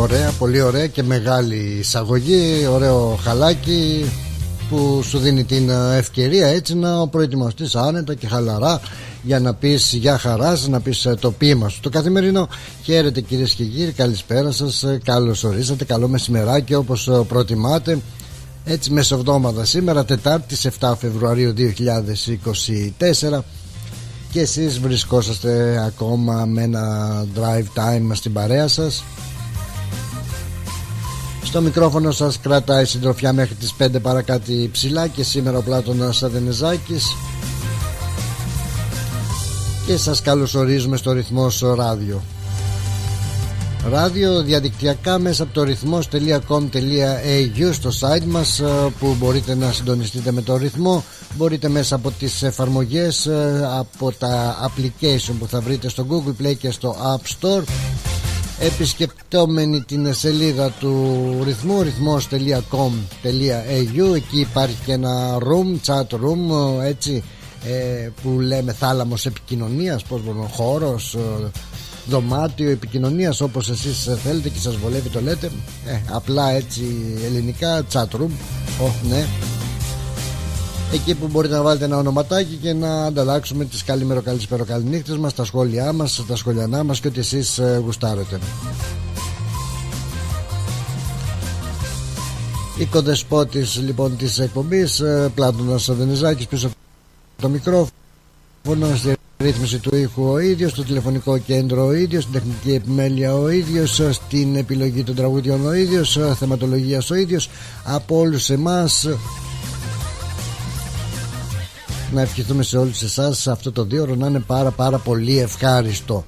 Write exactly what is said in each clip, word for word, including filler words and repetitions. Ωραία, πολύ ωραία και μεγάλη εισαγωγή. Ωραίο χαλάκι που σου δίνει την ευκαιρία έτσι να προετοιμαστείς άνετα και χαλαρά για να πεις για χαράς, να πεις το ποίημα σου το καθημερινό. Χαίρετε κυρίες και κύριοι, καλησπέρα σας, καλώς ορίσατε, καλό μεσημεράκι όπως προτιμάτε. Έτσι μεσοβδόμαδα σήμερα, Τετάρτη εφτά Φεβρουαρίου δύο χιλιάδες είκοσι τέσσερα, και εσείς βρισκόσαστε ακόμα με ένα drive time στην παρέα σας. Στο μικρόφωνο σας κρατάει συντροφιά μέχρι τις πέντε παρακάτι ψηλά και σήμερα ο Πλάτωνας Αντενεζάκης, και σας καλωσορίζουμε στο ρυθμός ράδιο. Ράδιο διαδικτυακά μέσα από το rythmos τελεία com τελεία a u, στο site μας που μπορείτε να συντονιστείτε με το ρυθμό. Μπορείτε μέσα από τις εφαρμογές, από τα application που θα βρείτε στο Google Play και στο App Store, επισκεπτόμενοι την σελίδα του ρυθμού rythmos τελεία com τελεία a u. Εκεί υπάρχει και ένα room, chat room, έτσι, που λέμε θάλαμος επικοινωνίας, πώς μπορούμε, χώρος, δωμάτιο επικοινωνίας, όπως εσείς θέλετε και σας βολεύει το λέτε, ε, απλά έτσι ελληνικά, chat room, oh, ναι. Εκεί που μπορείτε να βάλετε ένα ονοματάκι και να ανταλλάξουμε τις καλημέρο, καλησπέρα, καληνύχτες μας, τα σχόλιά μας, τα σχολιανά μας και ό,τι εσείς γουστάρετε. Η κοδεσπότης λοιπόν της εκπομπής, Πλάτωνας Αντενεζάκης, πίσω από το μικρόφωνο, στη ρύθμιση του ήχου ο ίδιος, στο τηλεφωνικό κέντρο ο ίδιος, στην τεχνική επιμέλεια ο ίδιος, στην επιλογή των τραγουδιών ο ίδιος, θεματολογίας ο ίδιος. Από όλους εμάς να ευχηθούμε σε όλους εσάς αυτό το δύο ώρο να είναι πάρα πάρα πολύ ευχάριστο.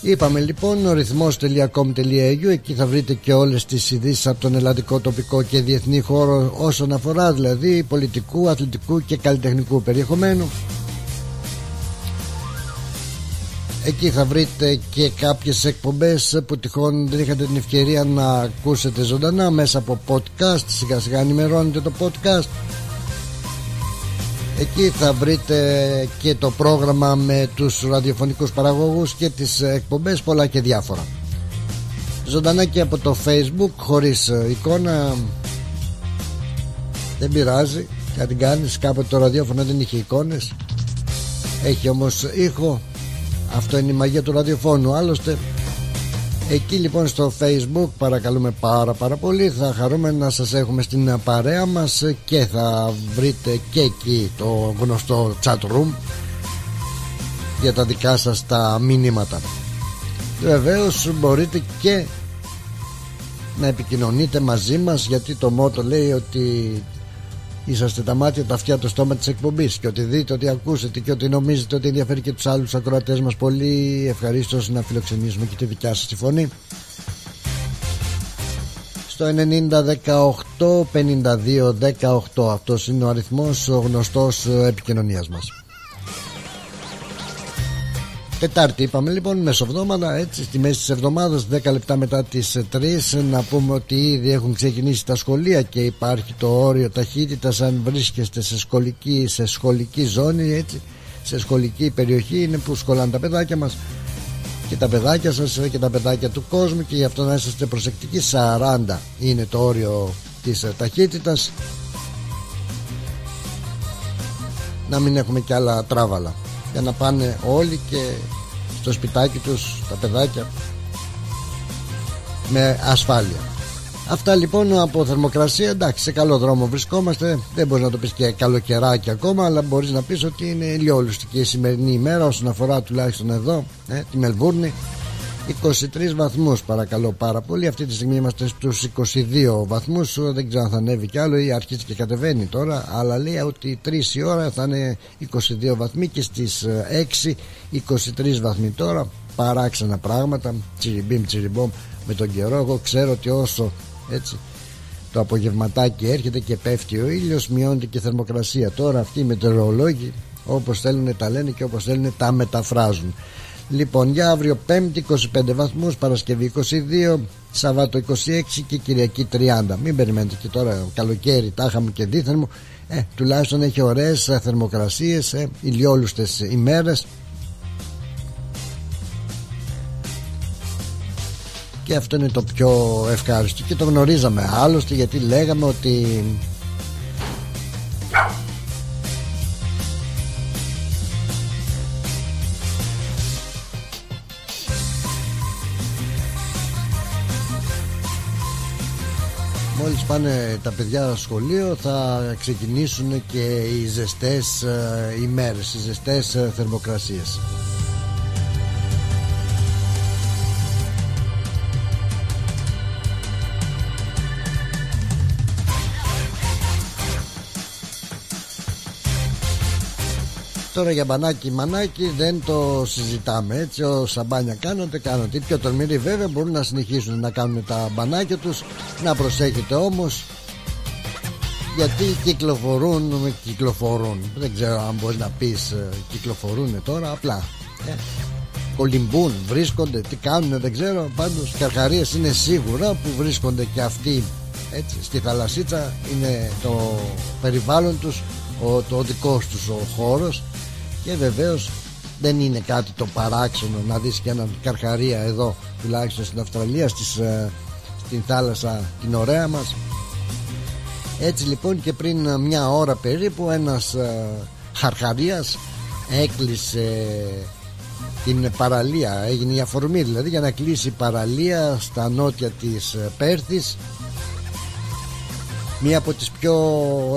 Είπαμε λοιπόν rythmos τελεία com τελεία a u, εκεί θα βρείτε και όλες τις ειδήσεις από τον ελλαδικό, τοπικό και διεθνή χώρο, όσον αφορά δηλαδή πολιτικού, αθλητικού και καλλιτεχνικού περιεχομένου. Εκεί θα βρείτε και κάποιες εκπομπές που τυχόν δεν είχατε την ευκαιρία να ακούσετε ζωντανά μέσα από podcast. Σιγά σιγά ενημερώνετε το podcast. Εκεί θα βρείτε και το πρόγραμμα με τους ραδιοφωνικούς παραγωγούς και τις εκπομπές, πολλά και διάφορα. Ζωντανά και από το Facebook, χωρίς εικόνα, δεν πειράζει, θα την κάνεις. Κάποτε το ραδιόφωνο δεν είχε εικόνες, έχει όμως ήχο. Αυτό είναι η μαγεία του ραδιοφώνου άλλωστε. Εκεί λοιπόν στο Facebook παρακαλούμε πάρα πάρα πολύ, θα χαρούμε να σας έχουμε στην παρέα μας και θα βρείτε και εκεί το γνωστό chat room για τα δικά σας τα μηνύματα. Βεβαίως μπορείτε και να επικοινωνείτε μαζί μας, γιατί το μότο λέει ότι είσαστε τα μάτια, τα αυτιά, το στόμα της εκπομπής, και ότι δείτε, ότι ακούσετε και ότι νομίζετε ότι ενδιαφέρει και τους άλλους ακροατές μας, πολύ ευχαρίστως να φιλοξενήσουμε και τη δικιά σας τη φωνή. Στο ενενήντα δεκαοκτώ πενήντα δύο δεκαοκτώ, αυτός είναι ο αριθμός ο γνωστός επικοινωνίας μας. Τετάρτη είπαμε λοιπόν, μεσοβδόμαδα, έτσι στη μέση της εβδομάδας, δέκα λεπτά μετά τις τρεις. Να πούμε ότι ήδη έχουν ξεκινήσει τα σχολεία και υπάρχει το όριο ταχύτητας. Αν βρίσκεστε σε σχολική, σε σχολική ζώνη, έτσι, σε σχολική περιοχή, είναι που σχολάνε τα παιδάκια μας και τα παιδάκια σας και τα παιδάκια του κόσμου, και γι' αυτό να είστε προσεκτικοί. Σαράντα είναι το όριο της ταχύτητας, να μην έχουμε κι άλλα τράβαλα, για να πάνε όλοι και στο σπιτάκι τους τα παιδάκια με ασφάλεια. Αυτά λοιπόν από θερμοκρασία. Εντάξει, σε καλό δρόμο βρισκόμαστε. Δεν μπορείς να το πεις και καλοκαιράκι ακόμα, αλλά μπορείς να πεις ότι είναι ηλιόλουστη η σημερινή ημέρα, όσον αφορά τουλάχιστον εδώ, ε, τη Μελβούρνη. Είκοσι τρεις βαθμούς παρακαλώ πάρα πολύ. Αυτή τη στιγμή είμαστε στους είκοσι δύο βαθμούς. Δεν ξέρω αν θα ανέβει κι άλλο ή αρχίζει και κατεβαίνει τώρα, αλλά λέει ότι τρεις η ώρα θα είναι είκοσι δύο βαθμοί και στις έξι είκοσι τρεις βαθμοί τώρα. Παράξενα πράγματα, τσιριμπίμ τσιριμπόμ με τον καιρό. Εγώ ξέρω ότι όσο έτσι το απογευματάκι έρχεται και πέφτει ο ήλιος, μειώνεται και η θερμοκρασία. Τώρα αυτοί οι μετεωρολόγοι όπως θέλουν τα λένε και όπως θέλουν τα μεταφράζουν. Λοιπόν, για αύριο Πέμπτη είκοσι πέντε βαθμούς, Παρασκευή είκοσι δύο, Σαββάτο είκοσι έξι και Κυριακή τριάντα. Μην περιμένετε και τώρα καλοκαίρι, τάχα μου και δίθεν μου. Ε, τουλάχιστον έχει ωραίες θερμοκρασίες, ε, ηλιόλουστες ημέρες. και αυτό είναι το πιο ευχάριστο και το γνωρίζαμε άλλωστε, γιατί λέγαμε ότι μόλις πάνε τα παιδιά στο σχολείο θα ξεκινήσουν και οι ζεστές ημέρες, οι ζεστές θερμοκρασίες. Τώρα για μπανάκι μανάκι δεν το συζητάμε, έτσι όσα μπάνια κάνονται, κάνονται. Οι πιο τολμηροί βέβαια μπορούν να συνεχίσουν να κάνουν τα μπανάκια τους. Να προσέχετε όμως, γιατί κυκλοφορούν, κυκλοφορούν. Δεν ξέρω αν μπορεί να πεις κυκλοφορούν τώρα, απλά ε, κολυμπούν, βρίσκονται, τι κάνουν δεν ξέρω. Πάντως καρχαρίες είναι σίγουρα που βρίσκονται και αυτοί, έτσι, στη θαλασσίτσα. Είναι το περιβάλλον τους, ο, το δικός τους ο χώρος, και βεβαίως δεν είναι κάτι το παράξενο να δεις και έναν καρχαρία εδώ, τουλάχιστον στην Αυστραλία, στις, ε, στην θάλασσα την ωραία μας. Έτσι λοιπόν, και πριν μια ώρα περίπου ένας ε, χαρχαρίας έκλεισε την παραλία, έγινε η αφορμή δηλαδή για να κλείσει η παραλία στα νότια της Πέρθης. Μία από τις πιο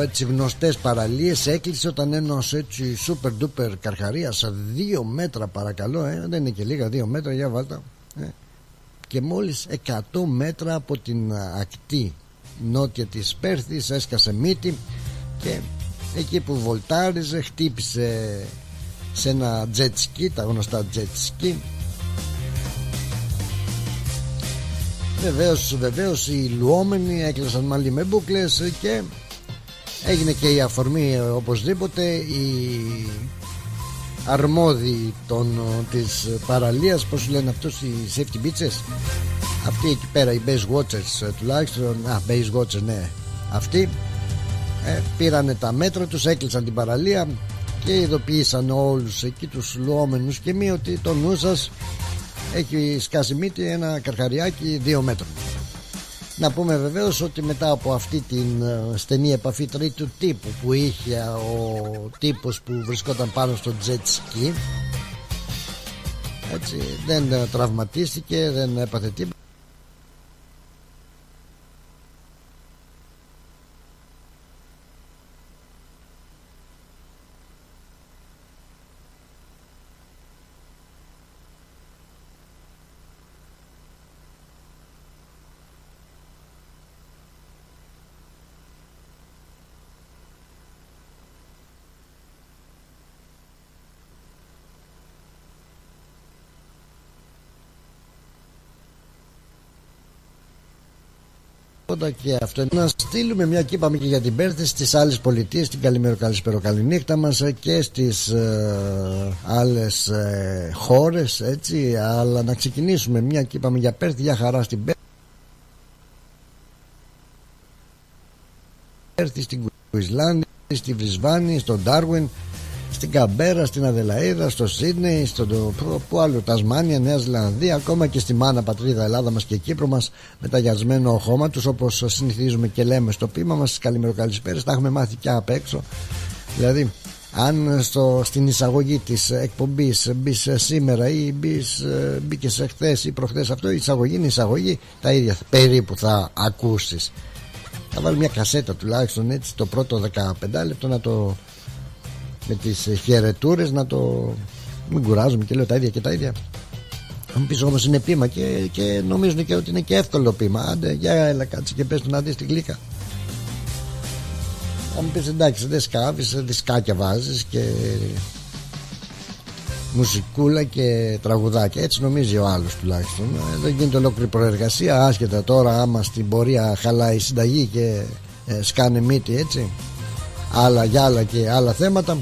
έτσι γνωστές παραλίες έκλεισε όταν ένας έτσι super duper καρχαρίας, δύο μέτρα παρακαλώ, ε, δεν είναι και λίγα, δύο μέτρα για βάλτα, ε, και μόλις εκατό μέτρα από την ακτή νότια της Πέρθης έσκασε μύτη, και εκεί που βολτάριζε χτύπησε σε ένα jet ski, τα γνωστά jet ski. Βεβαίως, βεβαίως οι λουόμενοι έκλεισαν μαλλί με μπουκλές και έγινε και η αφορμή οπωσδήποτε. Οι αρμόδιοι των, της παραλίας, πώς λένε αυτούς, οι safety beaches, αυτοί εκεί πέρα, οι base watchers τουλάχιστον, α, base watchers ναι, αυτοί ε, πήρανε τα μέτρα τους, έκλεισαν την παραλία και ειδοποίησαν όλους εκεί τους λουόμενους και μη ότι το νου σας έχει σκάσει μύτη ένα καρχαριάκι δύο μέτρων. Να πούμε βεβαίως ότι μετά από αυτή την στενή επαφή τρίτου τύπου που είχε ο τύπος που βρισκόταν πάνω στο jet ski, έτσι, δεν τραυματίστηκε, δεν έπαθε τίποτα. Και αυτό να στείλουμε, μια και είπαμε και για την Πέρθη, στις άλλες πολιτείες την καλημέρα, καλησπέρα, καληνύχτα μας, και στις ε, άλλες ε, χώρες, έτσι. Αλλά να ξεκινήσουμε, μια και είπαμε για Πέρθη, για χαρά στην Πέρθη, στην Κουισλάνδη, στη Βρισβάνη, στον Ντάρουιν, στην Καμπέρα, στην Αδελαίδα, στο Σίδνεϊ, στον που άλλο, Τασμάνια, Νέα Ζηλανδία, ακόμα και στη μάνα πατρίδα Ελλάδα μας και Κύπρο μας, με ταγιασμένο χώμα τους, όπως συνηθίζουμε και λέμε στο ποίημα μας, στις καλημέρα καλησπέρες, τα έχουμε μάθει και απ' έξω. Δηλαδή, αν στο, στην εισαγωγή της εκπομπής μπεις σήμερα ή μπεις, μπήκες χθες ή προχθές, αυτό η εισαγωγή είναι εισαγωγή, τα ίδια περίπου θα ακούσεις. Θα βάλω μια κασέτα τουλάχιστον, έτσι, το πρώτο δεκαπέντε λεπτό να το, με τις χαιρετούρες να το, μην κουράζουμε και λέω τα ίδια και τα ίδια. Αν πεις όμως είναι ποίημα και, και νομίζουν και ότι είναι και εύκολο ποίημα. Άντε για έλα κάτσε και πες του να δεις την κλίκα. Αν μου πεις εντάξει δεν σκάβεις, δισκάκια βάζεις και μουσικούλα και τραγουδάκια, έτσι νομίζει ο άλλος τουλάχιστον. Δεν γίνεται ολόκληρη προεργασία, άσχετα τώρα άμα στην πορεία χαλάει η συνταγή και ε, σκάνε μύτη, έτσι, άλλα για άλλα και άλλα θέματα.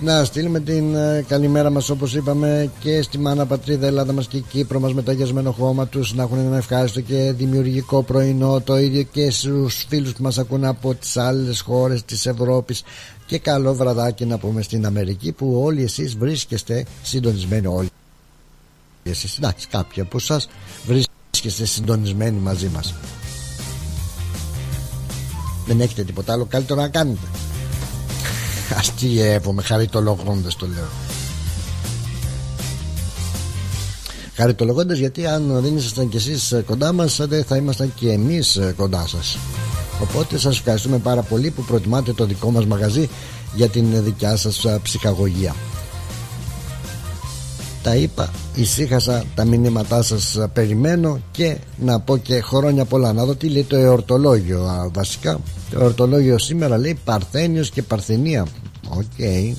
Να στείλουμε την καλημέρα μας, όπως είπαμε, και στη μάνα πατρίδα Ελλάδα μας και Κύπρο μας, με το αγιασμένο χώμα τους, να έχουν ένα ευχάριστο και δημιουργικό πρωινό. Το ίδιο και στους φίλους που μας ακούν από τις άλλες χώρες της Ευρώπης, και καλό βραδάκι να πούμε στην Αμερική, που όλοι εσείς βρίσκεστε συντονισμένοι, όλοι εσείς, εντάξει, κάποιοι από εσάς βρίσκεστε είστε συντονισμένοι μαζί μας. Δεν έχετε τίποτα άλλο καλύτερο να κάνετε. Ας τι εύομαι, χαριτολογώντας το λέω. Χαριτολογώντας, γιατί αν δεν ήσασταν κι εσείς κοντά μας, δεν θα ήμασταν κι εμείς κοντά σας. Οπότε σας ευχαριστούμε πάρα πολύ που προτιμάτε το δικό μας μαγαζί για την δικιά σας ψυχαγωγία. Τα είπα, ησύχασα, τα μηνύματά σας περιμένω, και να πω και χρόνια πολλά. Να δω τι λέει το εορτολόγιο. Βασικά το εορτολόγιο σήμερα λέει Παρθένιος και Παρθενία. Οκ, okay.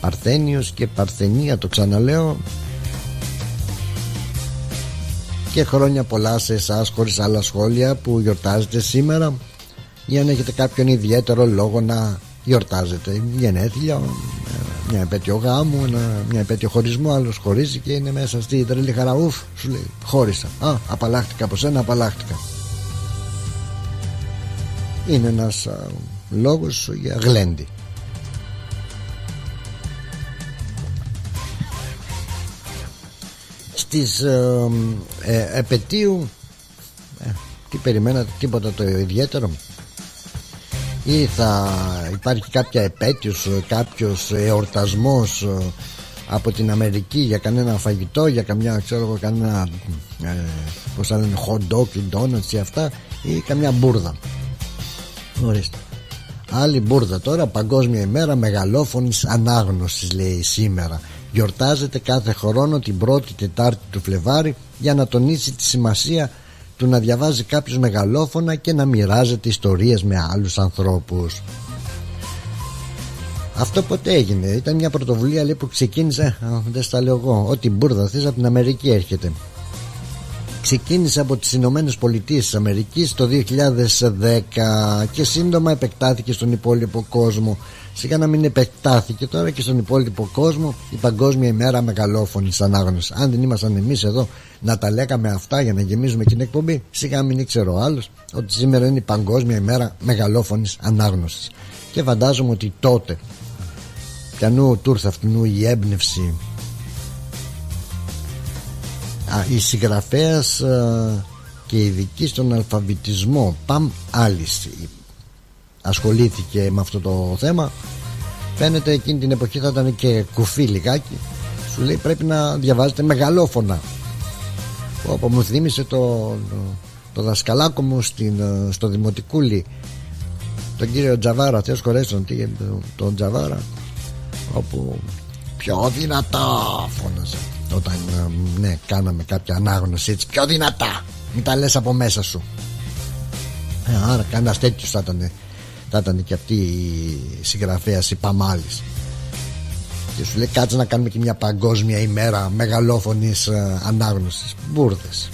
Παρθένιος και Παρθενία, το ξαναλέω. Και χρόνια πολλά σε εσάς, χωρίς άλλα σχόλια, που γιορτάζετε σήμερα, για να έχετε κάποιον ιδιαίτερο λόγο να γιορτάζετε. Γενέθλια, μια επέτειο γάμου, μια επέτειο χωρισμό. Άλλος χωρίζει και είναι μέσα στη τρελή χαρά. Ουφ, σου λέει, χώρισα. Α, απαλλάχτηκα από σένα, απαλλάχτηκα. Είναι ένας α, λόγος για γλέντι. Στις ε, ε, επαιτίου ε, τι περιμένατε, τίποτα το ιδιαίτερο, ή θα υπάρχει κάποια επέτειος, κάποιος εορτασμός από την Αμερική για κανένα φαγητό, για καμιά, ξέρω εγώ, κανένα ε, πώς θα λένε, hot dog ή donuts ή αυτά, ή καμιά μπούρδα. Ορίστε, άλλη μπούρδα τώρα. Παγκόσμια ημέρα μεγαλόφωνης ανάγνωσης λέει σήμερα. Γιορτάζεται κάθε χρόνο την πρώτη Τετάρτη του Φλεβάρη, για να τονίσει τη σημασία του να διαβάζει κάποιος μεγαλόφωνα και να μοιράζεται ιστορίες με άλλους ανθρώπους. Αυτό ποτέ έγινε? Ήταν μια πρωτοβουλία λέει, που ξεκίνησε, α, δεν στα λέω εγώ, ό,τι μπούρδα θες από την Αμερική έρχεται. Ξεκίνησε από τις Ηνωμένες Πολιτείες της Αμερικής το δύο χιλιάδες δέκα και σύντομα επεκτάθηκε στον υπόλοιπο κόσμο. Σιγά να μην επεκτάθηκε τώρα και στον υπόλοιπο κόσμο η Παγκόσμια ημέρα μεγαλόφωνης ανάγνωσης. Αν δεν ήμασταν εμείς εδώ να τα λέγαμε αυτά για να γεμίζουμε την εκπομπή, σιγά μην ήξερε ο άλλος ότι σήμερα είναι η Παγκόσμια ημέρα μεγαλόφωνης ανάγνωσης. Και φαντάζομαι ότι τότε πιανού του ήρθε αυτού η έμπνευση. Α, η συγγραφέας α, και ειδική στον αλφαβητισμό Παμ Άλις ασχολήθηκε με αυτό το θέμα. Φαίνεται εκείνη την εποχή θα ήταν και κουφή λιγάκι. Σου λέει πρέπει να διαβάζετε μεγαλόφωνα. Όπου μου θύμισε το, το δασκαλάκο μου στην, στο Δημοτικούλι, τον κύριο Τζαβάρα, Θεός χωρέσον, τον, τον Τζαβάρα, όπου πιο δυνατά φώναζε όταν ναι, κάναμε κάποια ανάγνωση, έτσι πιο δυνατά, μην τα λες από μέσα σου. ε, Άρα κανένας τέτοιος θα ήταν, θα ήταν και αυτή η συγγραφέας η Παμάλης. Και σου λέει κάτσε να κάνουμε και μια παγκόσμια ημέρα μεγαλόφωνης ανάγνωσης. Μπούρδες.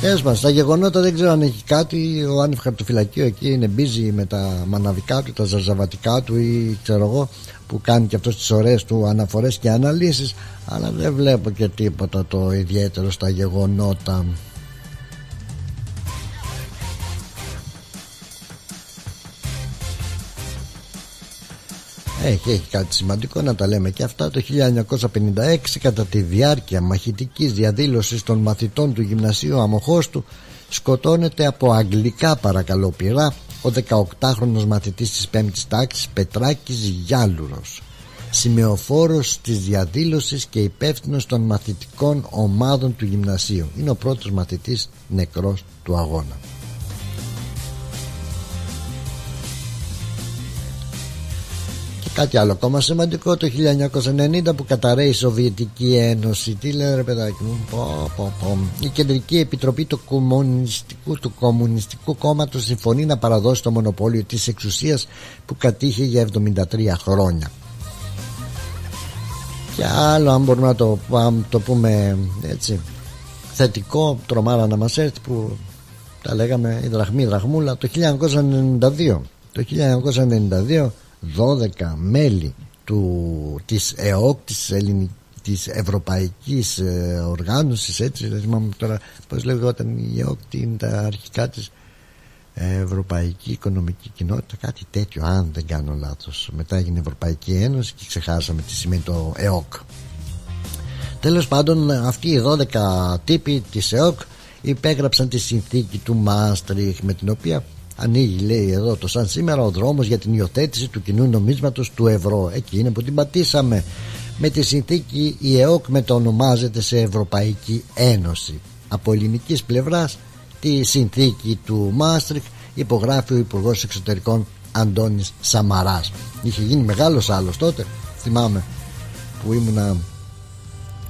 Τέλος πάντων, στα γεγονότα δεν ξέρω αν έχει κάτι. Ο Άννη Χαρτοφυλακίου εκεί είναι busy με τα μαναβικά του, τα ζαρζαβατικά του, ή ξέρω εγώ, που κάνει και αυτός τις ωραίες του αναφορές και αναλύσεις. Αλλά δεν βλέπω και τίποτα το ιδιαίτερο στα γεγονότα. Έχει, έχει κάτι σημαντικό να τα λέμε και αυτά. Το χίλια εννιακόσια πενήντα έξι, κατά τη διάρκεια μαχητικής διαδήλωσης των μαθητών του γυμνασίου Αμοχώστου, σκοτώνεται από αγγλικά παρακαλώ πυρά ο δεκαοκτάχρονος μαθητής της πέμπτης τάξης Πετράκης Γιάλουρος, σημεοφόρος της διαδήλωσης και υπεύθυνος των μαθητικών ομάδων του γυμνασίου. Είναι ο πρώτος μαθητής νεκρός του αγώνα. Κάτι άλλο ακόμα σημαντικό, το χίλια εννιακόσια ενενήντα που καταρρέει η Σοβιετική Ένωση. Τι λένε ρε παιδάκι μου, πω, πω, πω. Η Κεντρική Επιτροπή του Κομμουνιστικού, του Κομμουνιστικού Κόμματος συμφωνεί να παραδώσει το μονοπόλιο της εξουσίας που κατήχε για εβδομήντα τρία χρόνια. Και άλλο, αν μπορούμε να το, αν το πούμε έτσι θετικό, τρομάρα να μας έρθει, που τα λέγαμε η δραχμή η δραχμούλα, το χίλια εννιακόσια ενενήντα δύο. Το χίλια εννιακόσια ενενήντα δύο δώδεκα μέλη του, της ΕΟΚ, της, Ελληνικής, της Ευρωπαϊκής ε, Οργάνωσης, έτσι δεν θυμάμαι τώρα πώς λεγόταν η ΕΟΚ, είναι τα αρχικά της, Ευρωπαϊκή Οικονομική Κοινότητα, κάτι τέτοιο αν δεν κάνω λάθος. Μετά έγινε η Ευρωπαϊκή Ένωση και ξεχάσαμε τι σημαίνει το ΕΟΚ. Τέλος πάντων, αυτοί οι δώδεκα τύποι της ΕΟΚ υπέγραψαν τη συνθήκη του Μάαστριχτ, με την οποία ανοίγει, λέει εδώ, το σαν σήμερα ο δρόμος για την υιοθέτηση του κοινού νομίσματος του ευρώ. Εκεί είναι που την πατήσαμε. Με τη συνθήκη η ΕΟΚ μεταονομάζεται σε Ευρωπαϊκή Ένωση. Από ελληνικής πλευράς τη συνθήκη του Μάαστριχτ υπογράφει ο Υπουργός Εξωτερικών Αντώνης Σαμαράς. Είχε γίνει μεγάλος άλλος τότε, θυμάμαι, που ήμουνα,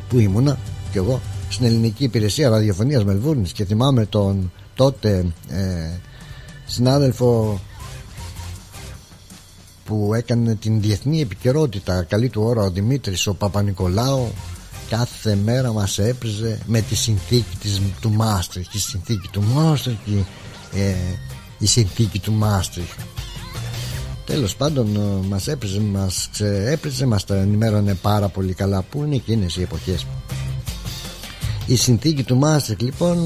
που ήμουνα κι εγώ στην Ελληνική Υπηρεσία Ραδιοφωνίας Μελβούρνης, και θυμάμαι τον τότε ε, συνάδελφο που έκανε την διεθνή επικαιρότητα, καλή του ώρα, ο Δημήτρης ο Παπανικολάου, κάθε μέρα μας έπριζε με τη συνθήκη της, του Μάαστριχτ, η συνθήκη του Μάαστριχτ, ε, η συνθήκη του Μάαστριχτ. Τέλος πάντων, μας έπριζε, μας ξεέπριζε, μας τα ενημέρωνε πάρα πολύ καλά. Πού είναι εκείνες οι εποχές. Η συνθήκη του Μάαστριχτ, λοιπόν,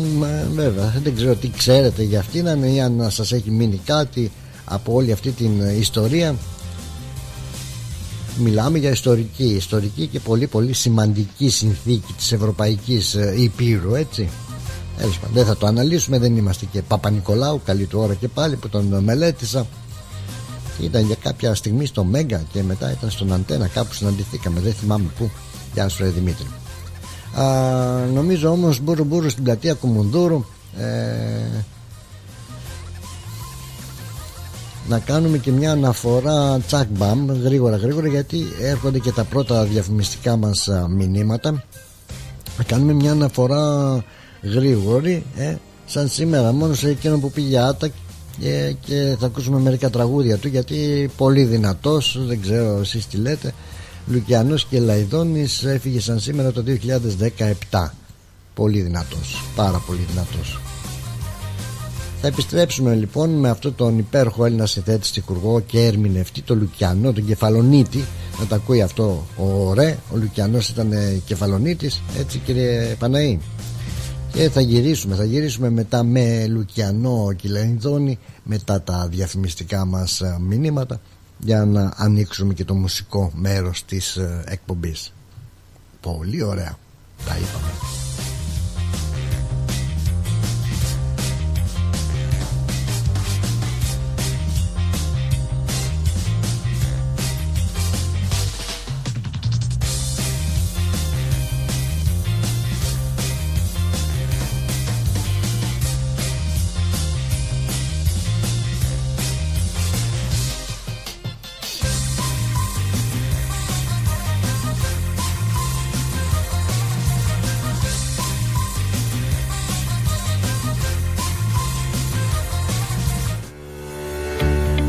βέβαια, δεν ξέρω τι ξέρετε για αυτήν, ή αν σας έχει μείνει κάτι από όλη αυτή την ιστορία. Μιλάμε για ιστορική, ιστορική και πολύ πολύ σημαντική συνθήκη της Ευρωπαϊκής Υπήρου, έτσι. Έλος, δεν θα το αναλύσουμε, δεν είμαστε και Παπανικολάου, καλή του ώρα και πάλι, που τον μελέτησα. Ήταν για κάποια στιγμή στο Μέγκα και μετά ήταν στον Αντένα, κάπου συναντηθήκαμε, δεν θυμάμαι πού. Γεια σου, ρε Δημήτρη. Α, νομίζω όμως μπούρου μπούρου στην πλατεία Κουμουνδούρου ε, να κάνουμε και μια αναφορά τσακμπαμ γρήγορα γρήγορα, γιατί έρχονται και τα πρώτα διαφημιστικά μας μηνύματα. Να κάνουμε μια αναφορά γρήγορη, ε, σαν σήμερα μόνο σε εκείνο που πήγε Άτακ, και, και θα ακούσουμε μερικά τραγούδια του, γιατί πολύ δυνατός, δεν ξέρω εσείς τι λέτε, Λουκιανός Κηλαηδόνης έφυγε σαν σήμερα το δύο χιλιάδες δεκαεπτά. Πολύ δυνατός, πάρα πολύ δυνατός. Θα επιστρέψουμε λοιπόν με αυτό τον υπέροχο Έλληνα συνθέτη, στιχουργό και ερμηνευτή, τον Λουκιανό, τον Κεφαλονίτη. Να τα ακούει αυτό ο ρε, ο Λουκιανός ήταν Κεφαλονίτης, έτσι κύριε Παναή. Και θα γυρίσουμε, θα γυρίσουμε μετά με Λουκιανό Κηλαηδόνη, μετά τα διαφημιστικά μας μηνύματα, για να ανοίξουμε και το μουσικό μέρος της εκπομπής. Πολύ ωραία, τα είπαμε.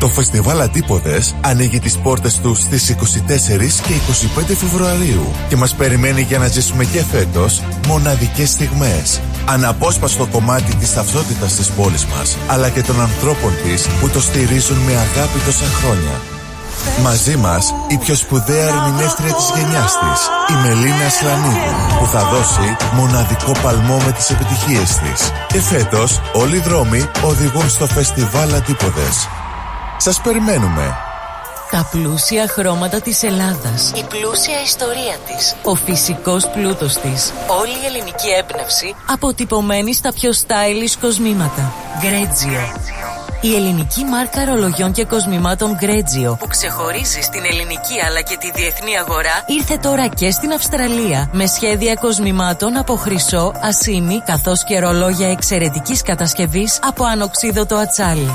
Το Φεστιβάλ Αντίποδες ανοίγει τις πόρτες του στις είκοσι τέσσερις και είκοσι πέντε Φεβρουαρίου και μας περιμένει για να ζήσουμε και φέτος μοναδικές στιγμές. Αναπόσπαστο κομμάτι της ταυτότητας της πόλης μας, αλλά και των ανθρώπων της που το στηρίζουν με αγάπη τόσα χρόνια. Μαζί μας η πιο σπουδαία ερμηνεύτρια της γενιάς της, η Μελίνα Σρανίδου, που θα δώσει μοναδικό παλμό με τις επιτυχίες της. Και φέτος όλοι οι δρόμοι οδηγούν στο Φεστιβάλ Αντίποδες. Σας περιμένουμε. Τα πλούσια χρώματα της Ελλάδας, η πλούσια ιστορία της, ο φυσικός πλούτος της, όλη η ελληνική έμπνευση αποτυπωμένη στα πιο stylish κοσμήματα. Greggio. Η ελληνική μάρκα ρολογιών και κοσμημάτων Greggio, που ξεχωρίζει στην ελληνική αλλά και τη διεθνή αγορά, ήρθε τώρα και στην Αυστραλία με σχέδια κοσμημάτων από χρυσό, ασήμι, καθώς και ρολόγια εξαιρετικής κατασκευής από ανοξίδωτο ατσάλι.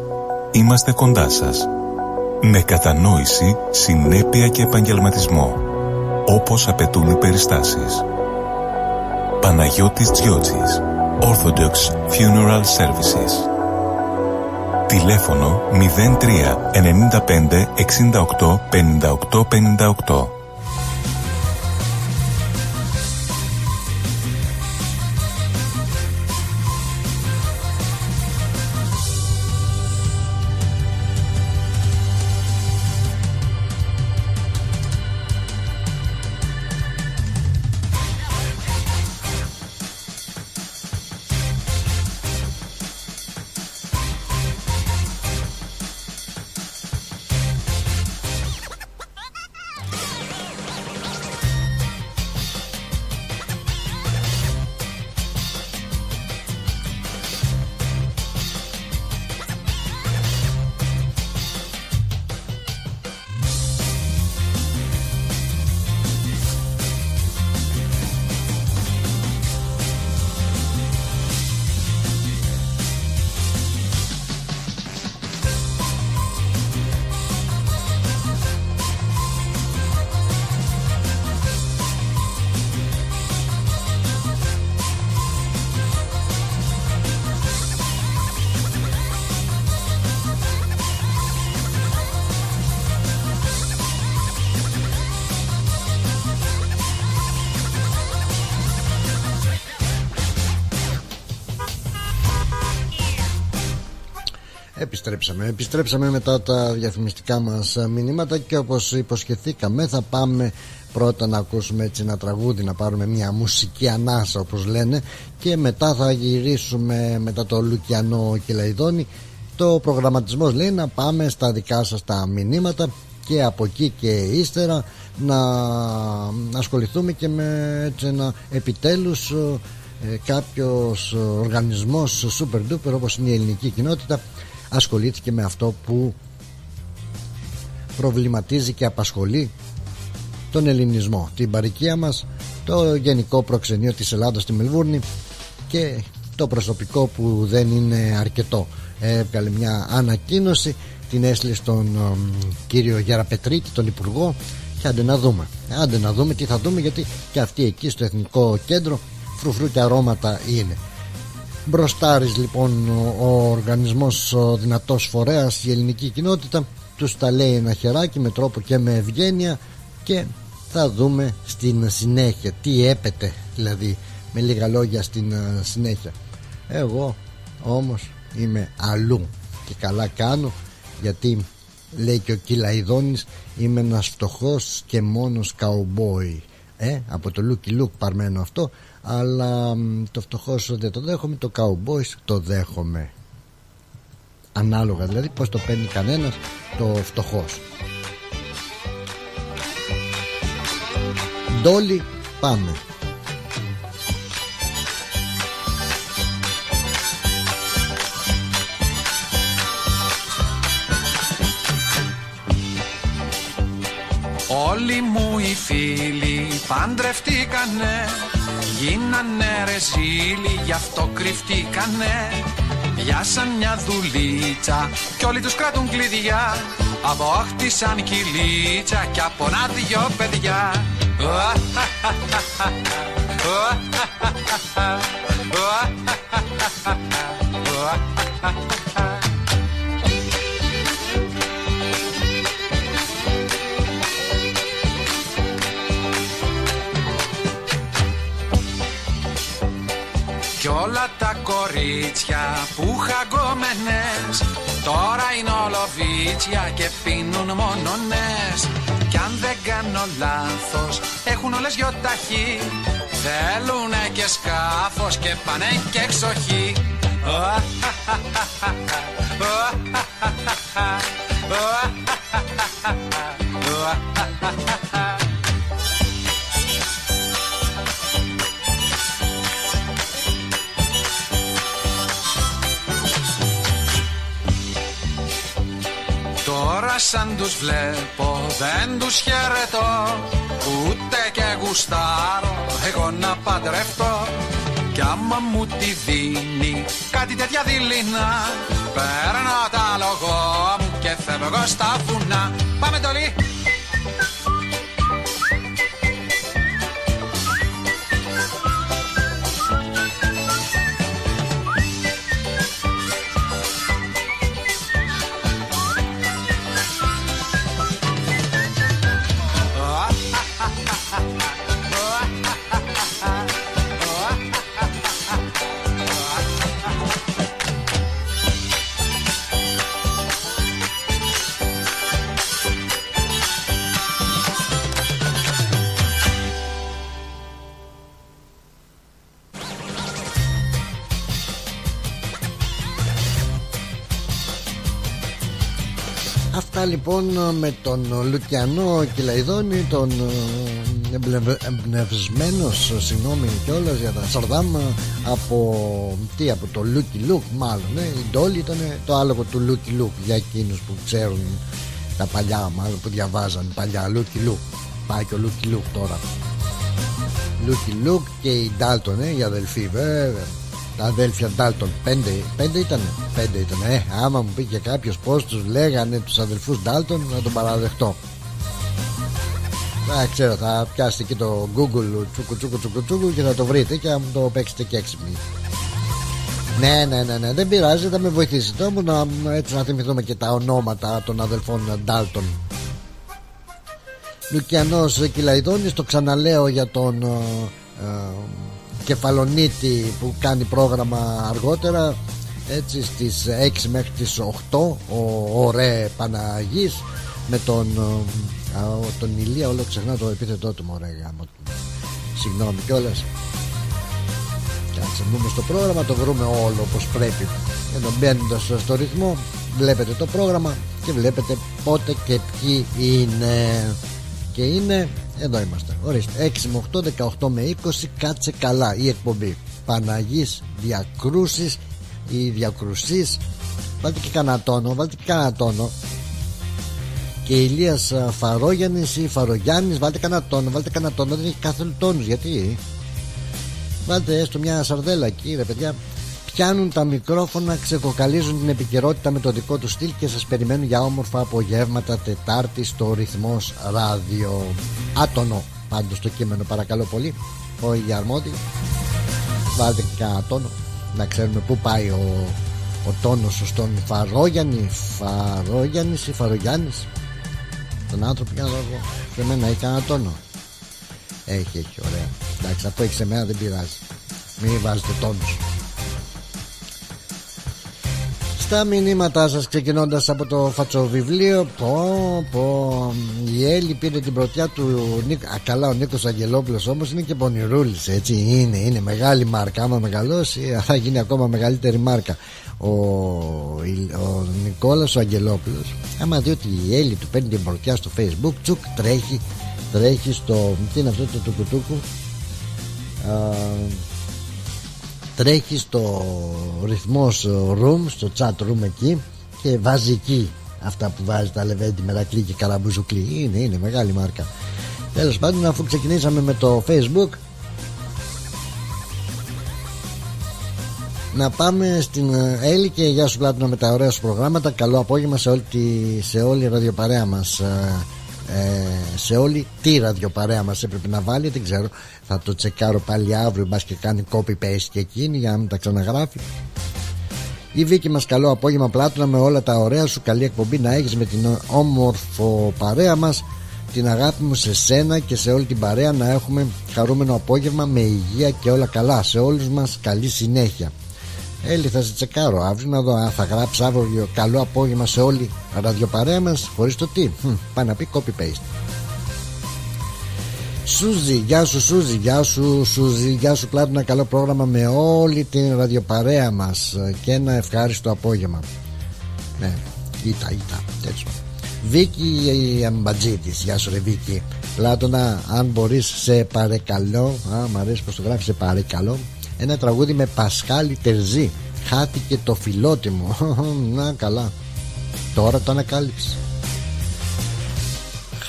είμαστε κοντά σας. Με κατανόηση, συνέπεια και επαγγελματισμό, όπως απαιτούν οι περιστάσεις. Παναγιώτης Τζιότσης, Orthodox Funeral Services. Τηλέφωνο μηδέν τρία εννιά πέντε εξήντα οκτώ πενήντα οκτώ πενήντα οκτώ. Επιστρέψαμε. Επιστρέψαμε μετά τα διαφημιστικά μας μηνύματα και όπως υποσχεθήκαμε θα πάμε πρώτα να ακούσουμε έτσι ένα τραγούδι, να πάρουμε μια μουσική ανάσα όπως λένε, και μετά θα γυρίσουμε μετά το Λουκιανό Κηλαηδόνη. Το προγραμματισμός λέει να πάμε στα δικά σας τα μηνύματα και από εκεί και ύστερα να ασχοληθούμε και με έτσι ένα επιτέλους ε, κάποιος οργανισμός super duper όπως είναι η ελληνική κοινότητα ασχολήθηκε με αυτό που προβληματίζει και απασχολεί τον ελληνισμό, την παροικία μας, το γενικό προξενείο της Ελλάδας στη Μελβούρνη και το προσωπικό που δεν είναι αρκετό. Έβγαλε μια ανακοίνωση, την έστειλε στον κύριο Γεραπετρίτη, τον υπουργό, και άντε να δούμε. Άντε να δούμε τι θα δούμε, γιατί και αυτοί εκεί στο Εθνικό Κέντρο φρουφρού και αρώματα είναι. Μπροστάρης λοιπόν ο οργανισμός, ο δυνατός φορέας, η ελληνική κοινότητα, τους τα λέει ένα χεράκι με τρόπο και με ευγένεια, και θα δούμε στην συνέχεια τι έπεται, δηλαδή με λίγα λόγια στην συνέχεια. Εγώ όμως είμαι αλλού και καλά κάνω, γιατί λέει και ο Κηλαηδόνης, είμαι ένας φτωχός και μόνος καουμπόι. Ε, από το Λούκι Λουκ παρμένο αυτό, αλλά το φτωχός δεν το δέχομαι, το cowboys το δέχομαι. Ανάλογα δηλαδή πως το παίρνει κανένας το φτωχός. Ντόλι, πάμε. Όλοι μου οι φίλοι παντρευτήκανε, γίνανε ρε ζήλοι, γι' αυτό κρυφτήκανε. Πιάσαν μια δουλίτσα κι όλοι τους κράτουν κλειδιά, απόκτησαν κυλίτσα κι από να δυο παιδιά. Κι όλα τα κορίτσια που χαγκόμενες τώρα είναι ολοβίτσια και πίνουν μονονές. Κι αν δεν κάνω λάθος έχουν όλες γιοταχή, θέλουνε και σκάφος και πάνε και εξοχή. αλλά σαν τους βλέπω δεν τους χαιρετώ, ούτε και γουστάρω εγώ να παντρευτώ. Κι άμα μου τη δίνει κάτι τέτοια δειλινά, παίρνω τα λογό μου και φεύγω στα βουνά. Πάμε Τολί! Λοιπόν, με τον Λουκιανό Κηλαηδόνη, τον εμπνευσμένο, συγγνώμη κιόλας για τα Σαρδάμ, από, τι, από το Λούκι Λουκ μάλλον, ε, η Ντόλη ήταν το άλογο του Λούκι Λουκ, για εκείνους που ξέρουν τα παλιά, μάλλον που διαβάζαν παλιά Λούκι Λουκ. Πάει και ο Λούκι Λουκ τώρα. Λούκι Λουκ και η Ντάλτον, ε, οι αδελφοί βέβαια. Τα αδέλφια Ντάλτον, πέντε, πέντε ήτανε, πέντε ήτανε, ε, άμα μου πει και κάποιος πως τους λέγανε τους αδελφούς Ντάλτον να τον παραδεχτώ. Να ξέρω, θα πιάσετε και το Google τσουκου τσουκου τσουκου τσουκου και θα το βρείτε και θα μου το παίξετε και έξυπνοι. Ναι, ναι, ναι, ναι, δεν πειράζει, θα με βοηθήσετε όμως να, έτσι να θυμηθούμε και τα ονόματα των αδελφών Ντάλτον. Λουκιανός Κηλαηδόνης, το ξαναλέω για τον... Ε, Κεφαλονίτη που κάνει πρόγραμμα αργότερα, έτσι στις έξι μέχρι τις οκτώ, ο Ωρέ Παναγής με τον, ο, τον Ηλία, όλο ξεχνά το επίθετό του, μωρέ γάμο, συγγνώμη κιόλας. Κάτσε, μπούμε στο πρόγραμμα, το βρούμε όλο όπως πρέπει. Εδώ μπαίνοντας στο ρυθμό βλέπετε το πρόγραμμα και βλέπετε πότε και ποιοι είναι. Και είναι, εδώ είμαστε. Ορίστε, έξι με οκτώ, δεκαοκτώ με είκοσι, κάτσε καλά η εκπομπή. Παναγής διακρούσεις ή διακρουσής. Βάλτε και κανένα τόνο, βάλτε και κανένα τόνο. Και Ηλίας Φαρόγιανης ή Φαρογιάννης, βάλτε κανένα τόνο, βάλτε κανένα τόνο. Δεν έχει καθόλου τόνους, γιατί. Βάλτε έστω μια σαρδέλα εκεί, ρε παιδιά. Πιάνουν τα μικρόφωνα, ξεκοκαλίζουν την επικαιρότητα με το δικό του στυλ και σας περιμένουν για όμορφα απογεύματα Τετάρτη στο Ρυθμός Ράδιο. Άτονο πάντως το κείμενο, παρακαλώ πολύ. Όχι για αρμόδιοι. Βάλτε και ένα τόνο, να ξέρουμε πού πάει ο, ο τόνος στον Φαρόγιαννη. Φαρόγιαννης ή Φαρογιάννης. Τον άνθρωπο για να δω σε μένα έχει ένα τόνο. Έχει, έχει, ωραία. Εντάξει, αφού έχει σε μένα δεν πειράζει. Μην βάζετε τόνους. Τα μηνύματά σας, ξεκινώντας από το φατσοβιβλίο. Πω, πω, η Έλλη πήρε την πρωτιά του Νίκ... Α, καλά, ο Νίκος Αγγελόπουλος όμως είναι και πονηρούλης, έτσι είναι, είναι μεγάλη μάρκα. Άμα μεγαλώσει θα γίνει ακόμα μεγαλύτερη μάρκα ο, ο Νικόλας ο Αγγελόπουλος. Άμα δει ότι η Έλλη του παίρνει την πρωτιά στο Facebook, τσουκ, τρέχει, τρέχει στο, τι είναι αυτό το τουκουτούκου, α, τρέχει στο ρυθμός room, στο chat room εκεί, και βάζει εκεί αυτά που βάζει τα Λεβέντη Μερακλή και Καραμπουζουκλή. Είναι, είναι μεγάλη μάρκα. Τέλος πάντων, αφού ξεκινήσαμε με το Facebook, να πάμε στην Έλλη και γεια σου Πλάτωνα με τα ωραία σου προγράμματα. Καλό απόγευμα σε όλη τη, σε όλη η ραδιοπαρέα μας. Ε, σε όλη τη ραδιοπαρέα μας έπρεπε να βάλει, δεν ξέρω, θα το τσεκάρω πάλι αύριο, μπας και κάνει copy paste και εκείνη για να μην τα ξαναγράφει. Η Βίκη μας, καλό απόγευμα Πλάτωνα με όλα τα ωραία σου, καλή εκπομπή να έχεις με την όμορφο παρέα μας, την αγάπη μου σε σένα και σε όλη την παρέα, να έχουμε χαρούμενο απόγευμα με υγεία και όλα καλά σε όλους μας, καλή συνέχεια. Έλλη, θα σε τσεκάρω αύριο να δω αν θα γράψει αύριο καλό απόγευμα σε όλη ραδιοπαρέα μας χωρίς το τι. Πάει να πει copy paste. Σούζη, γεια σου Σούζη, γεια σου Σούζη, γεια σου Πλάτωνα, καλό πρόγραμμα με όλη την ραδιοπαρέα μας και ένα ευχάριστο απόγευμα. Ναι, ήτα, ήτα, τέτοιο. Βίκη η Αμπατζήτης, γεια σου ρε Βίκη. Πλάτωνα, αν μπορείς σε παρακαλώ, α, μ' αρέσει πως το γράφει, σε παρακαλώ, ένα τραγούδι με Πασχάλη Τερζή, χάθηκε το φιλότιμο. Να καλά, τώρα το ανακάλυψε.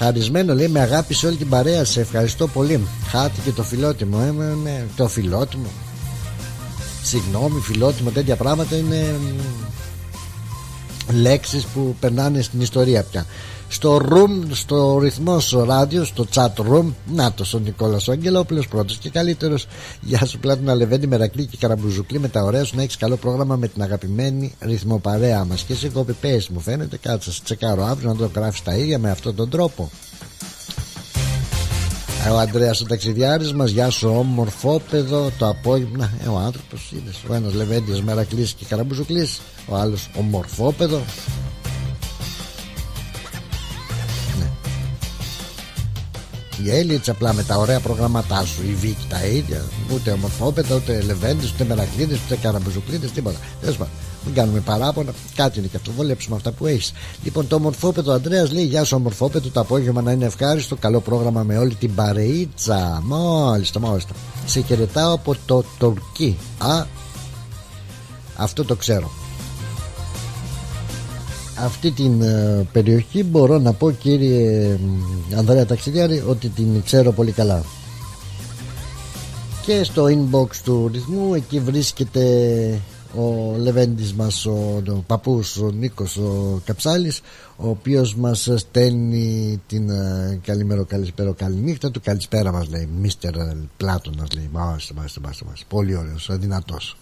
Χαρισμένο, λέει, με αγάπη σε όλη την παρέα. Σε ευχαριστώ πολύ. Χάθηκε το φιλότιμο. Ε, με, με, το φιλότιμο. Συγγνώμη, φιλότιμο, τέτοια πράγματα είναι λέξεις που περνάνε στην ιστορία πια. Στο room, στο ρυθμός ράδιο, στο chat room, να το, ο Νικόλας Αγγελόπουλος, πρώτος και καλύτερος. Γεια σου Πλάτωνα Λεβέντη, Μερακλή και Καραμπουζουκλή, με τα ωραία σου, να έχεις καλό πρόγραμμα με την αγαπημένη ρυθμοπαρέα μας. Και σε copy paste μου φαίνεται, κάτσε, σε τσεκάρω αύριο να το γράφεις τα ίδια με αυτόν τον τρόπο. Ο Ανδρέας ο ταξιδιάρης μας, γεια σου όμορφόπεδο, το απόγευμα. Ε, ο άνθρωπος, είδες, ο ένας Λεβέντης, Μερακλής και Καραμπουζουκλής, ο άλλος ομορφόπεδο. Η Έλλη, έτσι απλά με τα ωραία προγραμματά σου, η Βίκη τα ίδια, ούτε ομορφόπεδα, ούτε Λεβέντης, ούτε Μερακλίδης, ούτε Καραμπουζουκλίδης, τίποτα. Δεν σπα, μην κάνουμε παράπονα, κάτι είναι και αυτό, βολέψουμε αυτά που έχεις. Λοιπόν, το ομορφόπεδο, Ανδρέας λέει, γεια σου ομορφόπεδο, το απόγευμα να είναι ευχάριστο, καλό πρόγραμμα με όλη την παρεΐτσα. Μάλιστα, μάλιστα. Σε χαιρετάω από το Τουρκί. Α, αυτό το ξέρω. Αυτή την ε, περιοχή μπορώ να πω, κύριε Ανδρέα Ταξιδιάρη, ότι την ξέρω πολύ καλά. Και στο inbox του ρυθμού εκεί βρίσκεται ο Λεβέντης μας, ο, ο παππούς, ο Νίκος ο Καψάλης, ο οποίος μας στέλνει την ε, καλημέρα, καλησπέρα, καληνύχτα του. Καλησπέρα μας λέει, Μίστερ Πλάτωνας λέει, μάλιστα, μάλιστα, μάλιστα, πολύ ωραίος, δυνατός.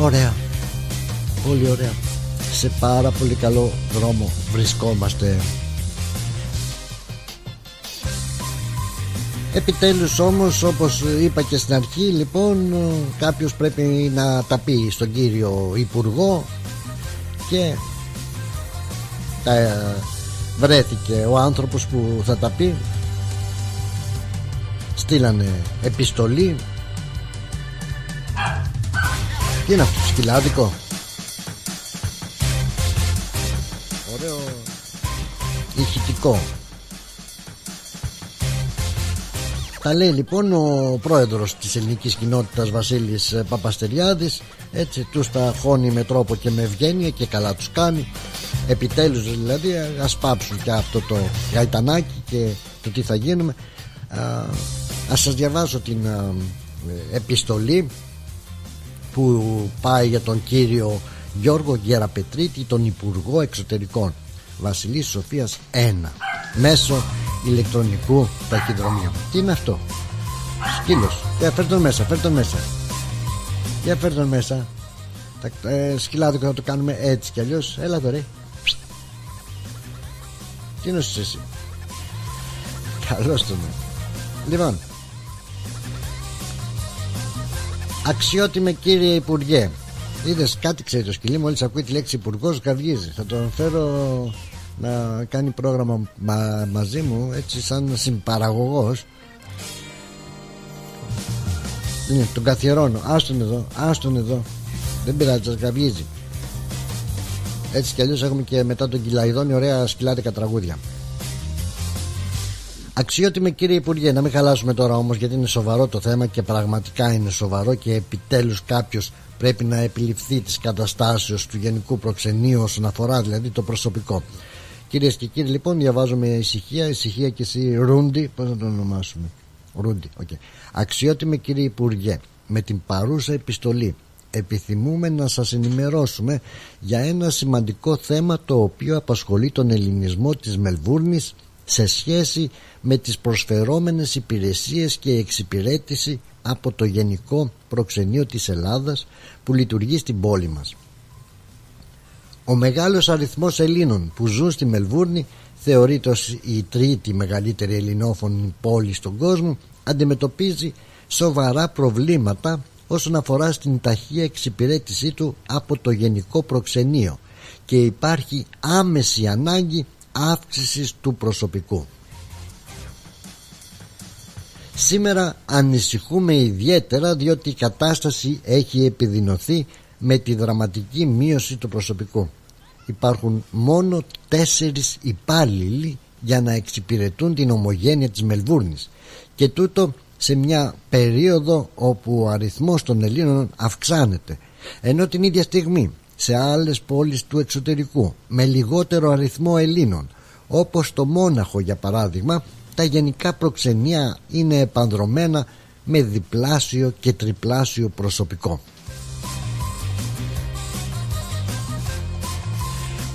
Ωραία, πολύ ωραία. Σε πάρα πολύ καλό δρόμο βρισκόμαστε. Επιτέλους όμως, όπως είπα και στην αρχή, λοιπόν, κάποιος πρέπει να τα πει στον κύριο Υπουργό και τα βρέθηκε ο άνθρωπος που θα τα πει. Στείλανε επιστολή. Τι είναι αυτό, σκυλάδικο? Ωραίο ηχητικό. Τα λέει λοιπόν ο πρόεδρος της ελληνικής κοινότητας Βασίλης Παπαστεριάδης. Έτσι τους τα χώνει με τρόπο και με ευγένεια, και καλά τους κάνει. Επιτέλους δηλαδή ας πάψουν και αυτό το γαϊτανάκι και το τι θα γίνουμε. Α, ας σας διαβάσω την α, επιστολή που πάει για τον κύριο Γιώργο Γεραπετρίτη, τον Υπουργό Εξωτερικών, Βασιλής Σοφίας ένα, μέσω ηλεκτρονικού ταχυδρομείου. Τι είναι αυτό, σκύλος? Για φέρ τον μέσα, φέρ τον μέσα. Για φέρ τον μέσα. ε, Σκυλάδικο, θα το κάνουμε έτσι κι αλλιώς. Έλα τώρα. Τι είναι εσύ? Καλώς τον. Λοιπόν, αξιότιμε κύριε Υπουργέ, είδες, κάτι ξέρει το σκυλί, μόλις ακούει τη λέξη υπουργός καυγίζει. Θα τον φέρω να κάνει πρόγραμμα μα, μαζί μου, έτσι σαν συμπαραγωγός. Ναι, τον καθιερώνω, άστον εδώ, άστον εδώ, δεν πειράζει, σας καυγίζει. Έτσι κι αλλιώς έχουμε και μετά τον Κηλαηδόνη ωραία σκυλάδικα τραγούδια. Αξιότιμε κύριε Υπουργέ, να μην χαλάσουμε τώρα όμως, γιατί είναι σοβαρό το θέμα και πραγματικά είναι σοβαρό, και επιτέλους κάποιος πρέπει να επιληφθεί της καταστάσεως του Γενικού Προξενείου όσον αφορά δηλαδή το προσωπικό. Κυρίες και κύριοι, λοιπόν, διαβάζω με ησυχία, ησυχία και εσύ Ρούντι, πώς να τον ονομάσουμε, Ρούντι, οκ. Okay. Αξιότιμε κύριε Υπουργέ, με την παρούσα επιστολή επιθυμούμε να σας ενημερώσουμε για ένα σημαντικό θέμα το οποίο απασχολεί τον ελληνισμό της Μελβούρνης σε σχέση με τις προσφερόμενες υπηρεσίες και εξυπηρέτηση από το Γενικό Προξενείο της Ελλάδας που λειτουργεί στην πόλη μας. Ο μεγάλος αριθμός Ελλήνων που ζουν στη Μελβούρνη, θεωρείται ως η τρίτη μεγαλύτερη ελληνόφωνη πόλη στον κόσμο, αντιμετωπίζει σοβαρά προβλήματα όσον αφορά στην ταχεία εξυπηρέτησή του από το Γενικό Προξενείο και υπάρχει άμεση ανάγκη αύξησης του προσωπικού. Σήμερα ανησυχούμε ιδιαίτερα διότι η κατάσταση έχει επιδεινωθεί με τη δραματική μείωση του προσωπικού. Υπάρχουν μόνο τέσσερις υπάλληλοι για να εξυπηρετούν την ομογένεια της Μελβούρνης, και τούτο σε μια περίοδο όπου ο αριθμός των Ελλήνων αυξάνεται, ενώ την ίδια στιγμή σε άλλες πόλεις του εξωτερικού με λιγότερο αριθμό Ελλήνων, όπως το Μόναχο για παράδειγμα, τα γενικά προξενία είναι επανδρωμένα με διπλάσιο και τριπλάσιο προσωπικό.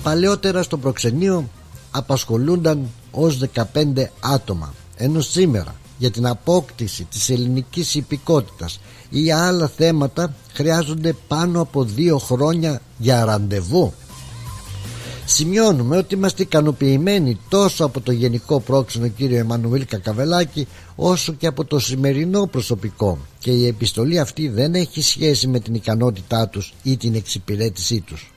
Παλαιότερα στο προξενείο απασχολούνταν ως δεκαπέντε άτομα, ενώ σήμερα για την απόκτηση της ελληνικής υπηκότητας ή άλλα θέματα χρειάζονται πάνω από δύο χρόνια για ραντεβού. Σημειώνουμε ότι είμαστε ικανοποιημένοι τόσο από το γενικό πρόξενο κύριο Εμμανουήλ Κακαβελάκη όσο και από το σημερινό προσωπικό, και η επιστολή αυτή δεν έχει σχέση με την ικανότητά τους ή την εξυπηρέτησή τους.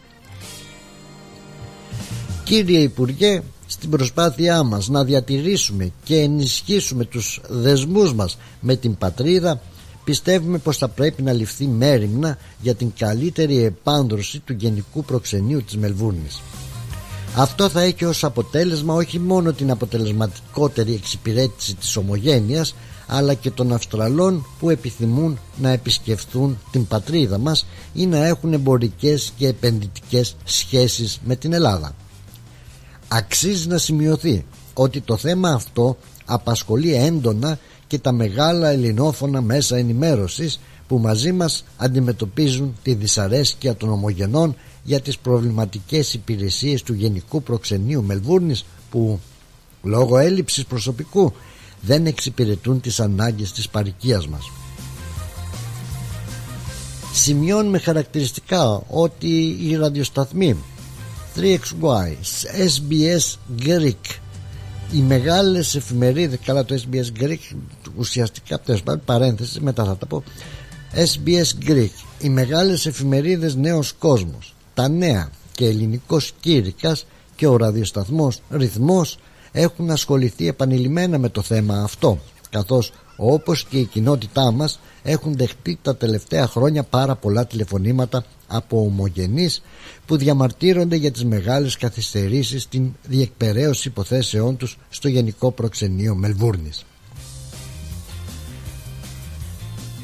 Κύριε Υπουργέ, στην προσπάθειά μας να διατηρήσουμε και ενισχύσουμε τους δεσμούς μας με την πατρίδα, πιστεύουμε πως θα πρέπει να ληφθεί μέριμνα για την καλύτερη επάνδρωση του Γενικού Προξενείου της Μελβούρνης. Αυτό θα έχει ως αποτέλεσμα όχι μόνο την αποτελεσματικότερη εξυπηρέτηση της ομογένειας, αλλά και των Αυστραλών που επιθυμούν να επισκεφθούν την πατρίδα μας ή να έχουν εμπορικές και επενδυτικές σχέσεις με την Ελλάδα. Αξίζει να σημειωθεί ότι το θέμα αυτό απασχολεί έντονα και τα μεγάλα ελληνόφωνα μέσα ενημέρωσης, που μαζί μας αντιμετωπίζουν τη δυσαρέσκεια των ομογενών για τις προβληματικές υπηρεσίες του Γενικού Προξενείου Μελβούρνης, που λόγω έλλειψης προσωπικού δεν εξυπηρετούν τις ανάγκες της παροικίας μας. Σημειώνουμε χαρακτηριστικά ότι οι ραδιοσταθμοί τρία Εξ Γουάι, Ες Μπι Ες Greek, οι μεγάλες εφημερίδες, καλά το Ες Μπι Ες Greek ουσιαστικά, παρένθεση, μετά θα τα πω, Ες Μπι Ες Greek, οι μεγάλες εφημερίδες Νέος Κόσμος, τα Νέα και Ελληνικός Κήρυκας και ο ραδιοσταθμός Ρυθμός έχουν ασχοληθεί επανειλημμένα με το θέμα αυτό, καθώς όπως και η κοινότητά μας έχουν δεχτεί τα τελευταία χρόνια πάρα πολλά τηλεφωνήματα από ομογενείς που διαμαρτύρονται για τις μεγάλες καθυστερήσεις στην διεκπεραίωση υποθέσεών τους στο Γενικό Προξενείο Μελβούρνης.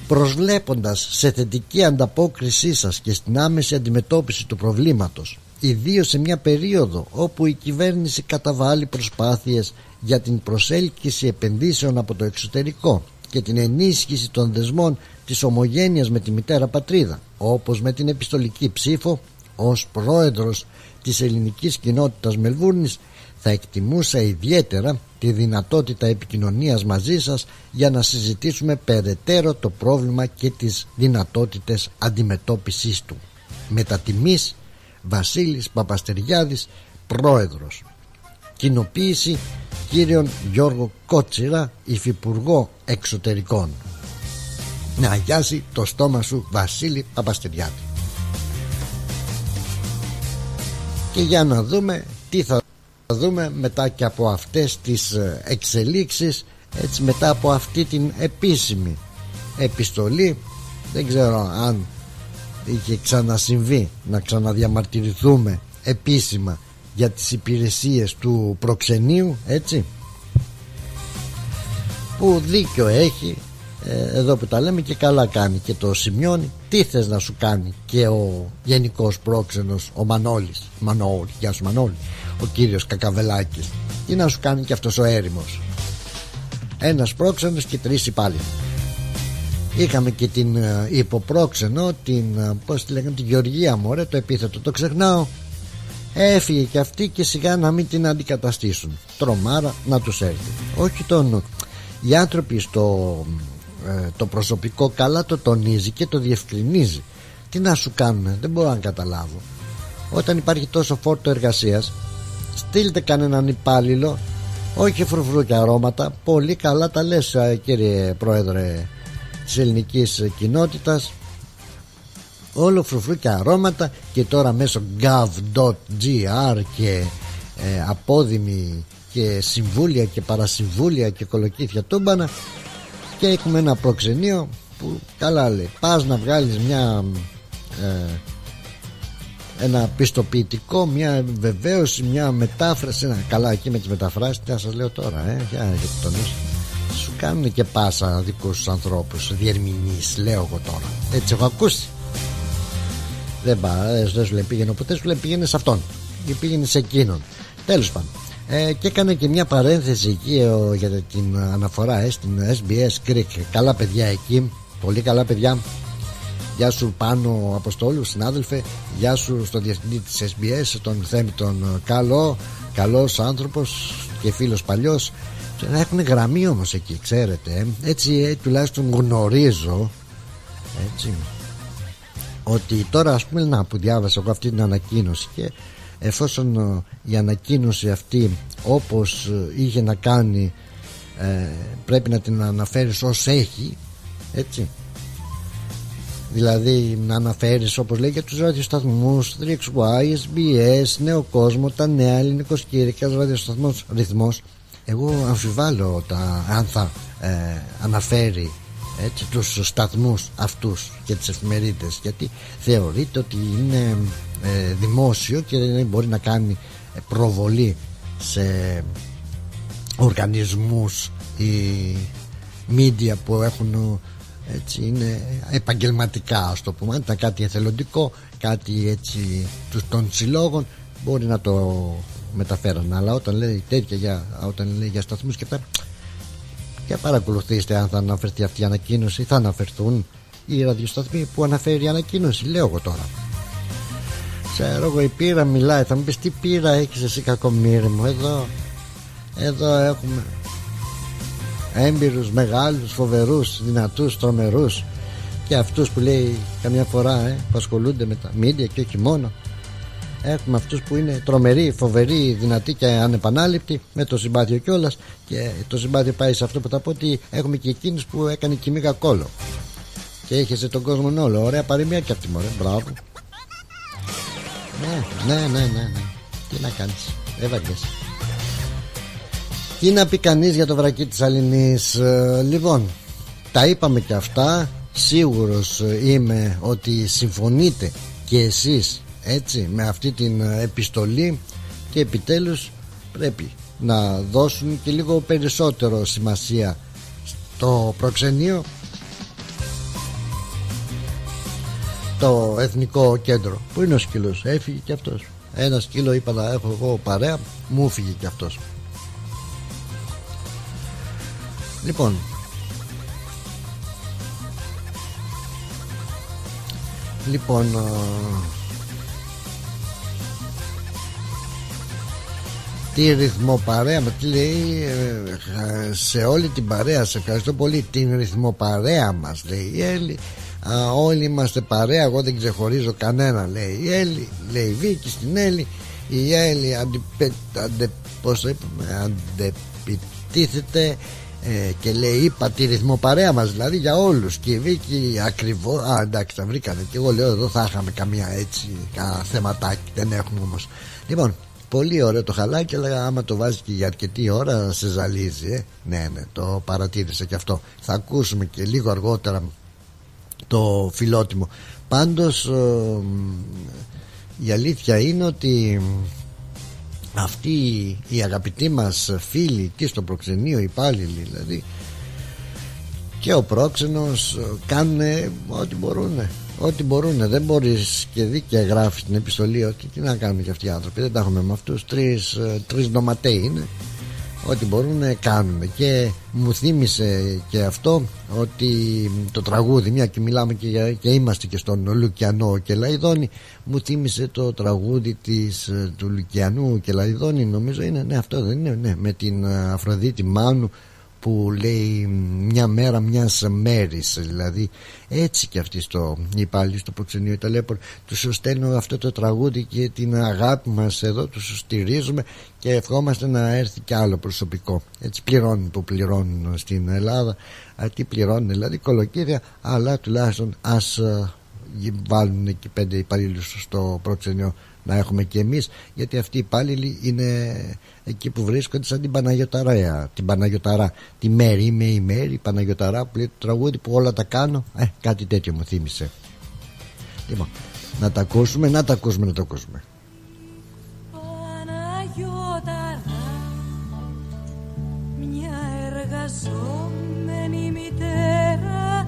Προσβλέποντας σε θετική ανταπόκρισή σας και στην άμεση αντιμετώπιση του προβλήματος, ιδίως σε μια περίοδο όπου η κυβέρνηση καταβάλει προσπάθειες για την προσέλκυση επενδύσεων από το εξωτερικό και την ενίσχυση των δεσμών της ομογένειας με τη μητέρα πατρίδα, όπως με την επιστολική ψήφο, ως πρόεδρος της ελληνικής κοινότητας Μελβούρνης θα εκτιμούσα ιδιαίτερα τη δυνατότητα επικοινωνίας μαζί σας για να συζητήσουμε περαιτέρω το πρόβλημα και τις δυνατότητες αντιμετώπισης του. Με τα τιμής, Βασίλης Παπαστεργιάδης, πρόεδρος. Κοινοποίηση κύριον Γιώργο Κότσιρα, υφυπουργό εξωτερικών. Να αγιάσει το στόμα σου, Βασίλη Παπαστεργιάδη. Και για να δούμε τι θα δούμε μετά και από αυτές τις εξελίξεις, έτσι, μετά από αυτή την επίσημη επιστολή. Δεν ξέρω αν είχε ξανασυμβεί να ξαναδιαμαρτυρηθούμε επίσημα για τις υπηρεσίες του προξενείου, έτσι, που δίκιο έχει. Εδώ που τα λέμε, και καλά κάνει και το σημειώνει. Τι θες να σου κάνει και ο γενικός πρόξενος, ο Μανώλης, Μανώλη, γεια σου Μανώλη, ο κύριος Κακαβελάκης, τι να σου κάνει και αυτός ο έρημος? Ένας πρόξενος και τρεις υπάλληλοι. Είχαμε και την υποπρόξενο, την, πώς τη λέγανε, την Γεωργία, μωρέ, το επίθετο το ξεχνάω. Έφυγε και αυτή και σιγά να μην την αντικαταστήσουν. Τρομάρα να τους έρθει. Όχι τον... Οι άνθρωποι στο... το προσωπικό καλά το τονίζει και το διευκρινίζει. Τι να σου κάνουν, δεν μπορώ να καταλάβω. Όταν υπάρχει τόσο φόρτο εργασίας, στείλτε κανέναν υπάλληλο, όχι φρουφρού και αρώματα. Πολύ καλά τα λες, κύριε πρόεδρε της ελληνικής κοινότητας, όλο φρουφρού και αρώματα. Και τώρα μέσω γκαβ τελεία τζι αρ και ε, απόδημοι και συμβούλια και παρασυμβούλια και κολοκύθια τούμπανα, και έχουμε ένα προξενείο που καλά λέει, πας να βγάλεις μια ε, ένα πιστοποιητικό, μια βεβαίωση, μια μετάφραση, ένα, καλά εκεί με τις μεταφράσεις τι να σας λέω τώρα, ε, για, για το νους. Σου κάνουν και πάσα δικούς τους ανθρώπους διερμηνείς, λέω εγώ τώρα, έτσι έχω ακούσει. Δεν, δεν σου λέει πήγαινε ποτέ, σου λέει πήγαινε σε αυτόν ή πήγαινε σε εκείνον. Τέλος πάντων. Ε, και έκανε και μια παρένθεση εκεί ο, για την αναφορά ε, στην Ες Μπι Ες Greek. Καλά παιδιά εκεί, πολύ καλά παιδιά. Γεια σου Πάνο Αποστόλου, συνάδελφε. Γεια σου στον διευθυντή της Ες Μπι Ες, τον Θέμη τον Καλό. Καλός άνθρωπος και φίλος παλιός. Και να έχουν γραμμή όμως εκεί, ξέρετε. Έτσι ε, τουλάχιστον γνωρίζω. Έτσι. Ότι τώρα ας πούμε να, που διάβασα εγώ αυτή την ανακοίνωση και εφόσον η ανακοίνωση αυτή όπως είχε να κάνει ε, πρέπει να την αναφέρεις ως έχει, έτσι, δηλαδή να αναφέρεις όπως λέει για τους ραδιοσταθμούς τρία Εξ Γουάι, Ες Μπι Ες, Νέο Κόσμο, τα Νέα, Ελληνικός Κήρυκας, ραδιοσταθμός Ρυθμός. Εγώ αμφιβάλλω τα, αν θα ε, αναφέρει έτσι, τους σταθμούς αυτούς και τις εφημερίδες, γιατί θεωρείται ότι είναι ε, δημόσιο και μπορεί να κάνει προβολή σε οργανισμούς ή media που έχουν, έτσι, είναι επαγγελματικά, ας το πούμε. Αν ήταν κάτι εθελοντικό, κάτι έτσι των συλλόγων, μπορεί να το μεταφέραν, αλλά όταν λέει τέτοια για, όταν λέει για σταθμούς και τα, και παρακολουθήστε αν θα αναφερθεί αυτή η ανακοίνωση. Θα αναφερθούν οι ραδιοσταθμοί που αναφέρει η ανακοίνωση, λέω εγώ τώρα. Ξέρω εγώ, η πείρα μιλάει. Θα μου πεις τι πείρα έχεις εσύ, κακομοίρη μου. Εδώ, εδώ έχουμε έμπειρους, μεγάλους, φοβερούς, δυνατούς, τρομερούς, και αυτούς που λέει καμιά φορά ε, που ασχολούνται με τα media και όχι μόνο. Έχουμε αυτούς που είναι τρομεροί, φοβεροί, δυνατοί και ανεπανάληπτοι, με το συμπάθειο κιόλας. Και το συμπάθειο πάει σε αυτό που θα πω, ότι έχουμε και εκείνους που έκανε κοιμήγα κόλο και είχε σε τον κόσμο όλο. Ωραία παροιμία και αυτή, μωρέ, μπράβο. Ναι, ναι, ναι, ναι, ναι. Τι να κάνεις, έβαγγες. Τι να πει κανείς για το βρακί της Αλληνής. Λοιπόν, τα είπαμε και αυτά. Σίγουρος είμαι ότι συμφωνείτε και εσείς, έτσι, με αυτή την επιστολή, και επιτέλους πρέπει να δώσουν και λίγο περισσότερο σημασία στο προξενείο, το εθνικό κέντρο. Πού είναι ο σκύλος, έφυγε και αυτός. Ένα σκύλο είπα να έχω εγώ παρέα, μου έφυγε και αυτός. Λοιπόν, λοιπόν τι ρυθμό παρέα, μα τι λέει, σε όλη την παρέα, σε ευχαριστώ πολύ, την ρυθμό παρέα μας, λέει η Έλλη. Α, όλοι είμαστε παρέα, εγώ δεν ξεχωρίζω κανένα, λέει η Έλλη, λέει η Βίκη στην Έλλη. Η Έλλη αντιπε, αντε, πώς είπαμε, αντεπιτίθεται ε, και λέει είπα τη ρυθμό παρέα μας, δηλαδή για όλους. Και η Βίκη ακριβώς, α εντάξει τα βρήκατε, και εγώ λέω εδώ θα είχαμε καμία έτσι, κανένα θεματάκι, δεν έχουμε όμως. Λοιπόν, πολύ ωραίο το χαλάκι, αλλά άμα το βάζει και για αρκετή ώρα σε ζαλίζει. Ε. Ναι, ναι, το παρατήρησα και αυτό. Θα ακούσουμε και λίγο αργότερα το φιλότιμο. Πάντως, ε, η αλήθεια είναι ότι αυτοί οι αγαπητοί μας φίλοι και στο προξενείο, υπάλληλοι δηλαδή, και ο πρόξενος κάνουν ό,τι μπορούν. Ό,τι μπορούν, δεν μπορείς, και δίκαια γράφει στην επιστολή ότι τι να κάνουν και αυτοί οι άνθρωποι, δεν τα έχουμε με αυτούς, τρεις, τρεις νοματέοι είναι, ό,τι μπορούν κάνουν. Και μου θύμισε και αυτό ότι το τραγούδι, μια και μιλάμε και, και είμαστε και στον Λουκιανό Κηλαηδόνη, μου θύμισε το τραγούδι της, του Λουκιανού Κηλαηδόνη, νομίζω είναι, ναι αυτό δεν είναι, ναι, με την Αφροδίτη Μάνου, που λέει μια μέρα μιας μέρης, δηλαδή έτσι και αυτοί στο υπάλληλοι στο προξενείο Ιταλέπορ, τους στέλνω αυτό το τραγούδι και την αγάπη μας εδώ, τους στηρίζουμε και ευχόμαστε να έρθει και άλλο προσωπικό, έτσι πληρώνουν που πληρώνουν στην Ελλάδα, α, τι πληρώνουν δηλαδή, κολοκύρια, αλλά τουλάχιστον ας α, βάλουν εκεί πέντε υπαλλήλους στο προξενείο, να έχουμε και εμείς, γιατί αυτοί οι υπάλληλοι είναι εκεί που βρίσκονται σαν την Παναγιοταρά, την Παναγιοταρά, τη Μέρη, είμαι η Μέρη, η Παναγιοταρά που λέει το τραγούδι που όλα τα κάνω, ε, κάτι τέτοιο μου θύμισε. Λοιπόν, να τα ακούσουμε, να τα ακούσουμε, να τα ακούσουμε. Παναγιοταρά, μια εργαζόμενη μητέρα,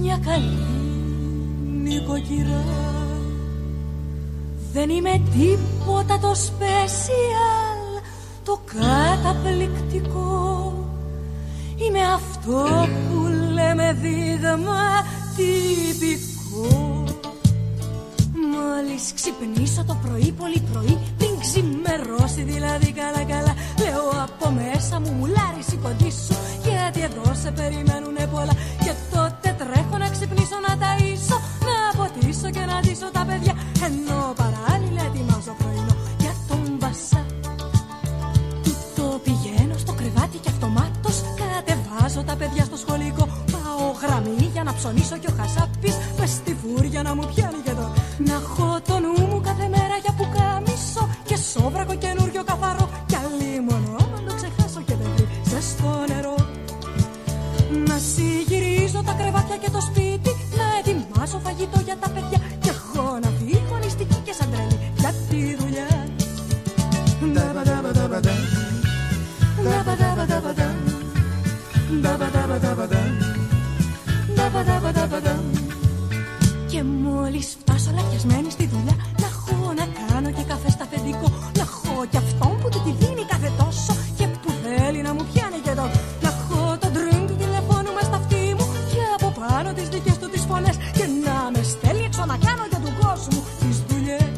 μια καλή νοικοκυρά, Δεν είμαι τίποτα το special, το καταπληκτικό. Είμαι αυτό που λέμε δείγμα τυπικό. Μόλις ξυπνήσω το πρωί, πολύ πρωί, πριν ξημερώσει δηλαδή καλά καλά, λέω από μέσα μου, μουλάρι σηκωτήσου, γιατί εδώ σε περιμένουνε πολλά. Και τότε τρέχω να ξυπνήσω, να ταΐσω, να ποτίσω και να ντύσω τα παιδιά, ενώ παράλληλα ετοιμάζω πρωινό για τον Βασά. Του το πηγαίνω στο κρεβάτι και αυτομάτως κατεβάζω τα παιδιά στο σχολικό. Πάω γραμμή για να ψωνίσω και ο χασάπης με στη φούρια να μου πιάνει και το. Να έχω το νου μου κάθε μέρα για πουκάμισο και σόβρακο καινούριο καθαρό. Κι αλλή μόνο να το ξεχάσω και δεν βρίζε στο νερό. Να συγυρίζω τα κρεβάτια και το σπίτι, να ετοιμάσω φαγητό για τα παιδιά. Κι έχω να φύγω νηστική και σαν τρέλη για τη δουλειά. Και μόλις φτάσω λαπιασμένη στη δουλειά, να έχω να κάνω και καφέ στα αφεντικό. Να έχω κι αυτόν που του τη δίνει κάθε τόσο και που θέλει να μου πιάνει και εδώ. Να έχω τον drink του τηλεφώνου μες στα αυτή μου και από πάνω τις δικές του τις φωνές. Και να με στέλνει έξω να κάνω και του κόσμου τις δουλειές.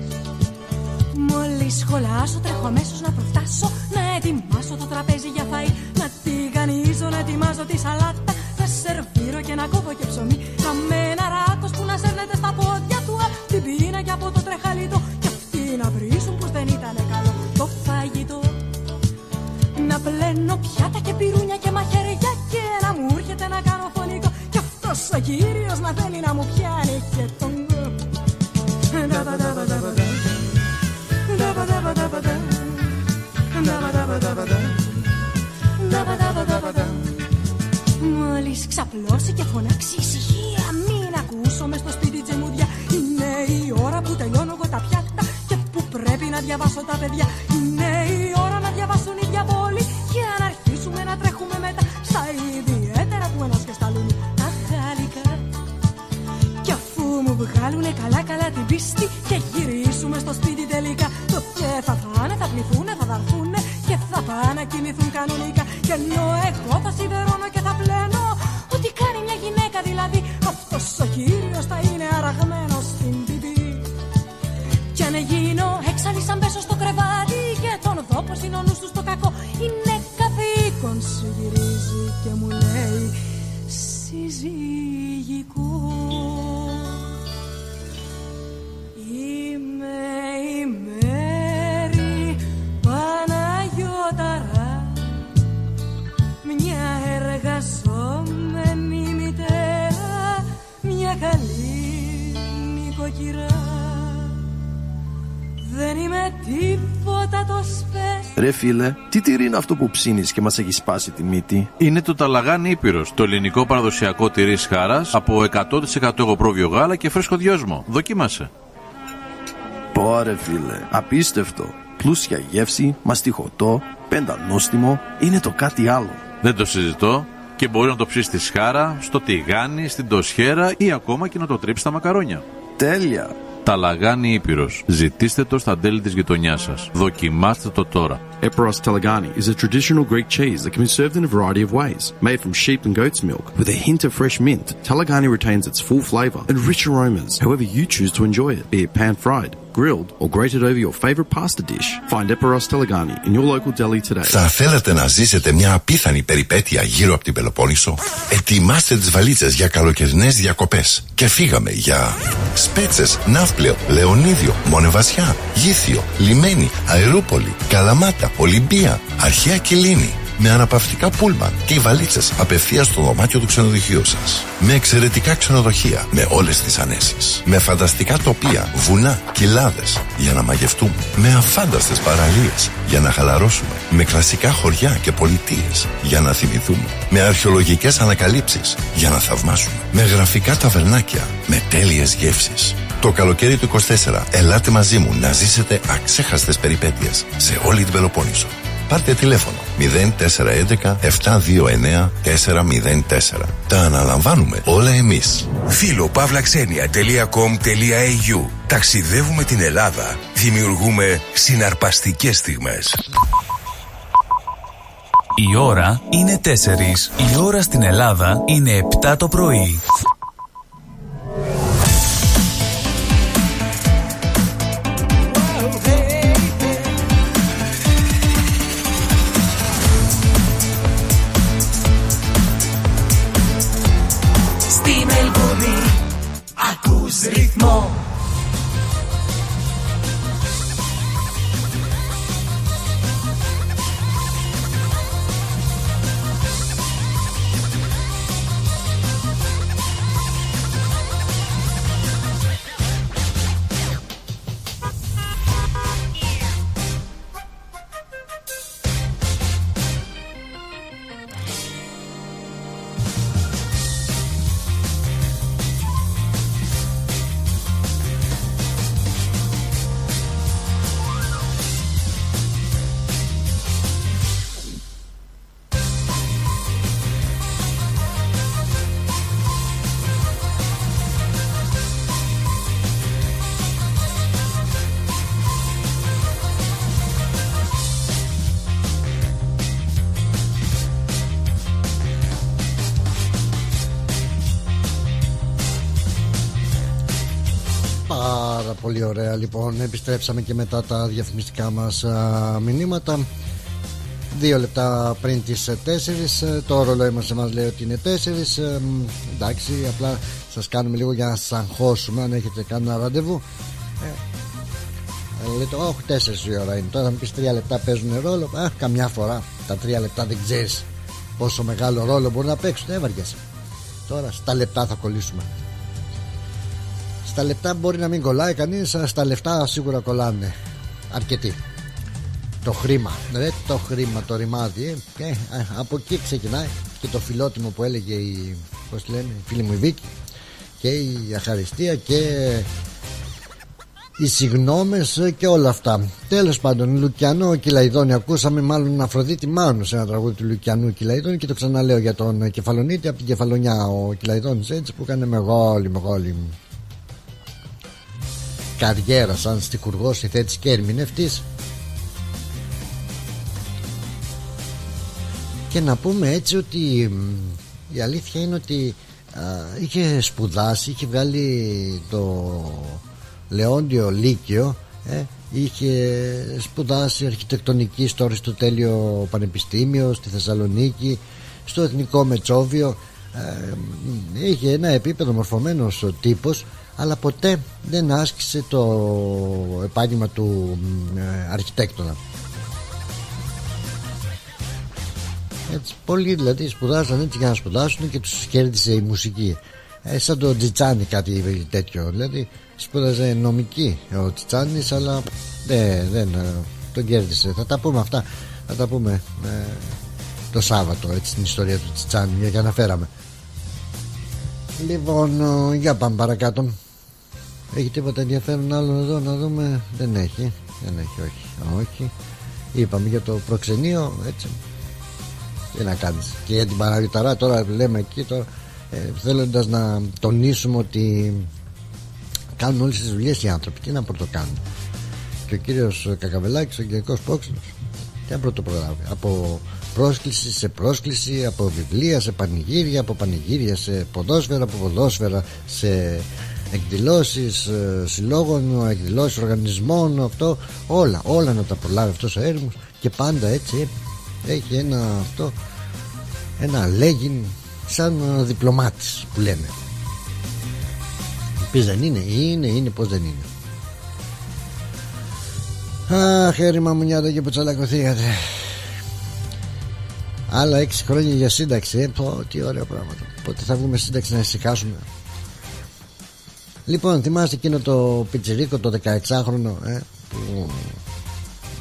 Μόλις σχολάσω, τρέχω αμέσως να προφτάσω, να ετοιμάσω το τραπέζι για φαΐ. Να τηγανίζω, να ετοιμάζω τη σαλάτα, να σερβίρω και να κόβω και ψωμί. Να με ένα ράκος που να σέρνεται στα πόδια του απ' την πείνα και από το τρεχαλίτο. Κι αυτοί να βρίσουν πως δεν ήτανε καλό το φαγητό. Να πλένω πιάτα και πυρούνια και μαχαιριά και να μου έρχεται να κάνω φωνικό. Κι αυτός ο κύριος να θέλει να μου πιάνει και τον γκο. Μόλις ξαπλώσει και φωνάξει ησυχία, μην ακούσω μες στο σπίτι τσιμούδια. Είναι η ώρα που τελειώνω εγώ τα πιάτα και που πρέπει να διαβάσω τα παιδιά. Είναι η ώρα να διαβάσουν οι διαβόλοι και να αρχίσουμε να τρέχουμε μετά στα ιδιαίτερα του ενός και στα λούνου τα γαλλικά. Κι αφού μου βγάλουνε καλά καλά την πίστη και γυρίσουμε στο σπίτι τελικά, τότε θα φάνε, θα πληθούνε, θα δαρθούνε και θα πάνε να κοιμηθούν κανονικά. Και ενώ εγώ θα σιδερώνω και θα πλένω, ό,τι κάνει μια γυναίκα δηλαδή, αυτός ο κύριος θα είναι αραγμένος στην πιπή. Κι αν γίνω έξαλλη σαν πέσω στο κρεβάτι και τον δω πως είναι ο νους του στο κακό, είναι καθήκον, συγυρίζει και μου λέει συζυγικό. Είμαι η Μέρη Παναγιώταρα, μια εργαζόμενη μητέρα, μια καλή νοικοκυρά. Δεν είμαι τίποτα το σπες. Ρε φίλε, τι τυρί είναι αυτό που ψήνεις και μας έχει σπάσει τη μύτη? Είναι το ταλαγάνι Ήπειρος, το ελληνικό παραδοσιακό τυρί χάρας, από εκατό τοις εκατό εγωπρόβιο γάλα και φρέσκο δυόσμο. Δοκίμασε. Πόρε φίλε, απίστευτο. Πλούσια γεύση, μαστιχωτό, πεντανόστιμο. Είναι το κάτι άλλο. Δεν το συζητώ, και μπορεί να το ψήσει στη σχάρα, στο τηγάνι, στην τοσχέρα ή ακόμα και να το τρίψει στα μακαρόνια. Τέλεια! Ταλαγάνι Ήπειρος. Ζητήστε το στα τέλη της γειτονιάς σας. Δοκιμάστε το τώρα. Eperos Talagani is a traditional Greek cheese that can be served in a variety of ways. Made from sheep and goat's milk with a hint of fresh mint, Talagani retains its full flavour and rich aromas, however you choose to enjoy it, be it pan-fried, grilled or grated over your favourite pasta dish. Find Eperos Talagani in your local deli today. Θα θέλετε να ζήσετε μια απίθανη περιπέτεια γύρω από την Πελοπόννησο? Ετοιμάστε τις βαλίτσες για καλοκαιρινές διακοπές. Και φύγαμε για Σπέτσες, Ναύπλαιο, Λεωνίδιο, Μονεβασιά, Γήθιο, Λιμένη, Αερούπολη, Καλαμάτα, Ολυμπία, Αρχαία Κιλίνη. Με αναπαυτικά πούλμαν και οι βαλίτσες απευθείας στο δωμάτιο του ξενοδοχείου σας. Με εξαιρετικά ξενοδοχεία, με όλες τις ανέσεις. Με φανταστικά τοπία, βουνά, κοιλάδες για να μαγευτούμε. Με αφάνταστες παραλίες για να χαλαρώσουμε. Με κλασικά χωριά και πολιτείες για να θυμηθούμε. Με αρχαιολογικές ανακαλύψεις για να θαυμάσουμε. Με γραφικά ταβερνάκια, με τέλειες γεύσεις. Το καλοκαίρι του είκοσι τέσσερα, ελάτε μαζί μου να ζήσετε αξέχαστες περιπέτειες σε όλη την Πελοπόννησο. πάρτε τηλέφωνο μηδέν τέσσερα ένα ένα επτά δύο εννέα τέσσερα μηδέν τέσσερα. Τα αναλαμβάνουμε όλα εμείς. Philopavlaxenia τελεία com τελεία au. Ταξιδεύουμε την Ελλάδα. Δημιουργούμε συναρπαστικές στιγμές. Η ώρα είναι τέσσερις. Η ώρα στην Ελλάδα είναι επτά το πρωί. Ρυθμό. Πολύ ωραία, λοιπόν, επιστρέψαμε και μετά τα διαφημιστικά μας α, μηνύματα. Δύο λεπτά πριν τις τέσσερις, το ρολόι μας μας λέει ότι είναι τέσσερις. ε, Εντάξει, απλά σας κάνουμε λίγο για να σας αγχώσουμε αν έχετε κανένα ραντεβού. ε, ε, Λέτε, όχι, τέσσερις η ώρα είναι. Τώρα θα μου πεις τρία λεπτά παίζουν ρόλο. Α, καμιά φορά τα τρία λεπτά δεν ξέρεις πόσο μεγάλο ρόλο μπορεί να παίξουν. Έβαριασαι. Τώρα στα λεπτά θα κολλήσουμε. Στα λεπτά μπορεί να μην κολλάει κανείς, στα λεφτά σίγουρα κολλάνε αρκετοί. Το χρήμα, ρε, το χρήμα, το ρημάδι, ε, από εκεί ξεκινάει και το φιλότιμο που έλεγε η, πώς λένε, η φίλη μου η Βίκη, και η αχαριστία και οι συγγνώμες και όλα αυτά. Τέλος πάντων, Λουκιανό Κηλαηδόνη ακούσαμε, μάλλον Αφροδίτη Μάνου σε ένα τραγούδι του Λουκιανού Κηλαηδόνη, και το ξαναλέω για τον Κεφαλονίτη από την Κεφαλονιά, ο Κηλαηδόνης, έτσι, που έκανε μεγάλη μεγάλη καριέρα σαν στιχουργός, ηθέτης και ερμηνευτής. Και να πούμε έτσι ότι η αλήθεια είναι ότι α, είχε σπουδάσει, είχε βγάλει το Λεόντιο Λύκειο, ε, είχε σπουδάσει αρχιτεκτονική στο Αριστοτέλειο Πανεπιστήμιο, στη Θεσσαλονίκη, στο Εθνικό Μετσόβιο. ε, Είχε ένα επίπεδο μορφωμένος ο τύπος, αλλά ποτέ δεν άσκησε το επάγγελμα του ε, αρχιτέκτονα. Έτσι, πολλοί δηλαδή σπουδάσαν έτσι για να σπουδάσουν και τους κέρδισε η μουσική. Ε, σαν το Τσιτσάνι κάτι τέτοιο. Δηλαδή σπούδαζε νομική ο Τσιτσάνις, αλλά δεν, δεν τον κέρδισε. Θα τα πούμε αυτά, θα τα πούμε ε, το Σάββατο, έτσι, την ιστορία του Τσιτσάνι, μια και αναφέραμε. Λοιπόν, για πάμε παρακάτω. Έχει τίποτα ενδιαφέρον άλλο εδώ να δούμε? Δεν έχει, δεν έχει, όχι, όχι. Είπαμε για το προξενείο, έτσι. Τι να κάνεις. Και για την Παραγιταρά τώρα λέμε εκεί τώρα, ε, θέλοντας να τονίσουμε ότι κάνουν όλες τις δουλειές οι άνθρωποι. Τι να πρωτοκάνουν. Και ο κύριος Κακαβελάκης, ο κυριακός πρόξενος, τι να πρωτοπρολάβει. Από πρόσκληση σε πρόσκληση, από βιβλία σε πανηγύρια, από πανηγύρια σε ποδόσφαιρα, από ποδόσφαιρα σε εκδηλώσεις συλλόγων, εκδηλώσεις οργανισμών, αυτό, όλα, όλα να τα προλάβει αυτός ο έρημος, και πάντα έτσι έχει ένα αυτό, ένα λέγειν σαν διπλωμάτης που λένε. Πεις δεν είναι, είναι, είναι, πως δεν είναι. Αχ, έρημα μου νιάτα και που τσαλακωθήκατε. Άλλα έξι χρόνια για σύνταξη. Ε, πω, τι ωραία πράγματα. Πότε θα βγούμε σύνταξη να ησυχάσουμε. Λοιπόν, θυμάστε εκείνο το πιτσιρίκο, το δεκαεξάχρονο, ε, που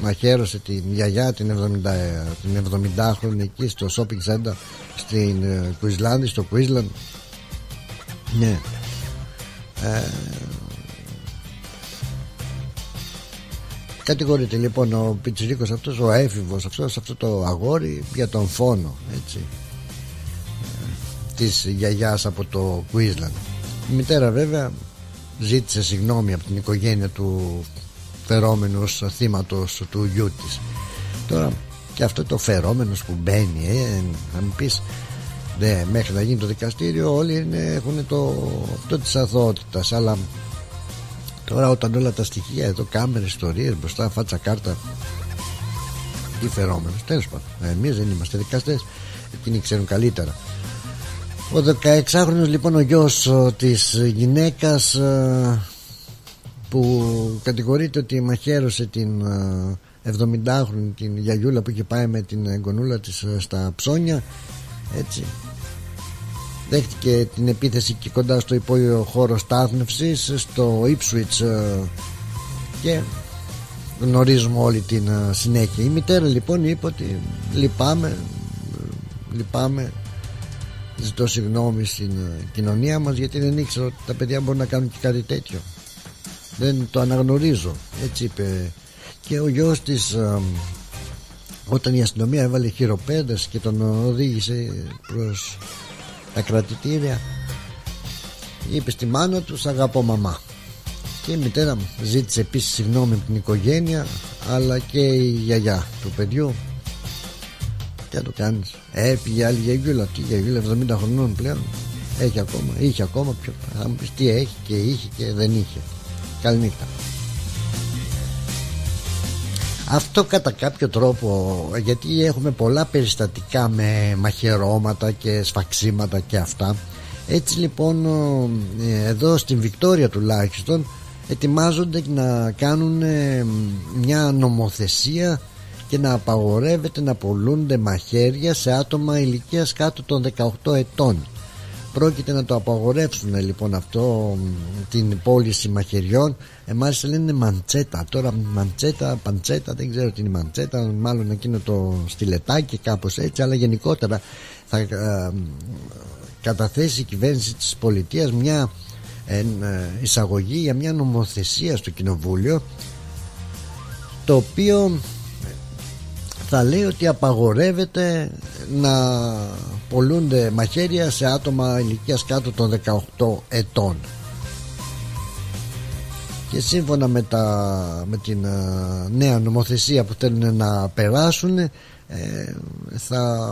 μαχαίρωσε την γιαγιά, την εβδομηντάχρονη, εκεί στο shopping center στην Κουισλάνδη, στο Κουίσλαν. Ναι. Ε, Κατηγορείται λοιπόν ο πιτσιρίκος αυτός, ο έφηβος αυτός, αυτό το αγόρι, για τον φόνο, έτσι, της γιαγιάς από το Κουίνσλαντ. Η μητέρα βέβαια ζήτησε συγγνώμη από την οικογένεια του φερόμενου ως θύματος του γιού της. Τώρα και αυτό το φερόμενος που μπαίνει, ε, να μου πεις, ναι, μέχρι να γίνει το δικαστήριο όλοι είναι, έχουν το αυτό της αθωότητας, αλλά τώρα όταν όλα τα στοιχεία εδώ, κάμερες, ιστορίες μπροστά, φάτσα, κάρτα, τι φερόμενος, τέλος πάντων, εμείς δεν είμαστε δικαστές, εκείνοι ξέρουν καλύτερα. Ο δεκαεξάχρονος λοιπόν ο γιος της γυναίκας που κατηγορείται ότι μαχαίρωσε την εβδομηντάχρονη την γιαγιούλα που είχε πάει με την εγγονούλα της στα ψώνια, έτσι, δέχτηκε την επίθεση και κοντά στο υπόγειο χώρο στάθμευσης στο Ipswich και γνωρίζουμε όλη την συνέχεια. Η μητέρα λοιπόν είπε ότι λυπάμαι, λυπάμαι, ζητώ συγγνώμη στην κοινωνία μας, γιατί δεν ήξερα ότι τα παιδιά μπορούν να κάνουν και κάτι τέτοιο, δεν το αναγνωρίζω, έτσι είπε. Και ο γιος της, όταν η αστυνομία έβαλε χειροπέδες και τον οδήγησε προς τα κρατητήρια, είπε στη μάνα του, σ' αγαπώ μαμά. Και η μητέρα μου ζήτησε επίσης συγγνώμη από την οικογένεια, αλλά και η γιαγιά του παιδιού. Τι θα το κάνεις, έπηγε άλλη γιαγιούλα, τι γιαγιούλα εβδομήντα χρονών πλέον, έχει ακόμα, είχε ακόμα πιο, θα μου πεις τι έχει και είχε και δεν είχε. Καληνύχτα. Αυτό κατά κάποιο τρόπο, γιατί έχουμε πολλά περιστατικά με μαχαιρώματα και σφαξίματα και αυτά. Έτσι λοιπόν εδώ στην Βικτόρια τουλάχιστον ετοιμάζονται να κάνουν μια νομοθεσία και να απαγορεύεται να πουλούνται μαχαίρια σε άτομα ηλικίας κάτω των δεκαοκτώ ετών. Πρόκειται να το απαγορεύσουν λοιπόν αυτό, την πώληση μαχαιριών. Ε, μάλιστα λένε μαντσέτα. Τώρα μαντσέτα, παντσέτα, δεν ξέρω τι είναι μαντσέτα, μάλλον εκείνο το στιλετάκι κάπως έτσι, αλλά γενικότερα θα ε, καταθέσει η κυβέρνηση της πολιτείας μια ε, ε, εισαγωγή για μια νομοθεσία στο κοινοβούλιο, το οποίο θα λέει ότι απαγορεύεται να πωλούνται μαχαίρια σε άτομα ηλικίας κάτω των δεκαοκτώ ετών. Και σύμφωνα με, τα, με την νέα νομοθεσία που θέλουν να περάσουν, ε, θα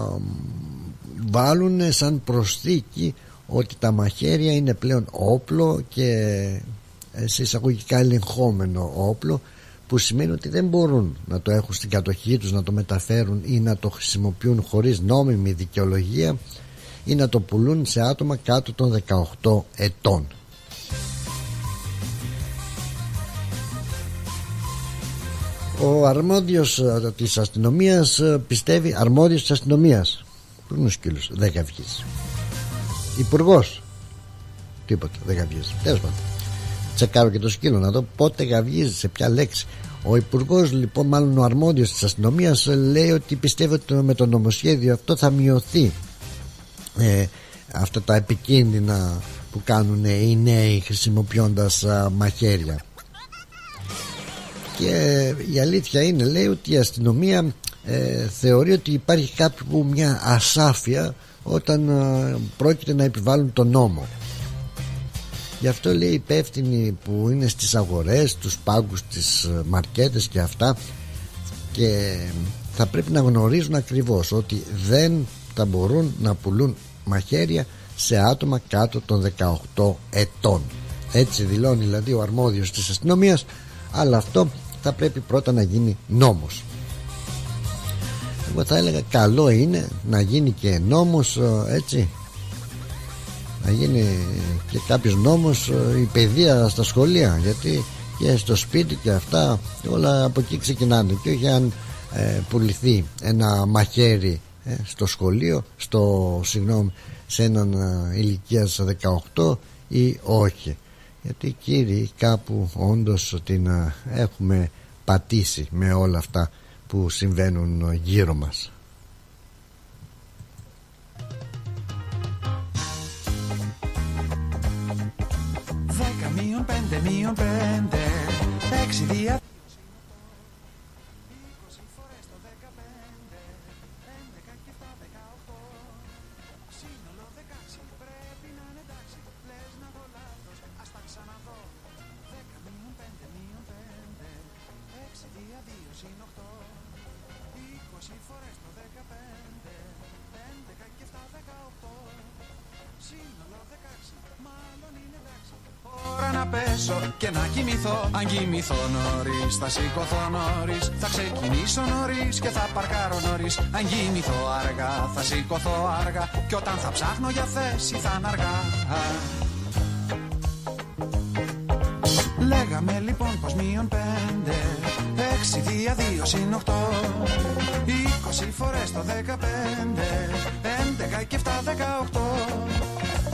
βάλουν σαν προσθήκη ότι τα μαχαίρια είναι πλέον όπλο και σε εισαγωγικά ελεγχόμενο όπλο, που σημαίνει ότι δεν μπορούν να το έχουν στην κατοχή τους, να το μεταφέρουν ή να το χρησιμοποιούν χωρίς νόμιμη δικαιολογία ή να το πουλούν σε άτομα κάτω των δεκαοκτώ ετών. Ο αρμόδιος της αστυνομίας πιστεύει, αρμόδιος της αστυνομίας, πού είναι ο σκύλος, δεν καυγείς, υπουργός, τίποτα, δεν καυγείς, τέλος πάντων. Τσεκάρω και το σκύλο να δω πότε γαυγίζει, σε ποια λέξη. Ο υπουργός λοιπόν, μάλλον ο αρμόδιος της αστυνομίας, λέει ότι πιστεύει ότι με το νομοσχέδιο αυτό θα μειωθεί ε, αυτά τα επικίνδυνα που κάνουν οι νέοι χρησιμοποιώντας α, μαχαίρια. Και η αλήθεια είναι, λέει, ότι η αστυνομία ε, θεωρεί ότι υπάρχει κάπου μια ασάφεια όταν α, πρόκειται να επιβάλλουν τον νόμο. Γι' αυτό λέει οι υπεύθυνοι που είναι στις αγορές, τους πάγκους, τις μαρκέτες και αυτά, και θα πρέπει να γνωρίζουν ακριβώς ότι δεν θα μπορούν να πουλούν μαχαίρια σε άτομα κάτω των δεκαοκτώ ετών. Έτσι δηλώνει δηλαδή ο αρμόδιος της αστυνομίας, αλλά αυτό θα πρέπει πρώτα να γίνει νόμος. Εγώ θα έλεγα καλό είναι να γίνει και νόμος, έτσι, να γίνει και κάποιος νόμος, η παιδεία στα σχολεία, γιατί και στο σπίτι και αυτά όλα από εκεί ξεκινάνε, και όχι αν ε, πουληθεί ένα μαχαίρι ε, στο σχολείο, στο, συγγνώμη, σε έναν ηλικίας δεκαοκτώ ή όχι, γιατί κύριοι κάπου όντως την α, έχουμε πατήσει με όλα αυτά που συμβαίνουν γύρω μας. πέσω και να κοιμηθώ. Αν κοιμηθώ νωρίς, θα σηκωθώ νωρίς. Θα ξεκινήσω νωρίς και θα παρκάρω νωρίς. Αν κοιμηθώ αργά, θα σηκωθώ αργά. Και όταν θα ψάχνω για θέση, θα είναι αργά. Λέγαμε λοιπόν πως μείον πέντε, έξι δια δύο συν οκτώ, είκοσι φορές το δεκαπέντε, έντεκα και εφτά δεκαοκτώ.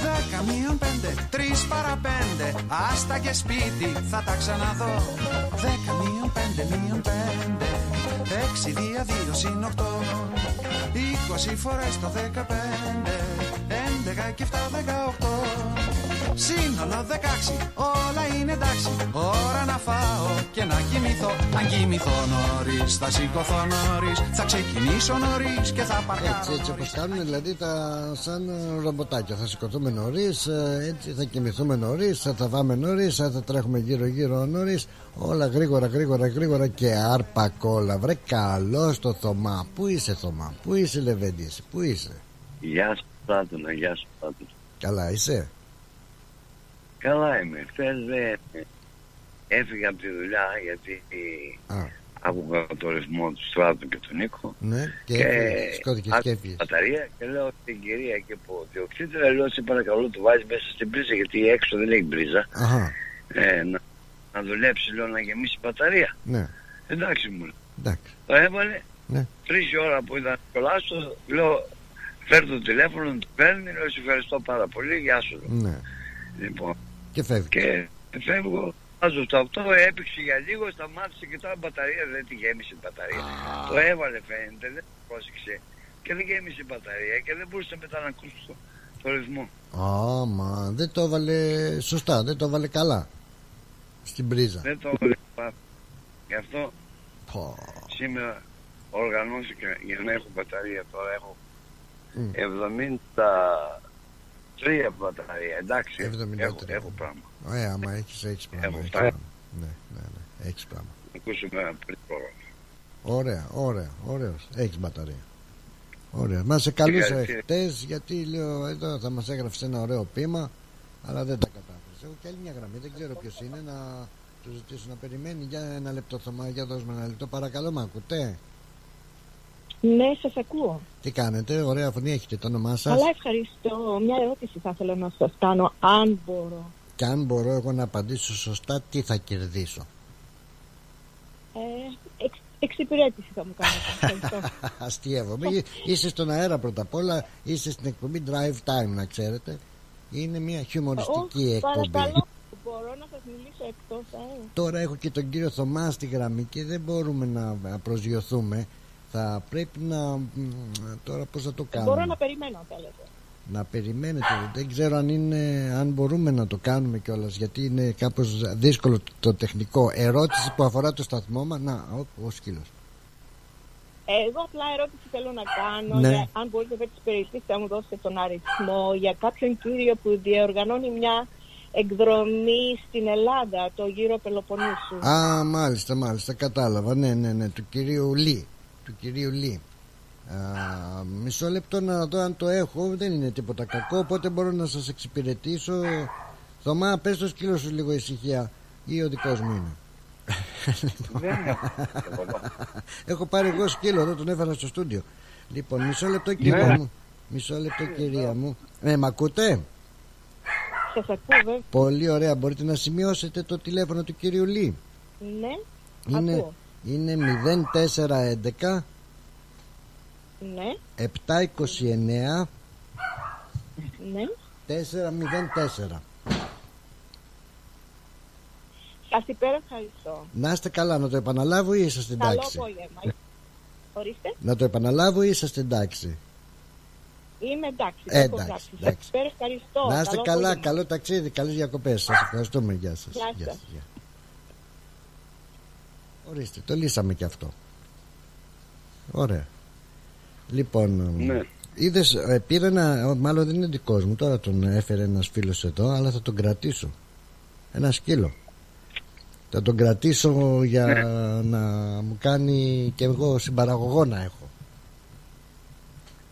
Δέκα μείον πέντε, τρεις παρά πέντε, άστα και σπίτι θα τα ξαναδώ. Δέκα μείον πέντε, μείον πέντε, έξι δια δύο συν οκτώ, είκοσι φορές το δεκαπέντε, έντεκα και εφτά δεκαοκτώ. Σύνολο δεκάξι, όλα είναι εντάξει. Ώρα να φάω και να κοιμηθώ. Αν κοιμηθώ νωρίς, θα σηκωθώ νωρίς. Θα ξεκινήσω νωρίς και θα παρκάρω. Έτσι, έτσι όπως κάνουν, δηλαδή τα σαν ρομποτάκια. Θα σηκωθούμε νωρίς, έτσι θα κοιμηθούμε νωρίς, θα τα βάμε νωρίς, θα τρέχουμε γύρω-γύρω νωρίς. Όλα γρήγορα, γρήγορα, γρήγορα και αρπακόλα. Βρε, καλό στο Θωμά. Πού είσαι, Θωμά, πού είσαι, Λεβέντης, πού είσαι? Γεια σου, Πλάτωνα, γεια σου, Πλάτωνα. Καλά είσαι? Καλά είμαι. Χθες έφυγα από τη δουλειά γιατί Α. άκουγα το ρυθμό του Στράτου και τον Νίκο. Ναι, και, και σκότηκε και έφυγε. Μπαταρία και λέω στην κυρία εκεί που διοξείτερα, λέω σε παρακαλώ το βάζει μέσα στην πρίζα γιατί έξω δεν έχει πρίζα. Ε, να, να δουλέψει, λέω, να γεμίσει η μπαταρία. Ναι. Εντάξει μου. Εντάξει. Το έβαλε. Ναι. Τρεις ώρα που ήταν κολλάστο, λέω φέρνω το τηλέφωνο, του παίρνει, λέω σε ευχαριστώ πάρα πολύ, γεια σου. Ναι. Λοιπόν, και φεύγω. Και φεύγω, βάζω στο αυτό, έπαιξε για λίγο, σταμάτησε και τώρα η μπαταρία δεν τη γέμισε η μπαταρία. Ah. Το έβαλε φαίνεται, δεν πρόσεξε και δεν γέμισε η μπαταρία και δεν μπορούσε μετά να ακούσει το, το ρυθμό. Α, μα δεν το έβαλε σωστά, δεν το έβαλε καλά στην πρίζα. Δεν το έβαλε καλά. Γι' αυτό oh. σήμερα οργανώθηκα για να έχω μπαταρία, τώρα έχω mm. εβδομήντα... Τρία μπαταρία, εντάξει, έχω, έχω πράγμα. Ωραία, άμα έχεις, έχεις πράγμα. Έχω έχεις πράγμα. Ναι, ναι, ναι, έχεις πράγμα. Ακούσουμε ένα πριν πρόγραμμα. Ωραία, ωραία, ωραίος, έχεις μπαταρία. Ωραία, μας σε καλούσα χτες, γιατί λέω, εδώ θα μας έγραψε ένα ωραίο ποίημα, αλλά δεν τα κατάφερες. Έχω και άλλη μια γραμμή, δεν ξέρω ποιος είναι, να του ζητήσω να περιμένει για ένα λεπτό, Θωμά, για δώσουμε ένα λεπτό, παρακαλώ, μα ακούτε? Ναι, σας ακούω. Τι κάνετε, ωραία φωνή έχετε, το όνομά σας? Αλλά ευχαριστώ. Μια ερώτηση θα θέλω να σας κάνω, αν μπορώ. Και αν μπορώ εγώ να απαντήσω σωστά, τι θα κερδίσω? Ε, εξ, εξυπηρέτηση θα μου κάνετε. Αστειεύομαι. Είσαι στον αέρα πρώτα απ' όλα, είσαι στην εκπομπή Drive Time, να ξέρετε. Είναι μια χιουμοριστική εκπομπή. Παρακαλώ. Μπορώ να σας μιλήσω εκτός αέρα? Τώρα έχω και τον κύριο Θωμά στη γραμμή και δεν μπορούμε να προσγειωθούμε. Θα πρέπει να... Τώρα πώς θα το κάνουμε? Μπορώ να περιμένω, θέλετε? Να περιμένετε. Δεν ξέρω αν, είναι, αν μπορούμε να το κάνουμε κιόλας, γιατί είναι κάπως δύσκολο το τεχνικό. Ερώτηση που αφορά το σταθμό μας. Να, ο, ο σκύλος. Εγώ απλά ερώτηση θέλω να κάνω. Ναι. Για, αν μπορείτε να τις περιεστήσεις, θα μου δώσετε τον αριθμό για κάποιον κύριο που διοργανώνει μια εκδρομή στην Ελλάδα, το γύρο Πελοποννήσου. Α, μάλιστα, μάλιστα. Κατάλαβα. Ναι, ναι, ναι. Του κυρίου Λί. του κυρίου Λί. Α, μισό λεπτό να δω αν το έχω, δεν είναι τίποτα κακό, οπότε μπορώ να σας εξυπηρετήσω. Θωμά, πες το σκύλο σου λίγο ησυχία, ή ο δικός μου είναι? Δεν έχω. Έχω πάρει εγώ σκύλο εδώ, τον έφερα στο στούντιο. Λοιπόν, μισό λεπτό κυρία μου. Μισό λεπτό κυρία μου. Ε, μ' ακούτε? Σας ακούω. Πολύ ωραία, μπορείτε να σημειώσετε το τηλέφωνο του κυρίου Λί? Ναι, είναι... ακούω. Είναι μηδέν τέσσερα έντεκα ναι. επτά είκοσι εννέα ναι. τέσσερα μηδέν τέσσερα. Σας υπερευχαριστώ. Να είστε καλά, να το επαναλάβω ή είσαστε εντάξει? Καλό απόγευμα. Ορίστε. Να το επαναλάβω ή είσαστε εντάξει? Είμαι εντάξει. Ε, εντάξει, εντάξει. Σας υπερευχαριστώ. Να είστε καλά, απόγευμα. Καλό ταξίδι, καλές διακοπές. Σας ευχαριστούμε, γεια σας. Γεια σας. Γεια σας. Ορίστε, το λύσαμε και αυτό. Ωραία. Λοιπόν, ναι. Είδες, πήρα ένα, μάλλον δεν είναι δικός μου, τώρα τον έφερε ένας φίλος εδώ, αλλά θα τον κρατήσω. Ένα σκύλο. Θα τον κρατήσω για ναι. να μου κάνει και εγώ συμπαραγωγό να έχω.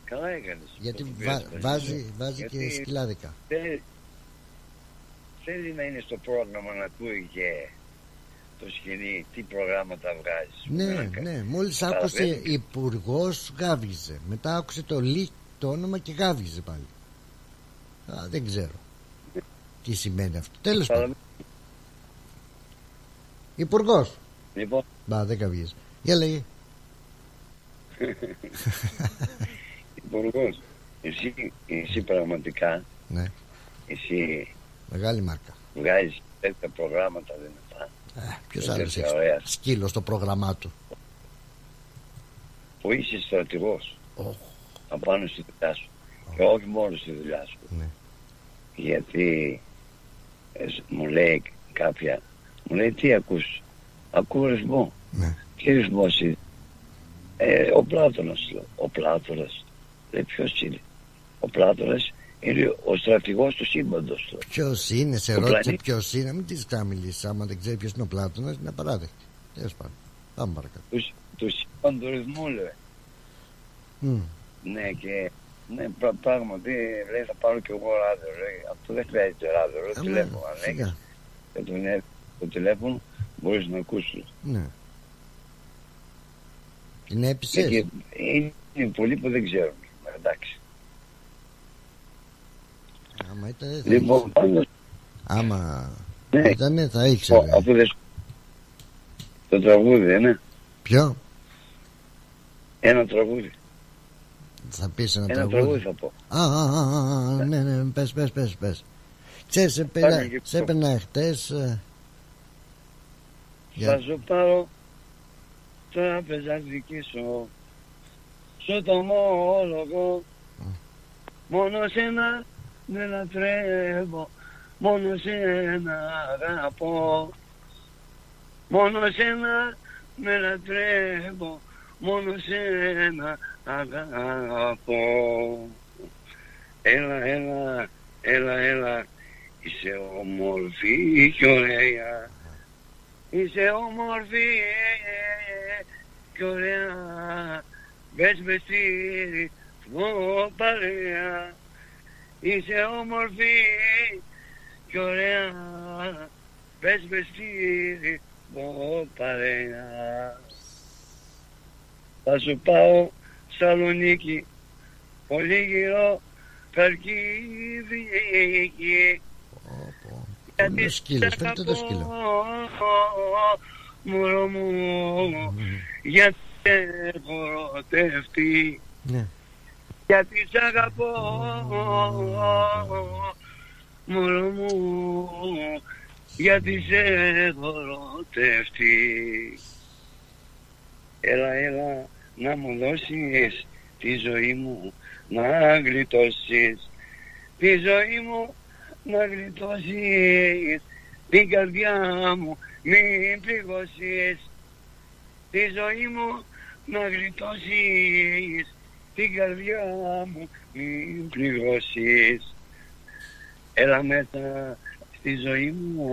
Καλά έκανες. Γιατί βα, βάζει, βάζει Γιατί... και σκυλάδικα. θέλει να είναι στο πρόγραμμα, να ακούει και το σκηνή τι προγράμματα βγάζεις. Ναι, ναι, μόλις άκουσε υπουργός γάβγιζε, μετά άκουσε το λί, το όνομα και γάβγιζε πάλι. Α, δεν ξέρω τι σημαίνει αυτό. Τέλος πάντων. Υπουργός. Λοιπόν. Μπα, δεν καβγίζει. Για λέγε. Υπουργός. Εσύ, εσύ πραγματικά, ναι. Εσύ μεγάλη μάρκα. Βγάζεις τέτοια προγράμματα δυνατά. Α, ποιος άλλος έχει σκύλο στο πρόγραμμά του. Που είσαι στρατηγός. Oh. Απάνω στη δουλειά σου. Oh. Και όχι μόνο στη δουλειά σου. Ναι. Γιατί ε, μου λέει κάποια, μου λέει τι ακούς. Ακούω ρυθμό. Ναι. Τι ρυθμός είναι? Ε, ο Πλάτωνας. Ο Πλάτωνας. Λέει ποιος είναι? Ο Πλάτωνας είναι ο στρατηγός του σύμπαντος. Ποιος είναι, σε ρώτησε ποιος είναι, μην της χαμηλείς. Άμα δεν ξέρει ποιος είναι ο Πλάτωνας, είναι απαράδεκτη. Τέλος πάντων. Πάμε παρακάτω. Του, του σύμπαντο ρυθμού, λέει. Mm. Ναι, και ναι, πρα, πράγματι λέει θα πάρω κι εγώ ράδιο. Λέει. Αυτό δεν χρειάζεται ράδιο. Λέει τηλέφωνο. Αν έχεις το τηλέφωνο, μπορείς να ακούσεις. Ναι. Είναι έπισες. Και, και, είναι πολλοί που δεν ξέρουν. Εντάξει. Άμα ήταν, θα λοιπόν, ήξερε. Άμα ναι. ήταν, θα ήξερε. Ο, αφού δες... Το τραγούδι, ναι. Ποιο? Ένα τραγούδι. Θα πεις ένα, ένα τραγούδι. Ένα τραγούδι θα πω. Α, α, α, α ναι, ναι, πες, πες, πες, πες. Ξέρεις, σε έπαιρνα χτες... Θα σου πάρω τράπεζα δική σου, σου το ομόλογο. Μόνο σένα δεν λατρεύω, μόνο σένα αγαπώ. Μόνο σένα με λατρεύω, μόνο σένα αγαπώ. Έλα, έλα, έλα, έλα, είσαι όμορφη και ωραία. Είσαι όμορφη και ωραία, μπες με στη παρέα. Είσαι όμορφη και ωραία, μπες με στη παρέα. Θα σου πάω Σαλονίκη, πολύ γύρω Καρκίδικη. Είναι το σκύλος, φέρετε το σκύλο. Μωρό μου, γιατί δεν χορτευτεί. Γιατί σ' αγαπώ, μωρό μου, γιατί σε χορτευτεί. Έλα, έλα, να μου δώσεις τη ζωή μου, να γλιτώσεις τη ζωή μου, να γλιτώσεις την καρδιά μου, μην πληγώσεις τη ζωή μου, να γλιτώσεις την καρδιά μου, μην πληγώσεις. Έλα μέσα στη ζωή μου,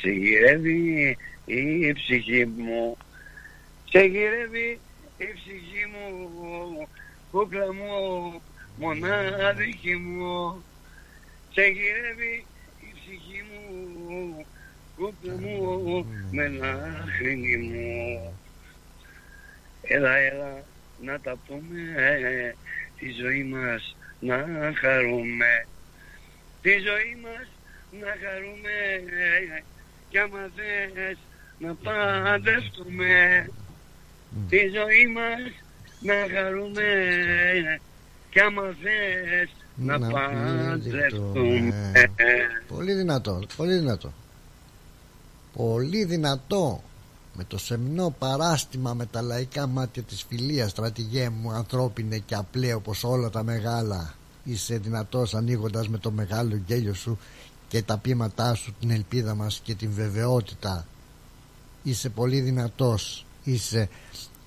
σε γυρεύει η ψυχή μου, σε γυρεύει η ψυχή μου, κούκλα μου, μονάδικη μου. Σε γυρεύει η ψυχή μου, κούκλα μου, με λάχνη μου. Έλα, έλα, να τα πούμε, τη ζωή μας να χαρούμε. Τη ζωή μας να χαρούμε, κι άμα θες να παντρευτούμε. Τη ζωή μας να χαρούμε, κι άμα θες να, να παντρευτούμε. Πολύ δυνατό, πολύ δυνατό. Πολύ δυνατό. Με το σεμνό παράστημα, με τα λαϊκά μάτια της φιλίας, στρατηγέ μου, ανθρώπινε και απλέ όπως όλα τα μεγάλα. Είσαι δυνατός, ανοίγοντας με το μεγάλο γέλιο σου και τα πείματά σου την ελπίδα μας και την βεβαιότητα. Είσαι πολύ δυνατός. Είσαι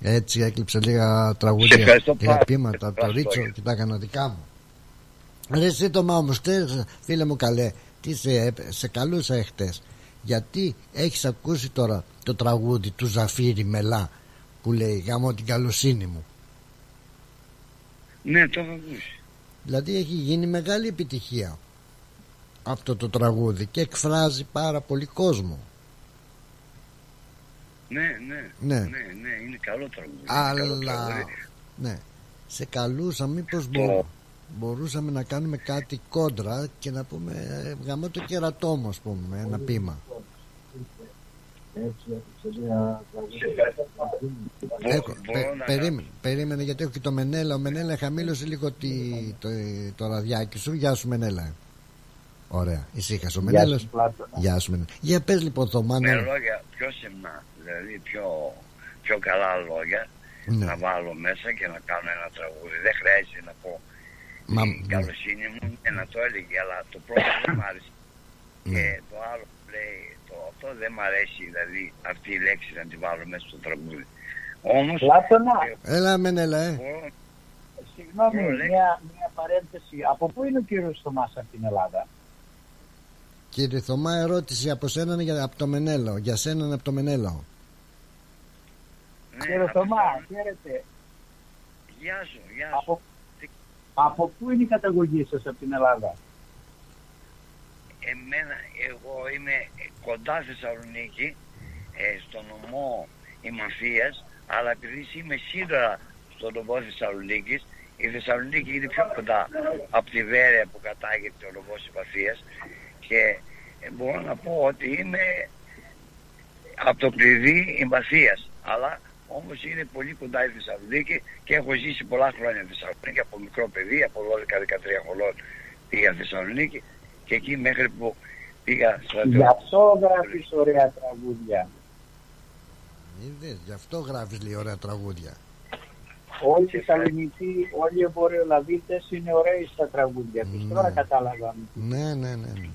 έτσι, έκλειψε λίγα τραγούδια, λίγα πείματα. Το ρίτσο και τα κανονικά μου. Ρε σύντομα όμως, φίλε μου καλέ, τι σε, σε καλούσα εχθές, γιατί έχεις ακούσει τώρα το τραγούδι του Ζαφίρη Μελά που λέει «Γαμώ την καλοσύνη μου»? Ναι, το έχω ακούσει. Δηλαδή έχει γίνει μεγάλη επιτυχία. αυτό το τραγούδι και εκφράζει πάρα πολύ κόσμο. Ναι, ναι, ναι, ναι, ναι, είναι καλό τραγούδι. Αλλά, καλό τραγούδι. Ναι, σε καλούσα μήπως το... μπορούσαμε να κάνουμε κάτι κόντρα και να πούμε γαμώ το κερατό μου, ας πούμε, ένα πείμα. Έχω, πε, να... περίμενε, περίμενε γιατί έχω και το Μενέλα. Ο Μενέλα χαμήλωσε λίγο τη, το, το ραδιάκι σου. Γεια σου Μενέλα. Ωραία, ησύχασε ο Μενέλας. Γεια σου Μενέλα. Για πες λοιπόν Θωμά. Με λόγια πιο σεμνά, δηλαδή πιο, πιο καλά λόγια, ναι, να βάλω μέσα και να κάνω ένα τραγούδι. Δεν χρειάζεται να πω μα, η ναι. καλοσύνη μου και να το έλεγε. Αλλά το πρώτο δεν μ' άρεσε, ναι. Και το άλλο λέει αυτό δεν μ' αρέσει, δηλαδή αυτή η λέξη να τη βάλω μέσα στο τραγούδι. Όμως... Πλάτωνα! Έλα Μενέλα, ε! Μπορώ... Συγγνώμη, μια, μια παρένθεση. Από πού είναι ο κύριος Θωμάς από την Ελλάδα? Κύριε Θωμά, ερώτηση από σένα για, από το Μενέλαο. Για σένα είναι από το Μενέλαο. Ναι, κύριε Θωμά, χαίρετε. Γεια σου, γεια σου. Από, από πού είναι η καταγωγή σας από την Ελλάδα? Εμένα, εγώ είμαι κοντά στη Θεσσαλονίκη, ε, στο νομό Ημαθίας, αλλά επειδή είμαι σίγουρα στο νομό Θεσσαλονίκης, η Θεσσαλονίκη είναι πιο κοντά από τη Βέρεια που κατάγεται ο νομός Ημαθίας, και ε, μπορώ να πω ότι είμαι από το κλειδί Ημαθίας, αλλά όμως είναι πολύ κοντά η Θεσσαλονίκη και έχω ζήσει πολλά χρόνια στη Θεσσαλονίκη, από μικρό παιδί, από δώδεκα δεκατρία χρονών πήγα στη Θεσσαλονίκη, και εκεί μέχρι που πήγα στρατιώ. Γι' αυτό γράφεις ωραία τραγούδια. Είδες, γι' αυτό γράφεις λέει ωραία τραγούδια. Όλοι οι Θεσσαλονικοί, όλοι οι εμπορεολαβίτες είναι ωραίοι στα τραγούδια τους. Ναι. Τώρα καταλάβαμε. Ναι, ναι, ναι, ναι.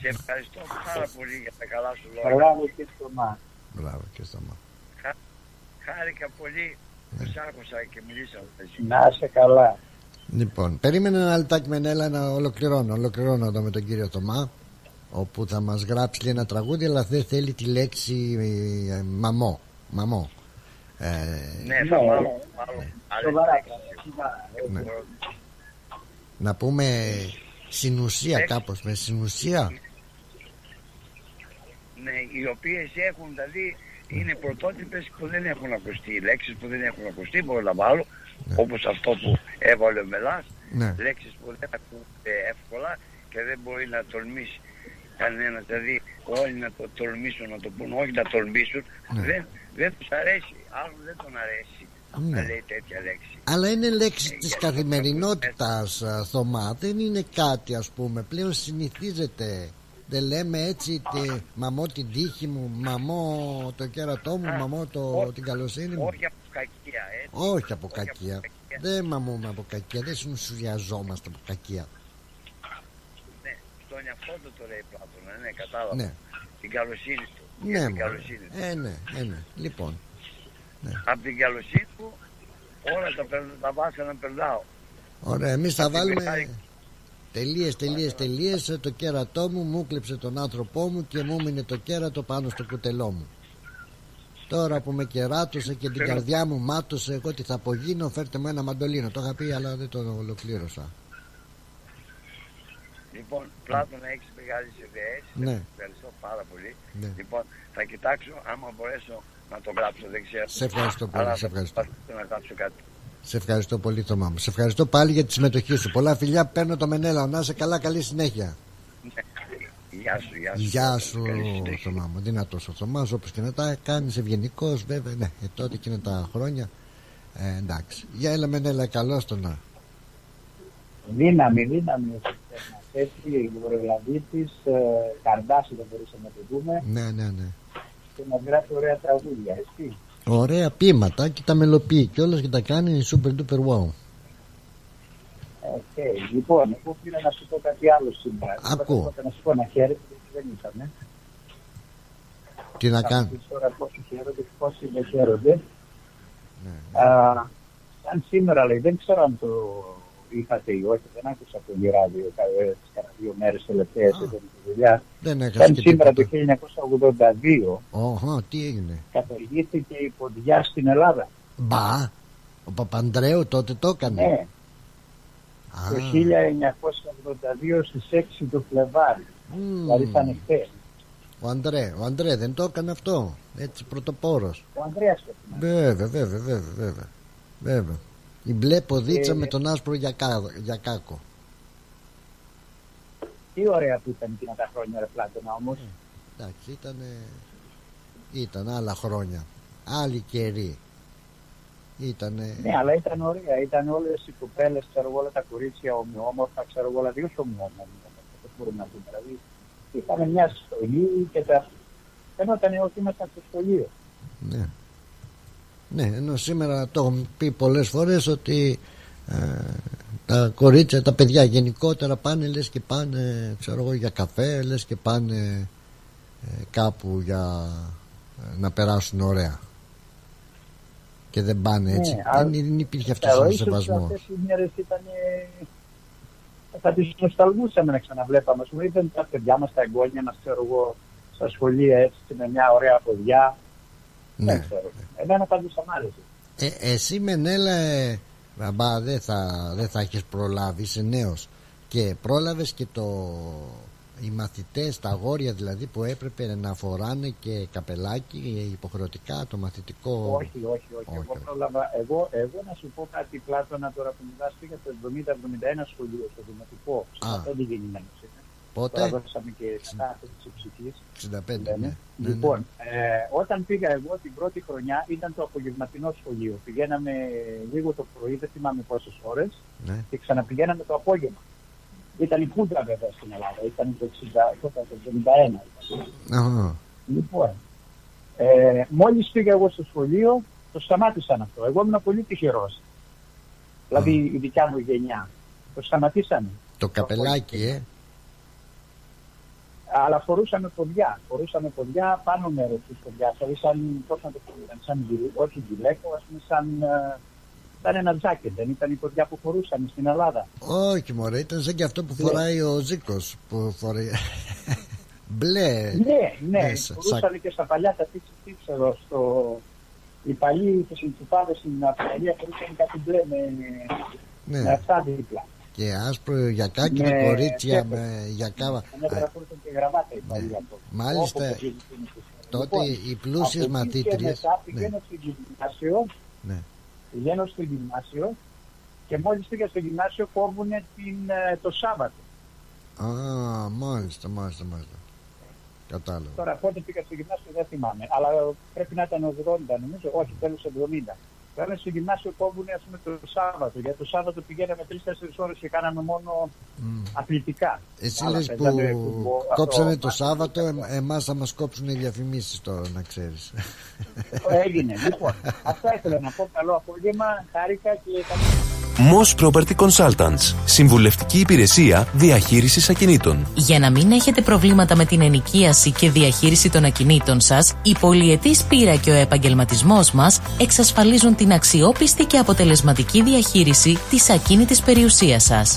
Σε ευχαριστώ πάρα πολύ για τα καλά σου λόγια. Μπράβο και Θωμά. Μπράβο και Θωμά. Χά, χάρηκα πολύ που σ' άκουσα και μιλήσαμε. Να είσαι καλά. Λοιπόν, περίμενε ένα λεπτάκι Μενέλα να ολοκληρώνω. Ολοκληρώνω εδώ με τον κύριο Θωμά, όπου θα μας γράψει ένα τραγούδι, αλλά δεν θέλει τη λέξη ε, ε, μαμό. Μαμό. Ε, ναι, θα μαμό. Ναι. Ναι. Να πούμε συνουσία κάπως, με συνουσία. Ναι, οι οποίες έχουν, δηλαδή, είναι πρωτότυπες που δεν έχουν ακουστεί. Οι λέξεις που δεν έχουν ακουστεί, μπορώ να βάλω. Ναι. Όπως αυτό που έβαλε ο Μελάς, ναι, λέξεις που δεν ακούγονται εύκολα και δεν μπορεί να τολμήσει κανένας, δηλαδή όλοι να το τολμήσουν, να το πούν, όχι να τολμήσουν, ναι, δεν, δεν τους αρέσει, άλλος δεν τον αρέσει, ναι, να λέει τέτοια λέξη. Αλλά είναι λέξη ε, της καθημερινότητας το... Θωμά, δεν είναι κάτι ας πούμε, πλέον συνηθίζεται, δεν λέμε έτσι τη, μαμό την τύχη μου, μαμό το κέρατό μου, α, μαμό το, ό, την καλοσύνη μου. Όχι, κακία, έτσι. Όχι από όχι κακία. Από κακία. Δεν μαμούμε από κακία. Δεν συνουσιαζόμαστε από κακία. Ναι, στον εαυτό του το λέει Πλάτωνα. Ναι, κατάλαβα. Ναι. Την καλοσύνη του. Ναι, την καλοσύνη του. Ε, ναι, ε, ναι. Λοιπόν. Ναι. Από την καλοσύνη του όλα τα, περ... τα βάσα να περνάω. Ωραία, εμείς θα βάλουμε πετάει... τελείες, τελείες, τελείες. Το κέρατό μου μου κλέψε τον άνθρωπό μου και μου μείνε το κέρατο πάνω στο κουτελό μου. Τώρα που με κεράτωσε και την καρδιά μου μάτωσε, εγώ τι θα απογίνω, φέρτε μου ένα μαντολίνο. Το είχα πει, αλλά δεν το ολοκλήρωσα. Λοιπόν, Πλάτωνα, έχεις μεγάλες ιδέες. Ναι. Ευχαριστώ πάρα πολύ. Ναι. Λοιπόν, θα κοιτάξω άμα μπορέσω να το γράψω. Δεν ξέρω. Σε ευχαριστώ πολύ. Αλλά σε ευχαριστώ. Να γράψω κάτι. Σε ευχαριστώ πολύ, Θωμά μου. Σε ευχαριστώ πάλι για τη συμμετοχή σου. Πολλά φιλιά, παίρνω το Μενέλα. Να είσαι καλά, καλή συνέχεια. Ναι. Γεια σου, γεια σου. Γεια σου, Θωμά μου. Δυνατός ο Θωμάς, όπως και να τα κάνεις, ευγενικός, βέβαια. Ναι, τότε και είναι τα χρόνια. Ε, εντάξει. Για έλα Μενέλα, καλώς το να. Δύναμη, δύναμη. Έτσι, η Βορειοελλανδίτης, Καρδάσου δεν μπορούσαμε να το πούμε. Ναι, ναι, ναι. Και να γράφει ωραία τραγούδια, έτσι. Ωραία ποίηματα και τα μελοποιεί κιόλας και τα κάνει super duper wow. Okay. Λοιπόν, εγώ πήρα να σου πω κάτι άλλο σήμερα. Ακούω. Να σου πω να χαίρετε, γιατί δεν ήτανε. Τι να κάνω. Τώρα πόσοι χαίρονται, πόσοι δεν χαίρονται. Ναι. Α, σαν σήμερα, λέει, δεν ξέρω αν το είχατε ή όχι, δεν άκουσα πολύ ράδιο κατά δύο μέρες τελευταίες εδώ τη δουλειά. Σαν σήμερα το χίλια εννιακόσια ογδόντα δύο, oh, oh, τι έγινε. Καταργήθηκε η ποδιά στην Ελλάδα. Μπα, ο Παπανδρέου τότε το έκανε. Ναι. Το χίλια εννιακόσια ογδόντα δύο στις έξι του Φλεβάρι. Δηλαδή ήταν χθες. Ο Ανδρέ, ο Ανδρέ δεν το έκανε αυτό. Έτσι, πρωτοπόρος. Ο Ανδρέας το έκανε. Βέβαια, βέβαια, βέβαια, βέβαια. βέβαια. Η μπλε ποδίτσα ε, με τον άσπρο για, κά, για κάκο. Τι ωραία που ήταν εκείνα τα χρόνια, ρε Πλάτωνα, όμως. Ε, εντάξει, ήταν, ήταν άλλα χρόνια. Άλλη καιρή. Ήτανε... Ναι, αλλά ήταν ωραία. Ήταν όλες οι κουπέλες, ξέρω όλα τα κορίτσια ομοιόμορφα, ξέρω όλα δύο ομοιόμορφα. Δεν μπορούμε να δούμε. Δηλαδή, είχαμε μια σχολή και τα. Φαίνονταν ότι ήμασταν στο σχολείο. Ναι. Ναι, ενώ σήμερα το έχω πει πολλές φορές ότι ε, τα κορίτσια, τα παιδιά γενικότερα πάνε λες και πάνε, ξέρω εγώ, για καφέ, λες και πάνε ε, κάπου για ε, να περάσουν ωραία. Και δεν πάνε έτσι. Ναι, αν δεν υπήρχε αυτός ο σεβασμός. Αυτές οι μέρες ήταν... θα τις νοσταλγούσαμε να ξαναβλέπαμε. Μου είδαν τα παιδιά μας, τα εγγόνια μας, ξέρω εγώ, στα σχολεία έτσι, με μια ωραία παιδιά. Ναι. Δεν ξέρω. Εμένα πάντως θα μ' άρεσε. Ε, εσύ Μενέλα, ε, μπα, δεν θα, δε θα έχεις προλάβει, είσαι νέος. Και πρόλαβες και το... οι μαθητές, τα αγόρια δηλαδή που έπρεπε να φοράνε και καπελάκι υποχρεωτικά, το μαθητικό... Όχι, όχι, όχι. όχι. Εγώ, πρόλαβα, εγώ, εγώ να σου πω κάτι Πλάτωνα τώρα που μιλάς, πήγα το εβδομήντα εβδομήντα ένα σχολείο στο δημοτικό. Αυτό δεν γεννημένος είναι. Πότε? Τώρα δώσαμε και κατάσταση ψυχής. εξήντα πέντε, ναι. ναι. Λοιπόν, ε, όταν πήγα εγώ την πρώτη χρονιά ήταν το απογευματινό σχολείο. Πηγαίναμε λίγο το πρωί, δεν θυμάμαι πόσες ώρες, ναι. Και ξαναπηγαίναμε το απόγευμα. Ήταν η Πούντρα βέβαια στην Ελλάδα, ήταν το εξήντα, το εξήντα ένα. Oh. Λοιπόν, ε, μόλις πήγα εγώ στο σχολείο, το σταμάτησαν αυτό. Εγώ ήμουν πολύ τυχερός. Δηλαδή mm. η δικιά μου γενιά. Το σταματήσανε. Το καπελάκι, ε. Αλλά φορούσαμε ποδιά. Φορούσαμε ποδιά πάνω μέρος της ποδιάς. Δηλαδή σαν, πώς να το φορούσαν, σαν όχι γυλαίκο, ας πούμε σαν... Ήταν ένα τζάκετ, δεν ήταν η ποδιά που φορούσαν στην Ελλάδα. Όχι μωρέ, ήταν σαν και αυτό που φοράει ο Ζήκος που φοράει. Μπλε. Ναι, ναι, φορούσαν και στα παλιά τα τίξα εδώ. Οι παλιοί και οι τσιπάδες στην Αυστραλία φορούσαν κάτι μπλε με αυτά δίπλα. Και άσπρο γιακάκι με κορίτσια, με γιακάβα. Ανέφερα φορούσαν και γραβάτα οι παλιοί από. Μάλιστα, τότε οι πλούσιες μαθήτριες. Ναι. Πηγαίνω στο γυμνάσιο και μόλις πήγα στο γυμνάσιο κόβουνε την, το Σάββατο. Α, μάλιστα, μάλιστα, μάλιστα. Κατάλαβα. Τώρα πότε πήγα στο γυμνάσιο δεν θυμάμαι, αλλά πρέπει να ήταν ογδόντα νομίζω, όχι τέλος εβδομήντα. Τώρα στο γυμνάσιο κόβουνε ας πούμε το Σάββατο, γιατί το Σάββατο πηγαίναμε τρεις τέσσερις ώρες και κάναμε μόνο mm. αθλητικά. Εσύ άλλα, λες που, που κόψανε αυτό, το Σάββατο, ε, εμάς θα μας κόψουν οι διαφημίσεις τώρα να ξέρεις. Έγινε, λοιπόν. Αυτά ήθελα να πω. Καλό απόγευμα, χάρηκα και... Moss Property Consultants. Συμβουλευτική υπηρεσία διαχείρισης ακινήτων. Για να μην έχετε προβλήματα με την ενοικίαση και διαχείριση των ακινήτων σας, η πολυετής πείρα και ο επαγγελματισμός μας εξασφαλίζουν την αξιόπιστη και αποτελεσματική διαχείριση της ακίνητης περιουσίας σας.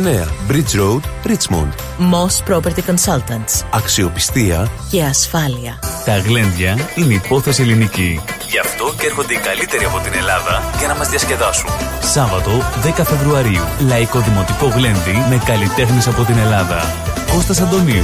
Bridge Road, Richmond. Moss Property Consultants. Αξιοπιστία και ασφάλεια. Τα γλέντια είναι υπόθεση ελληνική. Γι' αυτό και έρχονται οι καλύτεροι από την Ελλάδα για να μας διασκεδάσουν. Σάββατο δέκα Φεβρουαρίου. Λαϊκό Δημοτικό Γλέντι με καλλιτέχνες από την Ελλάδα. Κώστας Αντωνίου.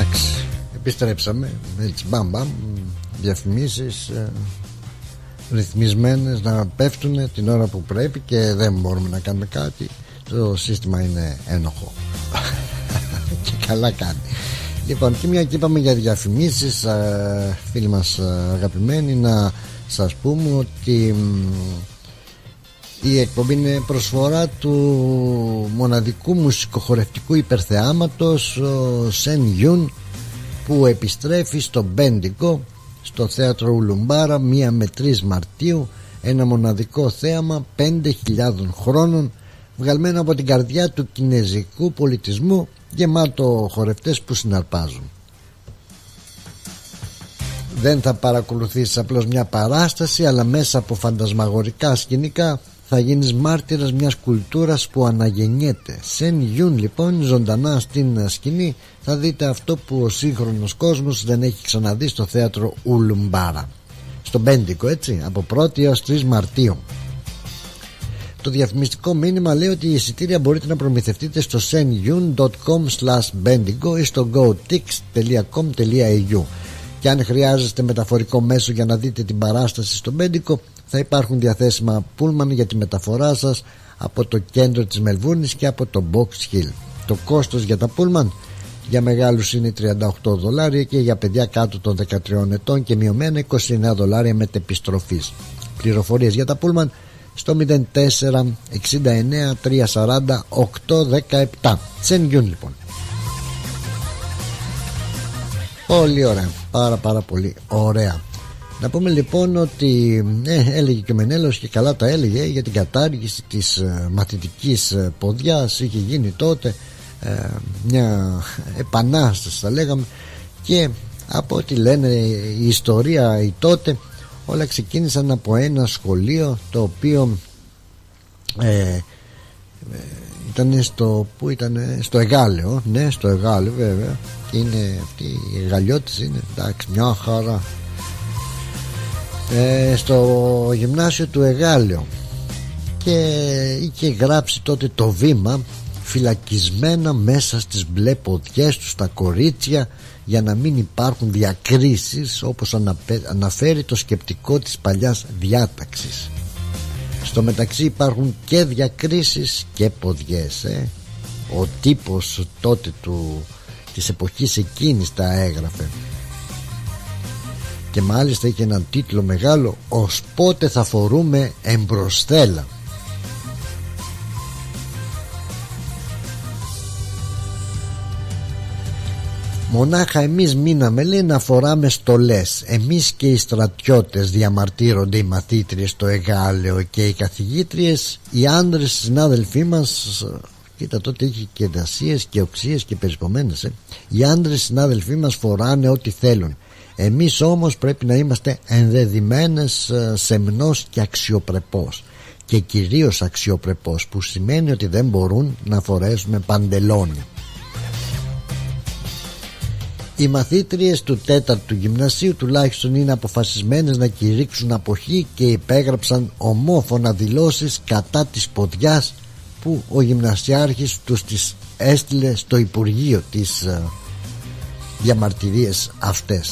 Εντάξει, επιστρέψαμε. Έτσι, μπαμ μπαμ. Διαφημίσεις ε, ρυθμισμένες να πέφτουν την ώρα που πρέπει και δεν μπορούμε να κάνουμε κάτι. Το σύστημα είναι ένοχο. Και καλά κάνει. Λοιπόν, και μια και είπαμε για διαφημίσεις, ε, φίλοι μας αγαπημένοι, να σας πούμε ότι η εκπομπή είναι προσφορά του μοναδικού μουσικοχορευτικού υπερθεάματος ο Shen Yun, που επιστρέφει στο Μπέντικο, στο θέατρο Ουλουμπάρα, μία με τρεις Μαρτίου. Ένα μοναδικό θέαμα πέντε χιλιάδων χρόνων, βγαλμένο από την καρδιά του κινέζικου πολιτισμού, γεμάτο χορευτές που συναρπάζουν. Δεν θα παρακολουθήσεις απλώς μια παράσταση, αλλά μέσα από φαντασμαγορικά σκηνικά θα γίνεις μάρτυρας μιας κουλτούρας που αναγεννιέται. Shen Yun, λοιπόν, ζωντανά στην σκηνή θα δείτε αυτό που ο σύγχρονος κόσμος δεν έχει ξαναδεί στο θέατρο Ουλουμπάρα, στο Μπέντικο, έτσι, από πρώτη έως τρεις Μαρτίου. Το διαφημιστικό μήνυμα λέει ότι η εισιτήρια μπορείτε να προμηθευτείτε στο σεν γιουν τελεία κομ σλας μπέντικο ή στο γκόου τικς τελεία κομ τελεία έι γιου. Και αν χρειάζεστε μεταφορικό μέσο για να δείτε την παράσταση στο Μπέντικο, θα υπάρχουν διαθέσιμα πούλμαν για τη μεταφορά σας από το κέντρο της Μελβούρνης και από το Box Hill. Το κόστος για τα πούλμαν για μεγάλους είναι τριάντα οκτώ δολάρια και για παιδιά κάτω των δεκατριών ετών και μειωμένα είκοσι εννέα δολάρια μετεπιστροφής. Πληροφορίες για τα πούλμαν στο μηδέν τέσσερα εξήντα εννέα τριακόσια σαράντα οκτώ δεκαεπτά. Shen Yun, λοιπόν. Πολύ ωραία, πάρα πάρα πολύ ωραία. Να πούμε λοιπόν ότι ε, έλεγε και ο Μενέλος, και καλά τα έλεγε, για την κατάργηση της ε, μαθητικής ε, ποδιάς. Είχε γίνει τότε ε, μια επανάσταση, θα λέγαμε, και από ό,τι λένε η ιστορία, η τότε όλα ξεκίνησαν από ένα σχολείο το οποίο ε, ε, ήταν στο, που ήταν, στο Εγάλεο, ναι, στο Εγάλεο βέβαια, και είναι αυτή η Εγαλιώτης, είναι, εντάξει, μια χαρά, ε, στο γυμνάσιο του Εγάλεο, και είχε γράψει τότε το βήμα «Φυλακισμένα μέσα στις μπλε ποδιές τους τα κορίτσια, για να μην υπάρχουν διακρίσεις, όπως αναφέρει το σκεπτικό της παλιάς διάταξης». Στο μεταξύ υπάρχουν και διακρίσεις και ποδιές, ε. Ο τύπος τότε του, της εποχής εκείνης τα έγραφε, και μάλιστα είχε έναν τίτλο μεγάλο: «Ως πότε θα φορούμε εμπροσθέλα». «Μονάχα εμείς μείναμε», λέει, «να φοράμε στολές. Εμείς και οι στρατιώτες», διαμαρτύρονται οι μαθήτριες στο Εγάλεο και οι καθηγήτριες. «Οι άντρες συνάδελφοί μας», κοίτα, τότε είχε και δασίες και οξίες και περισπομένες, ε. «Οι άντρες συνάδελφοί μας φοράνε ό,τι θέλουν. Εμείς όμως πρέπει να είμαστε ενδεδημένες, σεμνός και αξιοπρεπός, και κυρίως αξιοπρεπός, που σημαίνει ότι δεν μπορούν να φορέσουμε παντελόνια». Οι μαθήτριες του τέταρτου γυμνασίου τουλάχιστον είναι αποφασισμένες να κηρύξουν αποχή και υπέγραψαν ομόφωνα δηλώσεις κατά της ποδιάς, που ο γυμνασιάρχης τους τις έστειλε στο Υπουργείο, τις ε, διαμαρτυρίες αυτές.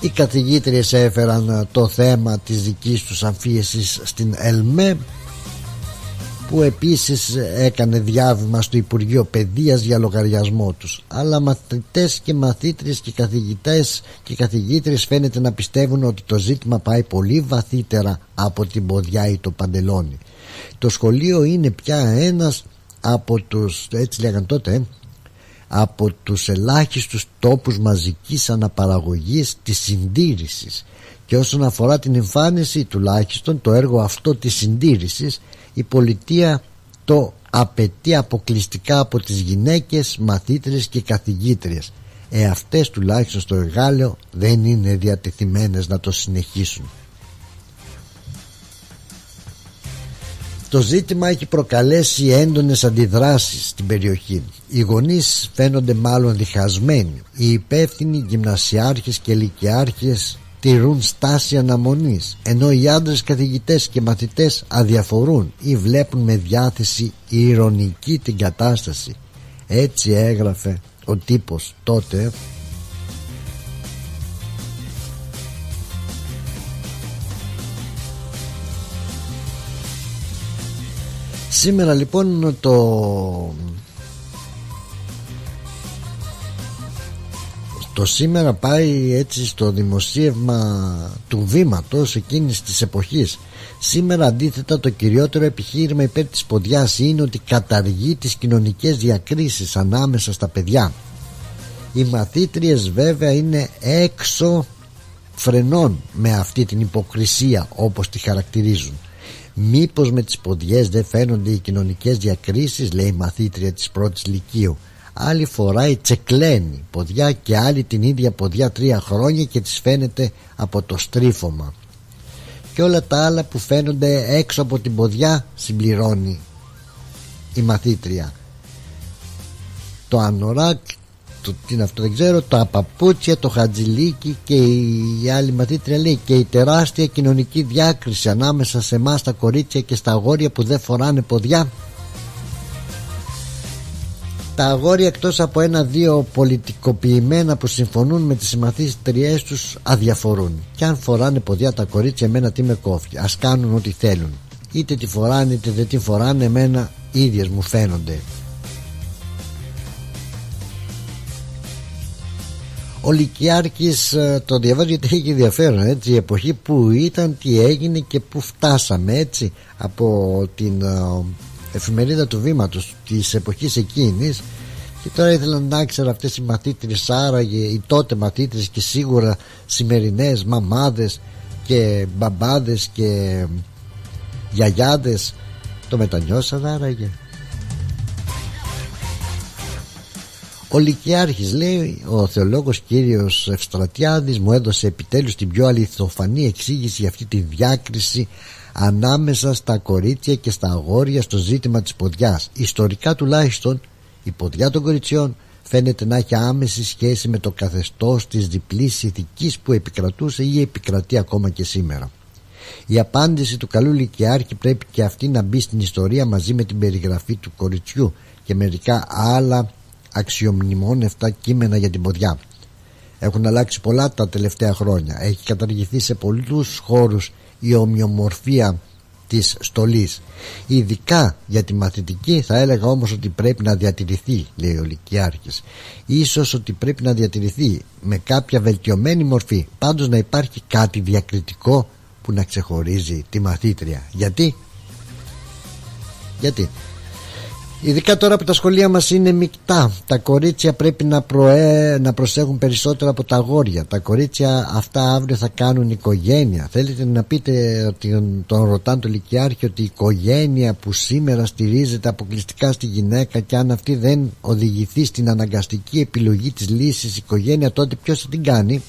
Οι καθηγήτριες έφεραν το θέμα της δικής τους αμφίεσης στην ΕΛΜΕ, που επίσης έκανε διάβημα στο Υπουργείο Παιδείας για λογαριασμό τους. Αλλά μαθητές και μαθήτριες και καθηγητές και καθηγήτριες φαίνεται να πιστεύουν ότι το ζήτημα πάει πολύ βαθύτερα από την ποδιά ή το παντελόνι. Το σχολείο είναι πια ένας από τους, έτσι λέγαν τότε, από τους ελάχιστους τόπους μαζικής αναπαραγωγής της συντήρησης, και όσον αφορά την εμφάνιση, τουλάχιστον το έργο αυτό της συντήρησης, η πολιτεία το απαιτεί αποκλειστικά από τις γυναίκες μαθήτριες και καθηγήτριες. Ε, αυτές τουλάχιστον στο Εγάλεο δεν είναι διατεθειμένες να το συνεχίσουν. Το ζήτημα έχει προκαλέσει έντονες αντιδράσεις στην περιοχή. Οι γονείς φαίνονται μάλλον διχασμένοι. Οι υπεύθυνοι γυμνασιάρχες και λυκειάρχες τηρούν στάση αναμονής, ενώ οι άντρες καθηγητές και μαθητές αδιαφορούν ή βλέπουν με διάθεση ηρωνική την κατάσταση. Έτσι έγραφε ο τύπος τότε. Σήμερα λοιπόν το Το σήμερα πάει έτσι στο δημοσίευμα του βήματος εκείνης της εποχής. Σήμερα αντίθετα το κυριότερο επιχείρημα υπέρ της ποδιάς είναι ότι καταργεί τις κοινωνικές διακρίσεις ανάμεσα στα παιδιά. Οι μαθήτριες βέβαια είναι έξω φρενών με αυτή την υποκρισία όπως τη χαρακτηρίζουν. Μήπως με τις ποδιές δεν φαίνονται οι κοινωνικές διακρίσεις, λέει η μαθήτρια της πρώτης λυκείου. Άλλη φοράει τσεκλένη ποδιά και άλλη την ίδια ποδιά τρία χρόνια και της φαίνεται από το στρίφωμα. Και όλα τα άλλα που φαίνονται έξω από την ποδιά, συμπληρώνει η μαθήτρια. Το ανοράκ, το, τι είναι αυτό δεν ξέρω, τα παπούτσια, το χατζηλίκι και η, η άλλη μαθήτρια λέει και η τεράστια κοινωνική διάκριση ανάμεσα σε εμάς τα κορίτσια και στα αγόρια που δεν φοράνε ποδιά. Τα αγόρια εκτός από ένα-δύο πολιτικοποιημένα που συμφωνούν με τις συμμαθήτριές τους αδιαφορούν. Και αν φοράνε ποδιά τα κορίτσια, εμένα τι με κόφτει, ας κάνουν ό,τι θέλουν. Είτε τη φοράνε είτε δεν τη φοράνε, εμένα ίδιες μου φαίνονται. Ο Λυκιάρχης το διαβάζει γιατί έχει ενδιαφέρον, έτσι, η εποχή που ήταν, τι έγινε και που φτάσαμε, έτσι, από την εφημερίδα του βήματος της εποχής εκείνης. Και τώρα ήθελα να ξέρω αυτές οι μαθήτρες, άραγε οι τότε μαθήτρες και σίγουρα σημερινές μαμάδες και μπαμπάδες και γιαγιάδες το μετανιώσαν άραγε? Ο Λυκιάρχης λέει, ο θεολόγος κύριος Ευστρατιάδης μου έδωσε επιτέλους την πιο αληθοφανή εξήγηση για αυτή τη διάκριση ανάμεσα στα κορίτσια και στα αγόρια στο ζήτημα της ποδιάς. Ιστορικά τουλάχιστον η ποδιά των κοριτσιών φαίνεται να έχει άμεση σχέση με το καθεστώς της διπλής ηθικής που επικρατούσε ή επικρατεί ακόμα και σήμερα. Η απάντηση του καλού Λυκιάρχη πρέπει και αυτή να μπει στην ιστορία μαζί με την περιγραφή του κοριτσιού και μερικά άλλα αξιομνημόνευτα κείμενα για την ποδιά. Έχουν αλλάξει πολλά τα τελευταία χρόνια. Έχει καταργηθεί σε πολλούς χώρους η ομοιομορφία της στολής. Ειδικά για τη μαθητική θα έλεγα όμως ότι πρέπει να διατηρηθεί, λέει ο Λυκιάρχης. Ίσως ότι πρέπει να διατηρηθεί με κάποια βελτιωμένη μορφή. Πάντως να υπάρχει κάτι διακριτικό που να ξεχωρίζει τη μαθήτρια. Γιατί? Γιατί? Ειδικά τώρα που τα σχολεία μας είναι μεικτά, τα κορίτσια πρέπει να, προέ... να προσέχουν περισσότερο από τα αγόρια. Τα κορίτσια αυτά αύριο θα κάνουν οικογένεια. Θέλετε να πείτε ότι τον ρωτάνε τον Λυκιάρχη ότι η οικογένεια που σήμερα στηρίζεται αποκλειστικά στη γυναίκα και αν αυτή δεν οδηγηθεί στην αναγκαστική επιλογή της λύσης οικογένεια, τότε ποιος θα την κάνει?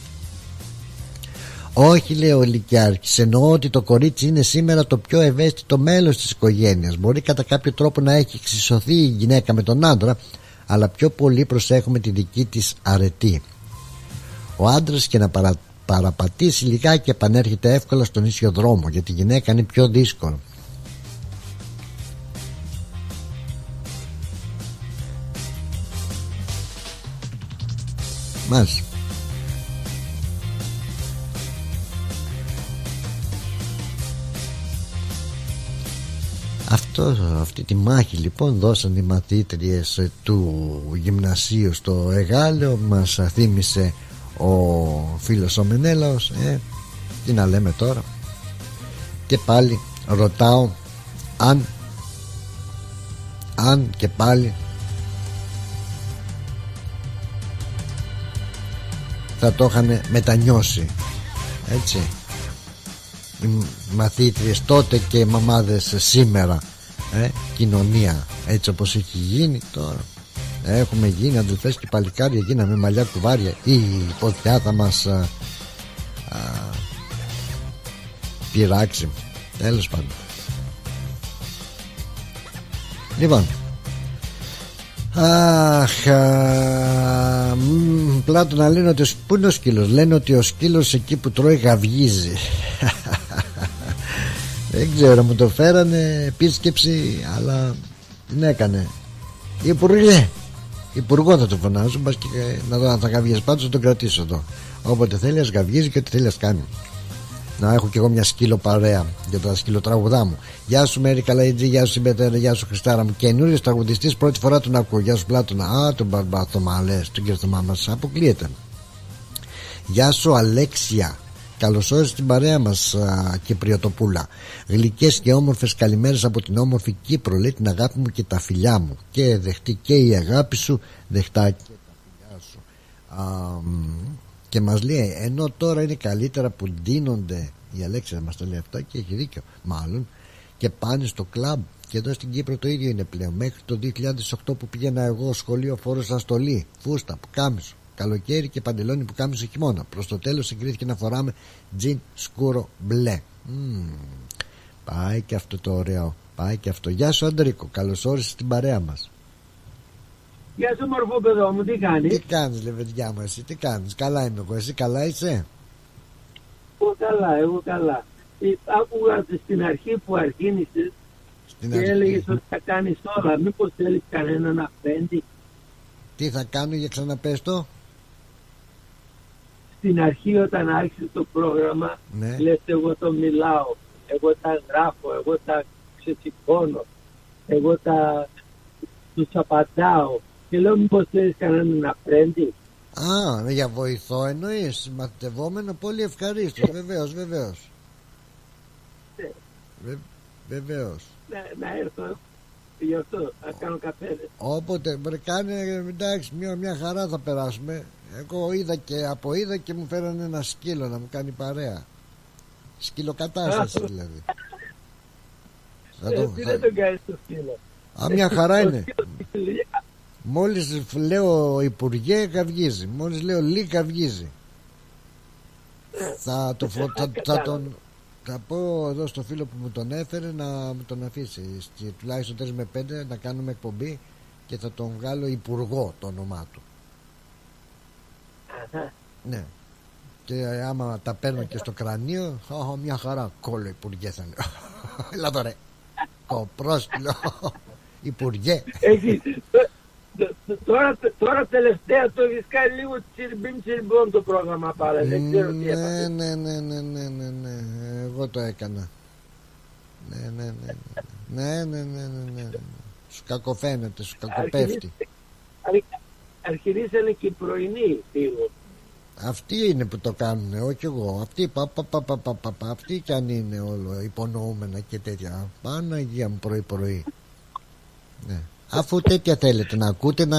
Όχι, λέει ο Λυκιάρχης, εννοώ ότι το κορίτσι είναι σήμερα το πιο ευαίσθητο μέλος της οικογένειας. Μπορεί κατά κάποιο τρόπο να έχει εξισωθεί η γυναίκα με τον άντρα, αλλά πιο πολύ προσέχουμε τη δική της αρετή. Ο άντρας και να παρα... παραπατήσει λιγάκι επανέρχεται εύκολα στον ίσιο δρόμο, γιατί η γυναίκα είναι πιο δύσκολο. Μάλιστα. Αυτό, αυτή τη μάχη λοιπόν δώσαν οι μαθήτριες του γυμνασίου στο Εγάλεο. Μας θύμισε ο φίλος ο Μενέλαος. ε, Τι να λέμε τώρα. Και πάλι ρωτάω αν Αν και πάλι θα το είχαν μετανιώσει, έτσι, μαθήτριες τότε και μαμάδες σήμερα. ε, Κοινωνία έτσι όπως έχει γίνει τώρα. Έχουμε γίνει αντιλφές και παλικάρια, γίναμε μαλλιά κουβάρια. Η ποδιά θα μας α, α, πειράξει. Τέλος πάντων. Λοιπόν, Αχ, α, μ, Πλάτωνα, λένε ότι ο, πού είναι ο σκύλος? Λένε ότι ο σκύλος εκεί που τρώει γαυγίζει. Δεν ξέρω, μου το φέρανε επίσκεψη, αλλά την έκανε. Υπουργέ, υπουργό θα το φωνάζω, μπας και να δω αν θα γαυγίζει. Πάντως θα τον κρατήσω εδώ. Όποτε θέλει ας γαυγίζει και ό,τι θέλει ας κάνει. Να έχω κι εγώ μια σκύλο παρέα για τα σκυλοτραγουδά μου. Γεια σου Μέρη Καλαϊτζή, γεια σου Συμπετέρα, γεια σου Χριστάρα μου. Καινούριος τραγουδιστής, πρώτη φορά τον ακούω. Γεια σου Πλάτωνα. Α, τον Μπαρμπαθωμαλές, τον Κυρθωμά μας. Αποκλείεται. Γεια σου Αλέξια. Καλώς όρισε την παρέα μας, Κυπριοτοπούλα. Γλυκές και όμορφες καλημέρες από την όμορφη Κύπρο. Λέει την αγάπη μου και τα φιλιά μου. Και δεχτεί και η αγάπη σου, δεχτά και τα φιλιά σου. Α, και μας λέει, ενώ τώρα είναι καλύτερα που ντύνονται, η Αλέξη μας τα λέει αυτά και έχει δίκιο μάλλον, και πάνε στο κλαμπ. Και εδώ στην Κύπρο το ίδιο είναι πλέον. Μέχρι το δύο χιλιάδες οκτώ που πήγαινα εγώ σχολείο φόρεσα στολή, φούστα, πουκάμισο καλοκαίρι και παντελόνι πουκάμισο χειμώνα. Προς το τέλος συγκρίθηκε να φοράμε τζιν σκούρο μπλε. Μ, πάει και αυτό το ωραίο, πάει και αυτό. Γεια σου Αντρίκο, καλώς όρισες στην παρέα μας. Γεια σου μορφό παιδό μου, τι κάνεις? Τι κάνεις λε παιδιά μου, εσύ τι κάνεις? Καλά είμαι εγώ, εσύ καλά είσαι? Εγώ καλά, εγώ καλά. Άκουγα στην αρχή που αρχίνησες στην και αρχή. Έλεγες ότι θα κάνεις όλα, μήπως θέλεις κανένα να πέντε? Τι θα κάνω για ξαναπες το? Στην αρχή όταν άρχισε το πρόγραμμα, ναι. Λες εγώ το μιλάω, εγώ τα γράφω, εγώ τα ξεσηκώνω, εγώ τα τους απαντάω. Και λέω μήπως θέλεις κανέναν να πρέντη? Α, για βοηθό εννοείς? Μαθητευόμενο, πολύ ευχαρίστως. Βεβαίως, βεβαίως. Ναι. Βε, βεβαίως. Να, να έρθω. Γι' αυτό θα κάνω καφέδες. Όποτε, μπρε κάνε, εντάξει, μια, μια χαρά θα περάσουμε. Εγώ είδα και από είδα και μου φέρανε ένα σκύλο να μου κάνει παρέα. Σκυλοκατάσταση δηλαδή. Ε, το, τι θα... δεν τον κάνεις το σκύλο? Α, μια χαρά είναι. Μόλις λέω υπουργέ καυγίζει, μόλις λέω λί καυγίζει. Θα, το, θα, θα, τον, θα πω εδώ στο φίλο που μου τον έφερε να μου τον αφήσει στη, τουλάχιστον τρεις με πέντε να κάνουμε εκπομπή και θα τον βγάλω υπουργό το όνομά του. Ναι. Και άμα τα παίρνω και στο κρανίο, oh, μια χαρά κόλλο υπουργέ θα λέω. Έλα τώρα κοπρόσκυλο υπουργέ. Τώρα, τώρα τελευταία το έχεις κάνει λίγο τσιρμπιμ τσιρμπών το πρόγραμμα πάρα. Δεν ξέρω τι έπατε. Ναι, ναι, ναι, ναι, ναι, ναι. Εγώ το έκανα. Ναι, ναι, ναι. Ναι, ναι, ναι, ναι. Σου κακοφαίνεται, σου κακοπέφτει. Αρχινήσανε και οι πρωινοί λίγο. Αυτοί είναι που το κάνουν, όχι εγώ. Αυτοί, πα, πα, πα, πα, πα, πα, αυτοί κι αν είναι όλο υπονοούμενα και τέτοια. Παναγία μου πρωί-πρωί. Ναι. Αφού τέτοια θέλετε να ακούτε, να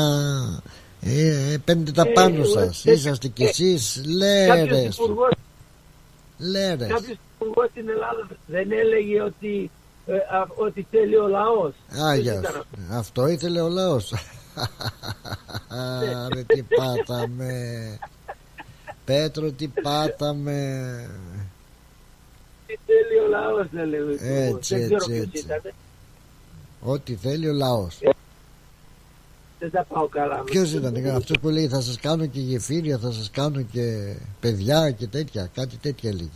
ε, ε, παίρνετε τα πάνω σας. Είσαστε κι εσείς, λέρε. Λέρε. Κάποιος υπουργός στην Ελλάδα δεν έλεγε ότι, ε, α, ότι θέλει ο λαός. Άγια. Αυτό ήθελε ο λαός. Ρε τι πάταμε. Πέτρο, τι πάταμε. Τι θέλει ο λαός, δεν λέει ο υπουργός. Δεν ξέρω ποιος ήταν. Ό,τι θέλει ο λαός. Δεν τα πάω καλά. Ποιος ήταν αυτός που λέει θα σας κάνω και γεφύρια, θα σας κάνω και παιδιά και τέτοια? Κάτι τέτοια λίγη.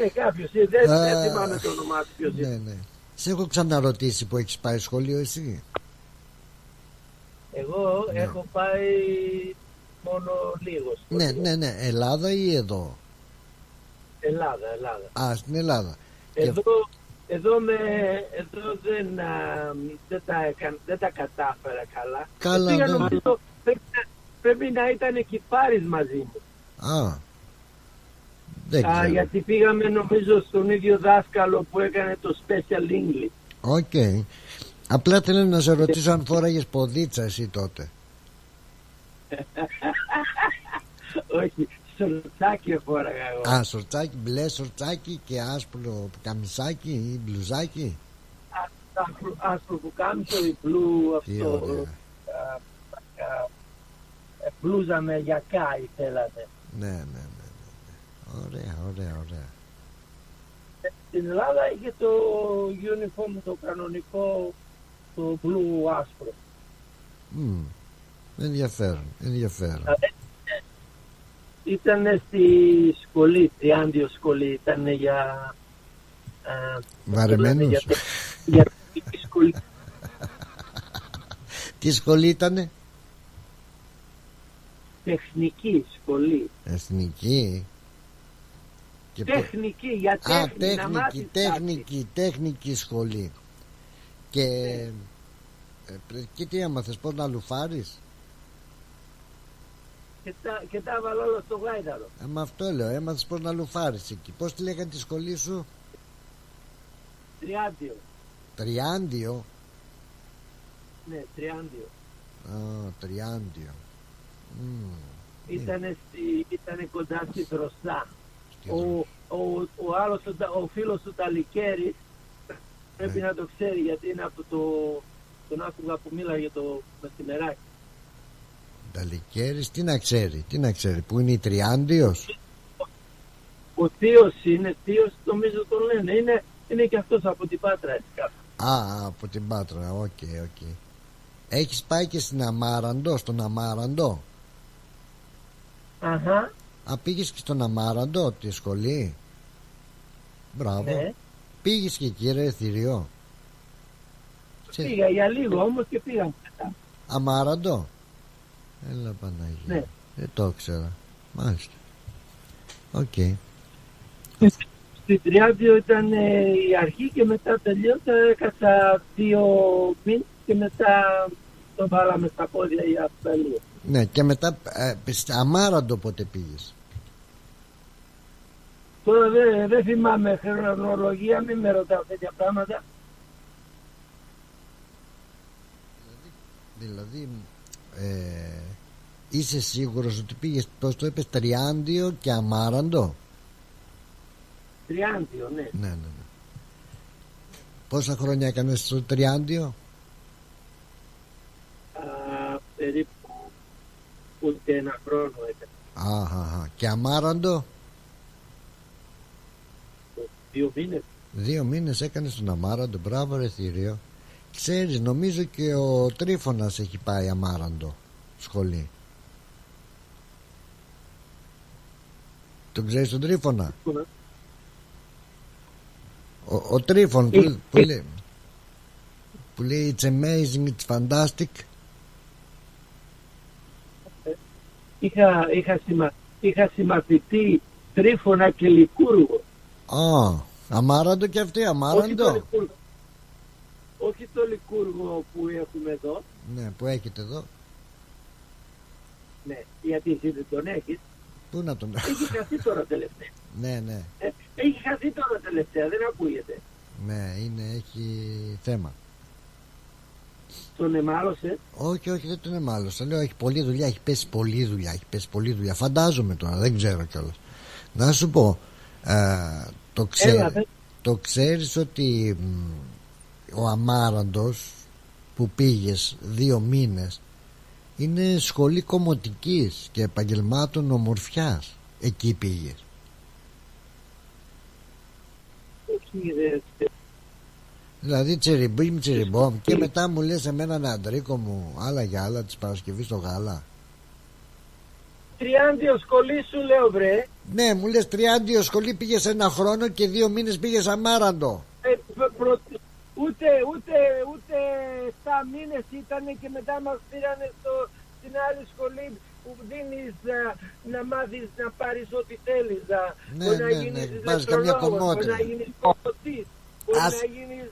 Ναι, κάποιος. Δεν θυμάμαι το όνομά του ποιος είναι. Ναι, ναι. Σε έχω ξαναρωτήσει που έχεις πάει σχολείο εσύ? Εγώ ναι. Έχω πάει μόνο λίγο σχολείο. Ναι, ναι, ναι. Ελλάδα ή εδώ? Ελλάδα, Ελλάδα. Α, στην Ελλάδα. Εδώ... Και... Εδώ, με, εδώ δεν, α, δεν, τα, δεν τα κατάφερα καλά. Καλά Επίγα, δεν... νομίζω, πρέπει, πρέπει να ήταν κυπάρης μαζί μου. Α, δεν α, γιατί πήγαμε νομίζω στον ίδιο δάσκαλο που έκανε το Special English. Οκ. Okay. Απλά θέλω να σε ρωτήσω αν φοράγες ποδίτσα εσύ τότε. Όχι. Σορτσάκι φόραγα εγώ. Α, σορτσάκι, μπλε σορτσάκι και άσπρο καμισάκι ή μπλουζάκι. Άσπρο, άσπρο πουκάμισο ή μπλου αυτό. Μπλούζα με γιακά ήθελατε. Ναι, ναι, ναι. Ωραία, ωραία, ωραία. Στην Ελλάδα είχε το uniform το κανονικό, το μπλου άσπρο. Mm. Ενδιαφέρον, ενδιαφέρον. Ήταν στη σχολή, τριάντιο σχολή, ήταν για... Βαρεμένος. Για, για τη σχολή. Τι σχολή ήτανε? Τεχνική σχολή. Εθνική. Και τεχνική, πο... για τέχνη. Α, τέχνικη, τέχνικη, τέχνικη σχολή. Και, ε, και τι έμαθες, πώς να λουφάρεις? Και τα, και τα έβαλα όλα στο γάιδαρο. Ε, με αυτό λέω, έμαθες πώς να λουφάρεις εκεί. Πώς τη λέγανε τη σχολή σου? Τριάντιο. Τριάντιο? Ναι, τριάντιο. Α, τριάντιο. Mm. Ήτανε, στη, ήτανε κοντά στη Δροσά. Ο, ο, ο, άλλος, ο φίλος του Ταλικέρης πρέπει να το ξέρει, γιατί είναι από το, τον άκουγα που μίλαγε το μεσημεράκι. Ταλικέρης, τι να ξέρει, τι να ξέρει, που είναι η Τριάντιος. Ο θείος είναι, θείος νομίζω τον λένε, είναι, είναι και αυτός από την Πάτρα. Έτσι. Α, από την Πάτρα, οκ, okay, οκ. Okay. Έχεις πάει και στην Αμάραντο, στον Αμάραντο? Αχα. Α, πήγες και στον Αμάραντο, τη σχολή. Μπράβο. Ναι. Πήγες και εκεί, ρε θηριό? Πήγα για λίγο όμως και πήγα. Αμάραντο. Έλα Παναγία. Ναι. Δεν το ήξερα. Μάλιστα. Οκ. Okay. Στην Τριάδιο ήταν η αρχή και μετά τελείωσα. Έκανα δύο μήνες και μετά το βάλαμε στα πόδια η Αυστραλία. Ναι, και μετά ε, Αμάραντο πότε πήγες? Τώρα δεν δε θυμάμαι χρονολογία, μην με ρωτάω τέτοια πράγματα. Δηλαδή, δηλαδή ε, είσαι σίγουρος ότι πήγες, πώς το είπες, Τριάντιο και Αμάραντο? Τριάντιο, ναι. Ναι, ναι, ναι. Πόσα χρόνια έκανες στο Τριάντιο? Α, περίπου ούτε ένα χρόνο έκανε. Αχα, και Αμάραντο? Δύο μήνες. Δύο μήνες έκανε στον Αμάραντο, μπράβο ρε θηρίο. Ξέρεις, νομίζω και ο Τρίφωνας έχει πάει Αμάραντο σχολή. Τον ξέρεις τον Τρίφωνα? Ο, ο Τρίφων που, που, λέει, που λέει it's amazing, it's fantastic. Είχα, είχα, συμμα, είχα συμμαθητή Τρίφωνα και Λικούργο. Α, Αμάραντο και αυτή, Αμάραντο. Όχι το, όχι το Λικούργο που έχουμε εδώ. Ναι, που έχετε εδώ. Ναι, γιατί εσύ δεν τον έχεις. Πού να τον έχεις? Έχει χαθεί τώρα τελευταία. Ναι, ναι. Ε, έχει χαθεί τώρα τελευταία, δεν ακούγεται. Ναι, είναι, έχει θέμα. Τον εμάλωσε? Όχι, όχι, δεν τον εμάλωσε. Λέω, έχει πολλή δουλειά, έχει πέσει πολλή δουλειά, έχει πέσει πολλή δουλειά. Φαντάζομαι τώρα, δεν ξέρω κιόλας. Να σου πω... Uh, το, ξέ, Έλα, το ξέρεις ότι μ, ο Αμάραντος που πήγες δύο μήνες είναι σχολή κομμωτικής και επαγγελμάτων ομορφιάς. Εκεί πήγες? Δηλαδή τσιριμπίμ τσιριμπόμ και μετά μου λες εμένα να Αντρίκο μου άλλα για άλλα της Παρασκευής στο γάλα. Τριάντιο σχολή σου λέω βρε. Ναι, μου λες τριάντιο σχολή πήγες ένα χρόνο και δύο μήνες πήγες Αμάραντο. Ε, προ, ούτε, ούτε, ούτε στα μήνες ήτανε και μετά μας πήρανε στο, στην άλλη σχολή που δίνεις α, να μάθεις να πάρεις ό,τι θέλεις. Α, ναι, ναι, να γίνεις ναι, ηλεκτρολόγος, να γίνεις κομμωτής, να γίνεις...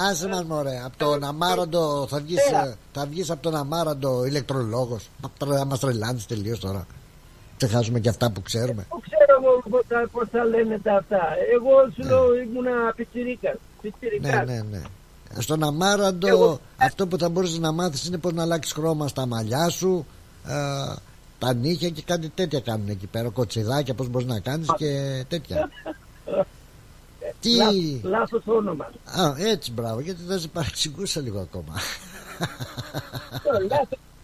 Α, άσε μας μωρέ, από τον Αμάραντο θα βγεις, θα βγεις από τον Αμάραντο ηλεκτρολόγος. Θα μας τρελάνεις τελείως τώρα. Ξεχάσουμε και αυτά που ξέρουμε. Δεν ξέρω πώς θα λένε τα αυτά. Εγώ σου λέω ήμουνα πιτσιρίκας. Ναι, ναι, ναι. Στον Αμάραντο εγώ... αυτό που θα μπορείς να μάθεις είναι πώς να αλλάξεις χρώμα στα μαλλιά σου, α, τα νύχια και κάτι τέτοια κάνουν εκεί πέρα. Κοτσιδάκια, πώς μπορείς να κάνεις και τέτοια. Τι... Λάθος όνομα. Α, έτσι μπράβο, γιατί δεν σε παραξηγούσα λίγο ακόμα. Λάθος,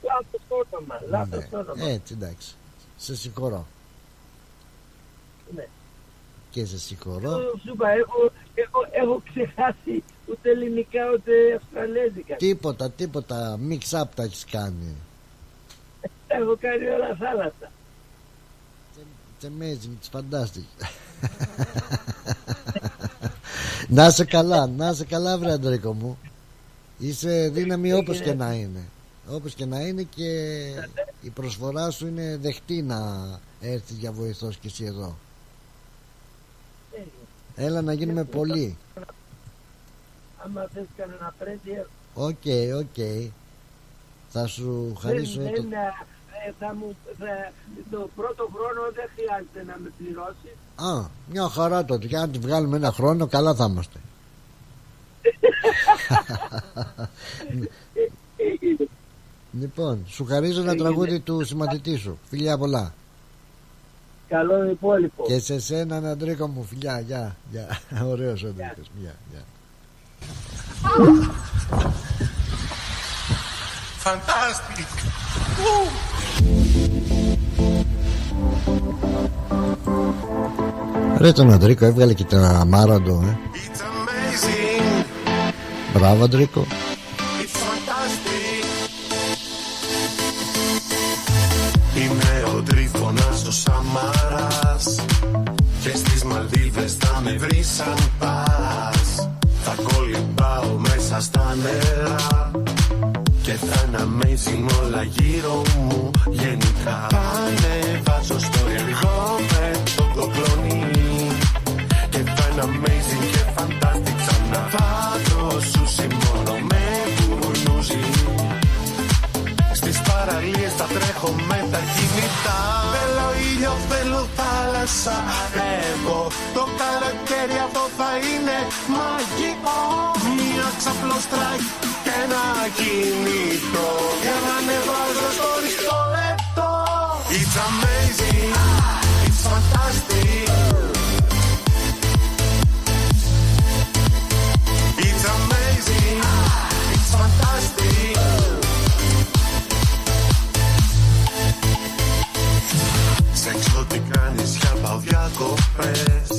λάθος όνομα, λάθος όνομα. Έτσι, εντάξει. Σε συγχωρώ. Ναι. και σε συγχωρώ. Σου είπα, έχω, έχω, έχω ξεχάσει ούτε ελληνικά ούτε αυστραλέζικα. Τίποτα, τίποτα. Mix up τα έχεις κάνει. Έχω κάνει όλα θάλασσα. It's amazing, it's fantastic. Να είσαι καλά, να είσαι καλά βρε Αντρίκο μου. Είσαι δύναμη όπως και να είναι. Όπως και να είναι και η προσφορά σου είναι δεχτή να έρθει για βοηθός και εσύ εδώ. Έλα να γίνουμε πολλοί. Άμα θες κανένα πρέσιο. Οκ, οκ. Θα σου χαρίσω το... Θα μου, θα, το πρώτο χρόνο δεν χρειάζεται να με πληρώσει. Α, μια χαρά τότε. Και αν τη βγάλουμε ένα χρόνο, καλά θα είμαστε. Λοιπόν, σου χαρίζω ένα τραγούδι του συμμαθητή σου. Φιλιά πολλά. Καλό υπόλοιπο. Και σε σένα, Αντρίκο μου, φιλιά. Γεια, γεια. Ωραίος ο Αντρίκος. Γεια, γεια. Fantastic. Ρε τον Αντρίκο έβγαλε και την αμάραντο ε. Μπράβο Αντρίκο. Είμαι ο Τρίφωνας ο Σαμαράς και στις Μαλδίβες θα με βρεις σαν πας. Θα κολυμπάω μέσα στα νερά και θα είναι amazing όλα γύρω μου. Γενικά ανεβάζω στο εργόβε το κοκλόνι και θα είναι amazing και fantastic. Ξαναβάζω σούσι μόνο με κουνούζι. Στις παραλίες θα τρέχω με τα κινητά. Θέλω ήλιο, θέλω θάλασσα. Εγώ το καλοκαίρι αυτό θα είναι μαγικό. Μια ξαπλωστράκι και ένα κινητό για να ανεβάζω στο ριχτό λεπτό. It's amazing, it's fantastic. It's amazing, it's fantastic. Σεξ ό,τι κάνεις για πάω διακοπές.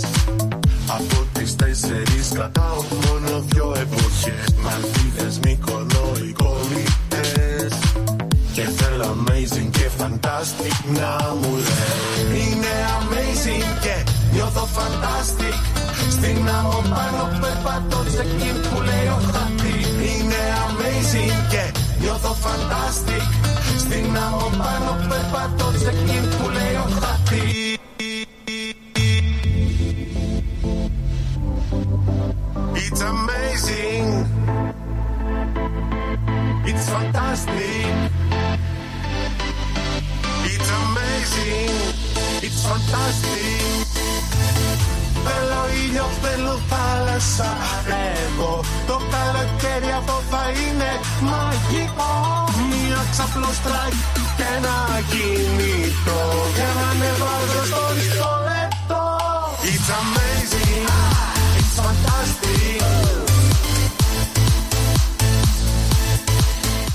Από τις τέσσερις κρατάω μόνο δυο εποχές. Μαλτίδες, Μυκονό, οι κολλητές. Και θέλω amazing και fantastic να μου λέει. Είναι amazing και νιώθω fantastic. Στην άμμο πάνω πεπατώ τσεκίν που λέει ο χατή. Είναι amazing και νιώθω fantastic. Στην άμμο πάνω πεπατώ τσεκίν που λέει ο χατή. It's amazing. It's fantastic. It's amazing. It's fantastic. Θέλω ήλιο, θέλω θάλασσα. Εγώ το καλοκαίρι αυτό θα είναι μαγικό. Μια ξαπλωστράκι και ένα κινητό για να ανεβάζω στο ριχτό λεπτό. It's amazing. It's fantastic.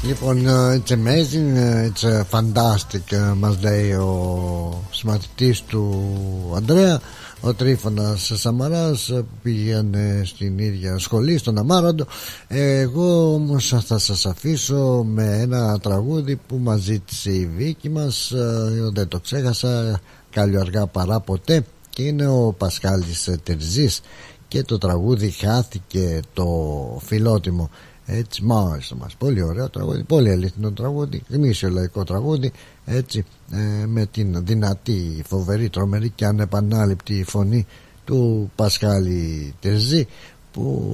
Λοιπόν, it's amazing, it's fantastic. Μας λέει ο συμμαθητής του Ανδρέα, ο Τρίφωνας Σαμαράς, που πήγαινε στην ίδια σχολή, στον Αμάραντο. Εγώ όμως θα σας αφήσω με ένα τραγούδι που μας ζήτησε η Βίκη μας. Δεν το ξέχασα, καλό αργά παρά ποτέ. Και είναι ο Πασχάλης Τερζής και το τραγούδι χάθηκε το φιλότιμο. Έτσι μ' άρεσε μας, πολύ ωραίο τραγούδι, πολύ αληθινό τραγούδι, γνήσιο λαϊκό τραγούδι, έτσι ε, με την δυνατή, φοβερή, τρομερή και ανεπανάληπτη φωνή του Πασχάλη Τερζή, που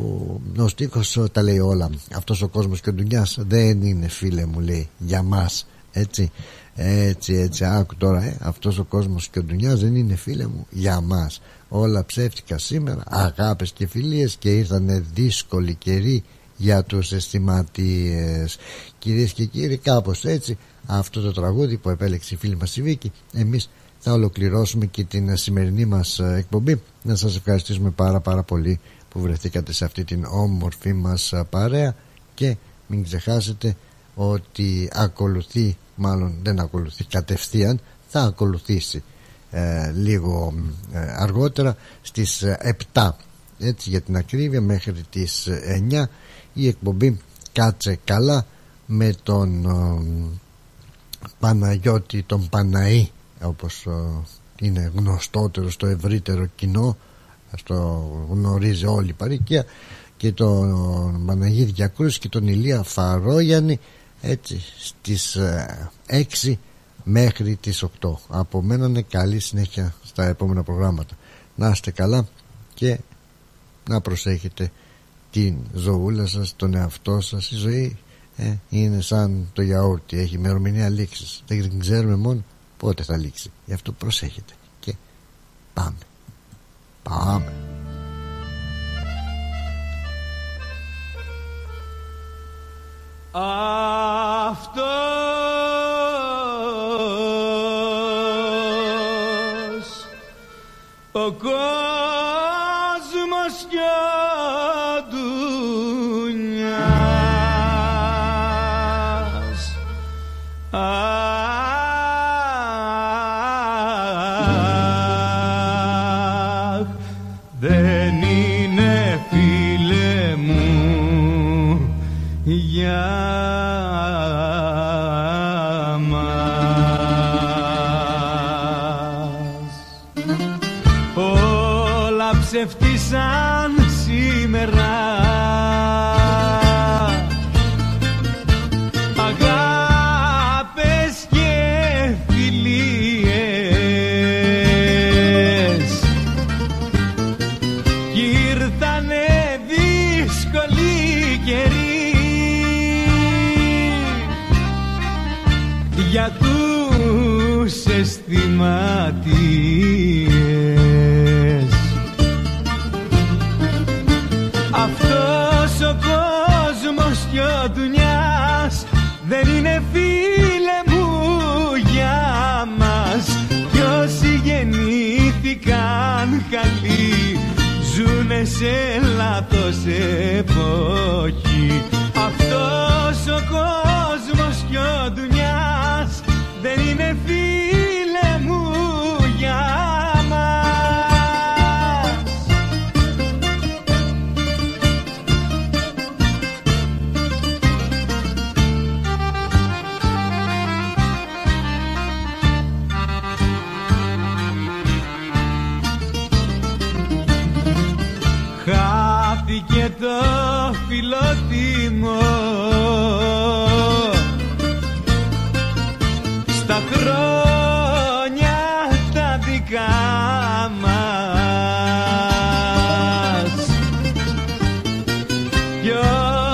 ο στίχος τα λέει όλα. Αυτός ο κόσμος και ο ντουνιάς δεν είναι, φίλε μου, λέει, για μας. Έτσι, έτσι, έτσι, άκου τώρα, ε, αυτός ο κόσμος και ο ντουνιάς δεν είναι, φίλε μου, για μας. Όλα ψεύτικα σήμερα, αγάπες και φιλίες, και ήρθανε δύσκολοι καιροί για τους αισθηματίες. Κυρίες και κύριοι, κάπως έτσι αυτό το τραγούδι που επέλεξε η φίλη μας η Βίκη, εμείς θα ολοκληρώσουμε και την σημερινή μας εκπομπή. Να σας ευχαριστήσουμε πάρα πάρα πολύ που βρεθήκατε σε αυτή την όμορφη μας παρέα και μην ξεχάσετε ότι ακολουθεί, μάλλον δεν ακολουθεί κατευθείαν, θα ακολουθήσει ε, λίγο ε, αργότερα στις επτά, έτσι για την ακρίβεια, μέχρι τις εννιά η εκπομπή Κάτσε Καλά με τον ε, Παναγιώτη, τον Παναή, όπως ε, είναι γνωστότερο στο ευρύτερο κοινό, στο γνωρίζει όλη η παροικία, και τον Παναγίδη Γιακρούς και τον Ηλία Φαρόγιαννη, έτσι στις έξι μέχρι τις οκτώ. Από μένα καλή συνέχεια στα επόμενα προγράμματα. Να είστε καλά και να προσέχετε την ζωούλα σας, τον εαυτό σας. Η ζωή ε, είναι σαν το γιαούρτι, έχει ημερομηνία λήξης, δεν ξέρουμε μόνο πότε θα λήξει, γι' αυτό προσέχετε και πάμε πάμε Αυτός ο κόσμος κι αδουνιάς αχ, δεν είναι, φίλε μου, για σαν σήμερα. Αγάπες και φιλίες κι ήρθανε δύσκολοι καιροί για τους αισθηματίες. Αυτός ο κόσμος κι ο δουνιάς δεν είναι, φίλε μου, για μας. Κι όσοι γεννήθηκαν καλοί ζουνε σε λάθος εποχή. Αυτός ο κόσμος κι ο δουνιάς δεν είναι, φίλε μου, για μας. Χάθηκε το φιλότιμο στα χρόνια τα δικά μας. Κι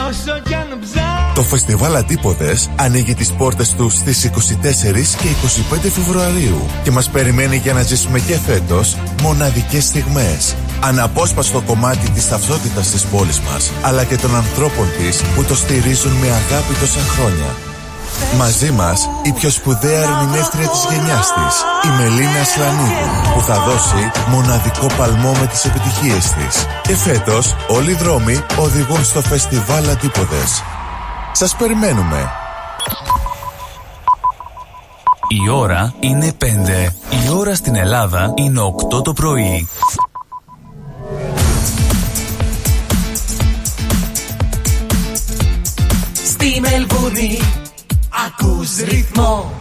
όσο κι αν ψάχνει. Το Φεστιβάλ Αντίποδες ανοίγει τις πόρτες του στις είκοσι τέσσερις και είκοσι πέντε Φεβρουαρίου και μας περιμένει για να ζήσουμε και φέτος μοναδικές στιγμές. Αναπόσπαστο κομμάτι της ταυτότητας της πόλης μας, αλλά και των ανθρώπων της που το στηρίζουν με αγάπη τόσα χρόνια. Μαζί μας η πιο σπουδαία ερμηνεύτρια της γενιάς της, η Μελίνα Σρανίδου, που θα δώσει μοναδικό παλμό με τις επιτυχίες της. Και φέτος όλοι οι δρόμοι οδηγούν στο Φεστιβάλ Αντίποδες. Σας περιμένουμε. Η ώρα είναι πέντε. Η ώρα στην Ελλάδα είναι οκτώ το πρωί. Στη Μελβούρνη ακούς ρυθμό.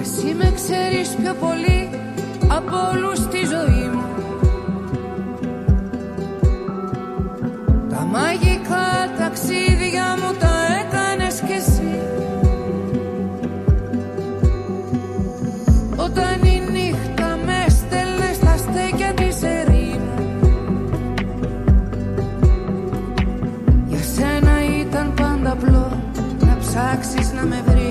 Εσύ με ξέρεις πιο πολύ από όλους στη ζωή μου. Τα μαγικά ταξίδια μου τα έκανες κι εσύ. Όταν η νύχτα με στέλνες στα στέκια της ερήμου, για σένα ήταν πάντα απλό να ψάξεις να με βρεις.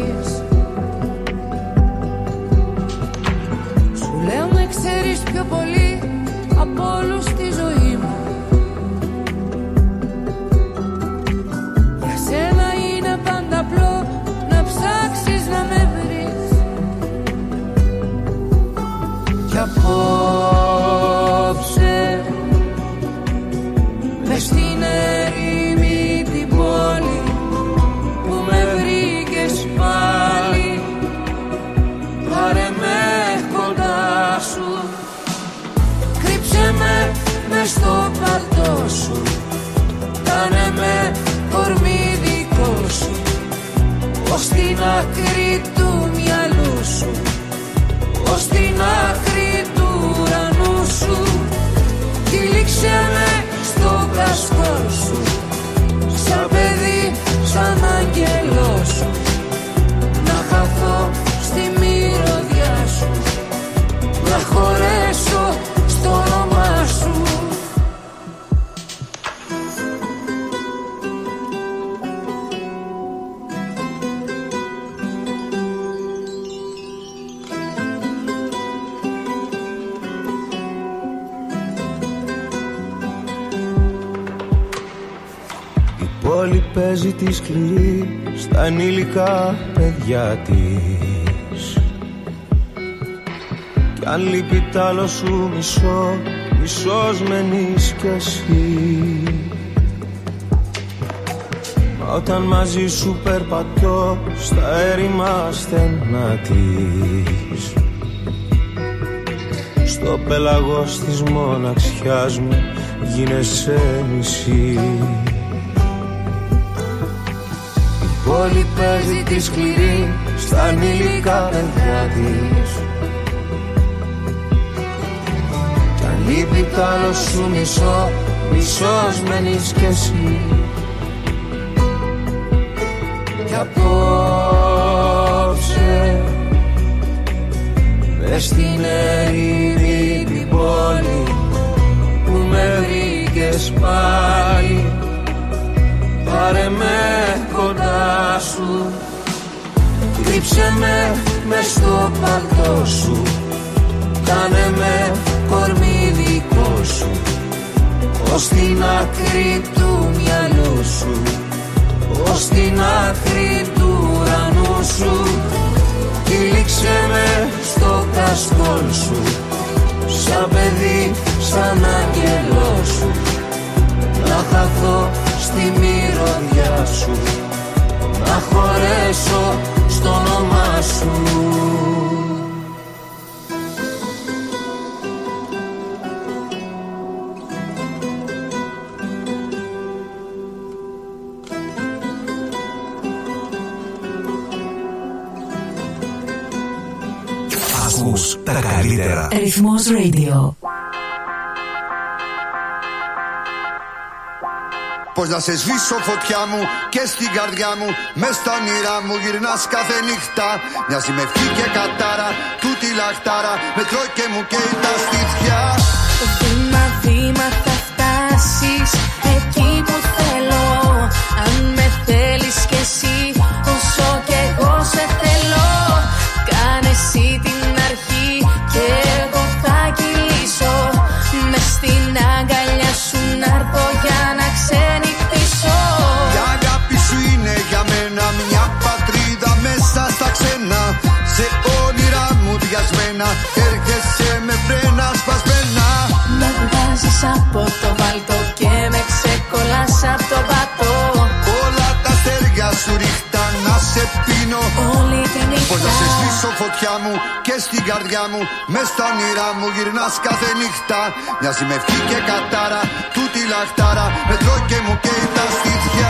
στο παλτό σου, κάνε με κορμί δικό σου, ως την άκρη του μυαλού σου, ως την άκρη του ουρανού σου, κυλίξε με στο κασκό σου, σαν παιδί, σαν άγγελό σου, να χαθώ στη μυρωδιά σου, να χωρέσω στο όνομά σου. Η πόλη παίζει τη σκληρή στα ενήλικα παιδιά της. Κι αν λείπει τ' άλλο σου μισό, μισός μένεις κι εσύ. Μα όταν μαζί σου περπατώ στα έρημα στενά της, στο πέλαγος της μοναξιάς μου γίνεσαι μισή. Η πόλη παίζει τη σκληρή στα νηλικά παιδιά της. Λείπει τ' άλλο σου μισό, μισός μένεις κι εσύ. Κι απόψε μες στην ερήμη την πόλη που με βρήκες πάλι, πάρε με κοντά σου, κρύψε με μες στο παλτό σου, κάνε με κορμί δικό σου, ως την άκρη του μυαλού σου, ως την άκρη του ουρανού σου, κυλίξε με στο κασκόλ σου, σαν παιδί, σαν άγγελό σου, να χαθώ στη μυρωδιά σου, να χωρέσω στο όνομά σου. Τα καλύτερα. Ρυθμός Radio. Πως να σε σβήσω φωτιά μου και στην καρδιά μου, μες στα όνειρά μου γυρνάς κάθε νύχτα. Μοιάζει με ευχή και κατάρα, τούτη λαχτάρα, με τρώει και μου καίει τα στήθια. Βήμα, βήμα θα φτάσεις εκεί που θέλω. Αν με θέλεις κι εσύ, όσο κι εγώ σε θέλω. Κάνε εσύ την αρχή και εγώ θα κυλήσω, μες στην αγκαλιά σου να'ρθω για να ξενυχτήσω. Η αγάπη σου είναι για μένα μια πατρίδα μέσα στα ξένα, σε όνειρά μου διασμένα, έρχεσαι με φρένα σπασμένα. Με βγάζεις από το βάλτο και με ξεκολλάς από το βατό, όλα τα αστέρια σου ρίχτα να σε πίνω όλη τη νύχτα. Πως να σε σβήσω φωτιά μου και στην καρδιά μου, μες στα όνειρά μου γυρνάς κάθε νύχτα. Μοιάζει με ευχή και κατάρα, τούτη λαχτάρα, με τρώει και μου καίει τα στήθια.